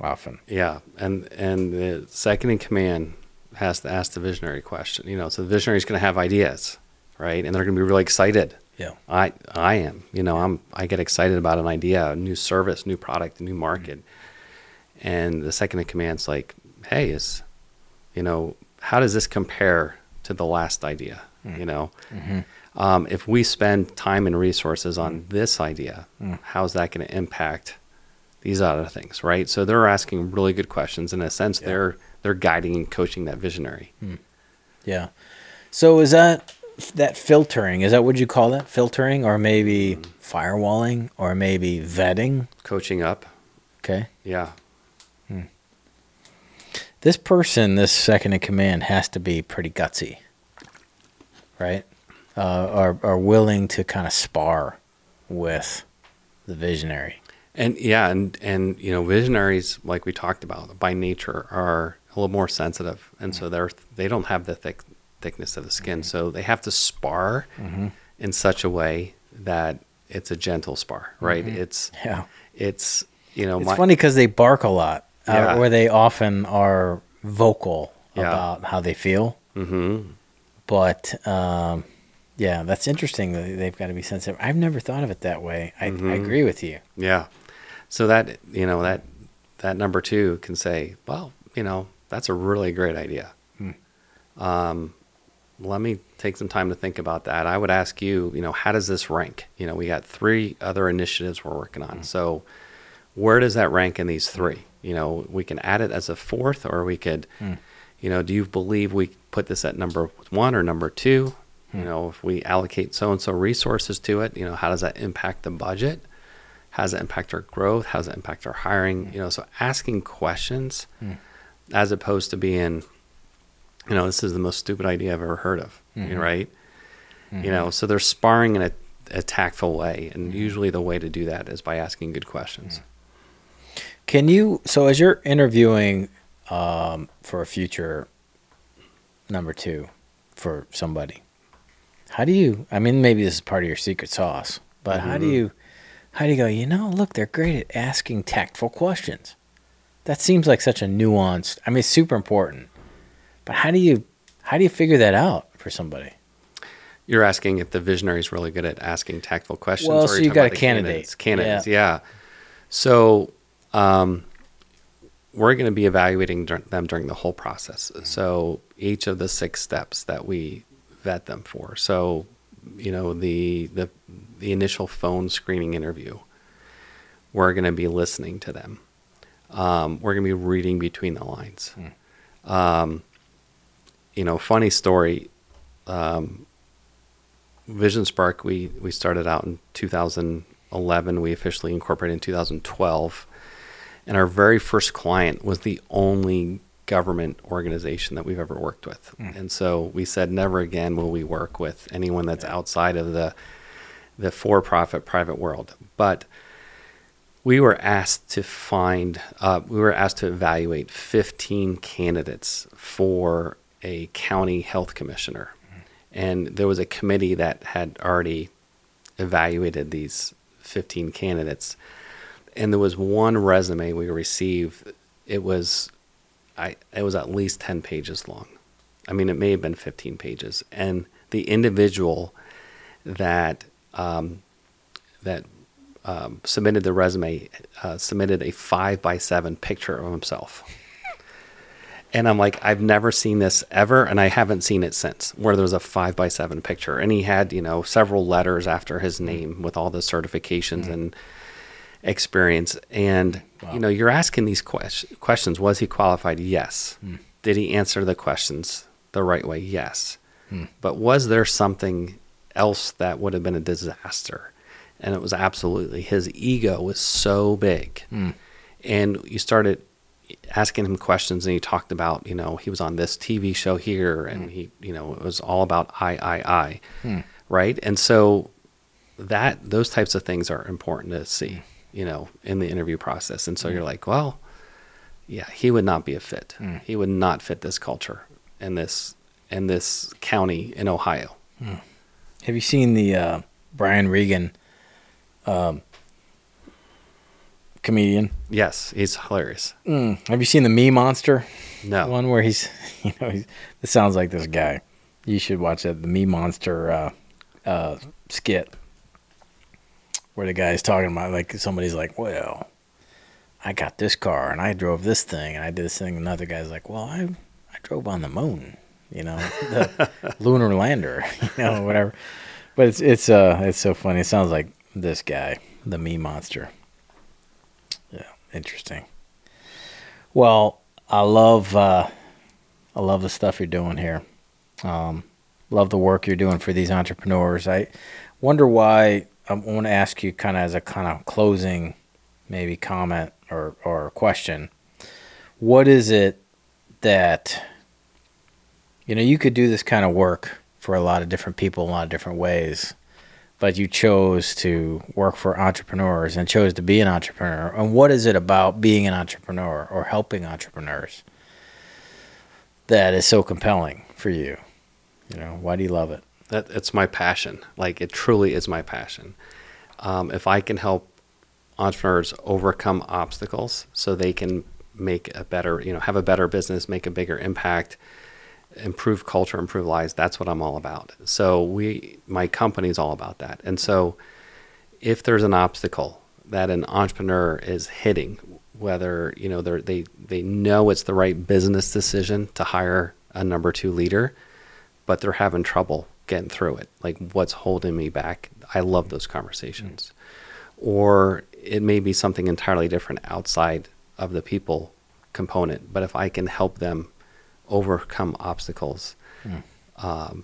Often. Yeah. And the second in command has to ask the visionary question, you know, so the visionary's going to have ideas, right? And they're going to be really excited. Yeah. I am, you know, I get excited about an idea, a new service, new product, a new market. And the second in command's like, hey, you know, how does this compare to the last idea? You know, if we spend time and resources on this idea, how's that going to impact these other things, right? So they're asking really good questions. In a sense, they're guiding and coaching that visionary. So is that that filtering, is that what you call that? Filtering, or maybe firewalling, or maybe vetting? Coaching up. Okay. Yeah. Hmm. This person, this second in command, has to be pretty gutsy, right? Are willing to kind of spar with the visionary. And yeah, and you know, visionaries, like we talked about, by nature are a little more sensitive, and so they don't have the thickness of the skin, so they have to spar in such a way that it's a gentle spar, right? It's you know, it's funny because they bark a lot, or they often are vocal about how they feel, but. Yeah, that's interesting that they've got to be sensitive. I've never thought of it that way. I agree with you. Yeah. So that, you know, that number two can say, well, you know, that's a really great idea. Let me take some time to think about that. I would ask you, you know, how does this rank? You know, we got three other initiatives we're working on. So where does that rank in these three? You know, we can add it as a fourth, or we could, you know, do you believe we put this at number one or number two? You know, if we allocate so-and-so resources to it, you know, how does that impact the budget? How does it impact our growth? How does it impact our hiring? You know, so asking questions as opposed to being, you know, this is the most stupid idea I've ever heard of, right? You know, so they're sparring in a tactful way. And usually the way to do that is by asking good questions. Can you, so as you're interviewing for a future number two for somebody, how do you, I mean, maybe this is part of your secret sauce, but how do you go, you know, look, they're great at asking tactful questions. That seems like such a nuanced, I mean, it's super important, but how do you figure that out for somebody? You're asking if the visionary is really good at asking tactful questions. Well, or so you got a candidate. Candidates, yeah. So we're going to be evaluating them during the whole process. So each of the six steps that we vet them for. So, you know, the initial phone screening interview, we're going to be listening to them. We're going to be reading between the lines. You know, funny story, Vision Spark, we started out in 2011. We officially incorporated in 2012. And our very first client was the only government organization that we've ever worked with. And so we said, never again will we work with anyone that's outside of the for-profit private world. But we were asked to evaluate 15 candidates for a county health commissioner. And there was a committee that had already evaluated these 15 candidates. And there was one resume we received. It was at least 10 pages long. I mean, it may have been 15 pages. And the individual that that submitted the resume submitted a 5x7 picture of himself. And I'm like, I've never seen this ever, and I haven't seen it since, where there was a 5x7 picture. And he had, you know, several letters after his name with all the certifications and experience. And you know, you're asking these questions. Was he qualified? Yes. Did he answer the questions the right way? Yes. But was there something else that would have been a disaster? And it was absolutely, his ego was so big. And you started asking him questions, and he talked about, you know, he was on this TV show here, and he, you know, it was all about I. Right? And so that those types of things are important to see, you know, in the interview process. And so you're like, well, yeah, he would not be a fit. He would not fit this culture and this county in Ohio. Have you seen the Brian Regan comedian? Yes, he's hilarious. Have you seen the Me Monster? No. The one where he's, you know, it sounds like this guy. You should watch that, the Me Monster skit, where the guy's talking about, like, somebody's like, well, I got this car and I drove this thing and I did this thing. And another guy's like, well, I drove on the moon, you know, the lunar lander, you know, whatever. But it's so funny. It sounds like this guy, the Me Monster. Yeah, interesting. Well, I love the stuff you're doing here. Love the work you're doing for these entrepreneurs. I wonder why. I want to ask you kind of as a kind of closing maybe comment or question. What is it that, you know, you could do this kind of work for a lot of different people in a lot of different ways, but you chose to work for entrepreneurs and chose to be an entrepreneur. And what is it about being an entrepreneur or helping entrepreneurs that is so compelling for you? You know, why do you love it? It's my passion. Like, it truly is my passion. If I can help entrepreneurs overcome obstacles so they can make a better, you know, have a better business, make a bigger impact, improve culture, improve lives, that's what I'm all about. So my company is all about that. And so if there's an obstacle that an entrepreneur is hitting, whether, you know, they know it's the right business decision to hire a #2 leader, but they're having trouble getting through it. Like, what's holding me back? I love those conversations. Mm-hmm. Or it may be something entirely different outside of the people component, but if I can help them overcome obstacles,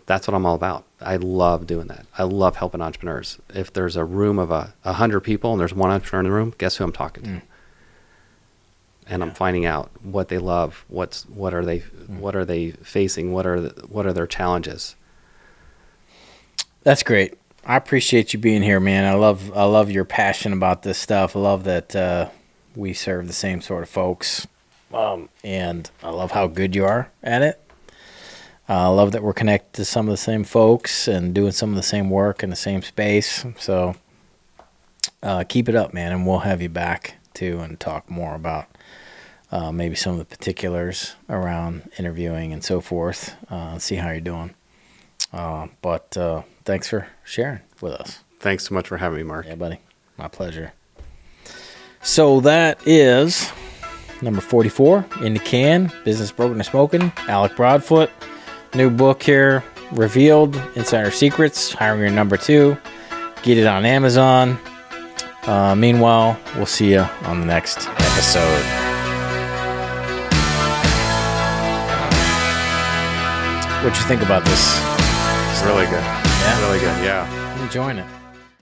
that's what I'm all about. I love doing that. I love helping entrepreneurs. If there's a room of 100 people and there's one entrepreneur in the room, guess who I'm talking to? And I'm finding out what they love, what are they facing, what are their challenges. That's great. I appreciate you being here, man. I love your passion about this stuff. I love that we serve the same sort of folks, and I love how good you are at it. I love that we're connected to some of the same folks and doing some of the same work in the same space. So keep it up, man, and we'll have you back too and talk more about maybe some of the particulars around interviewing and so forth. See how you're doing. But thanks for sharing with us. Thanks so much for having me, Mark. Yeah, buddy. My pleasure. So that is number 44 in the can, Business Broken to Smokin', Alec Broadfoot. New book here, Revealed! Insider Secrets, Hiring Your #2. Get it on Amazon. Meanwhile, we'll see you on the next episode. What'd you think about this? It's really good. Yeah? Really good, yeah. I'm enjoying it.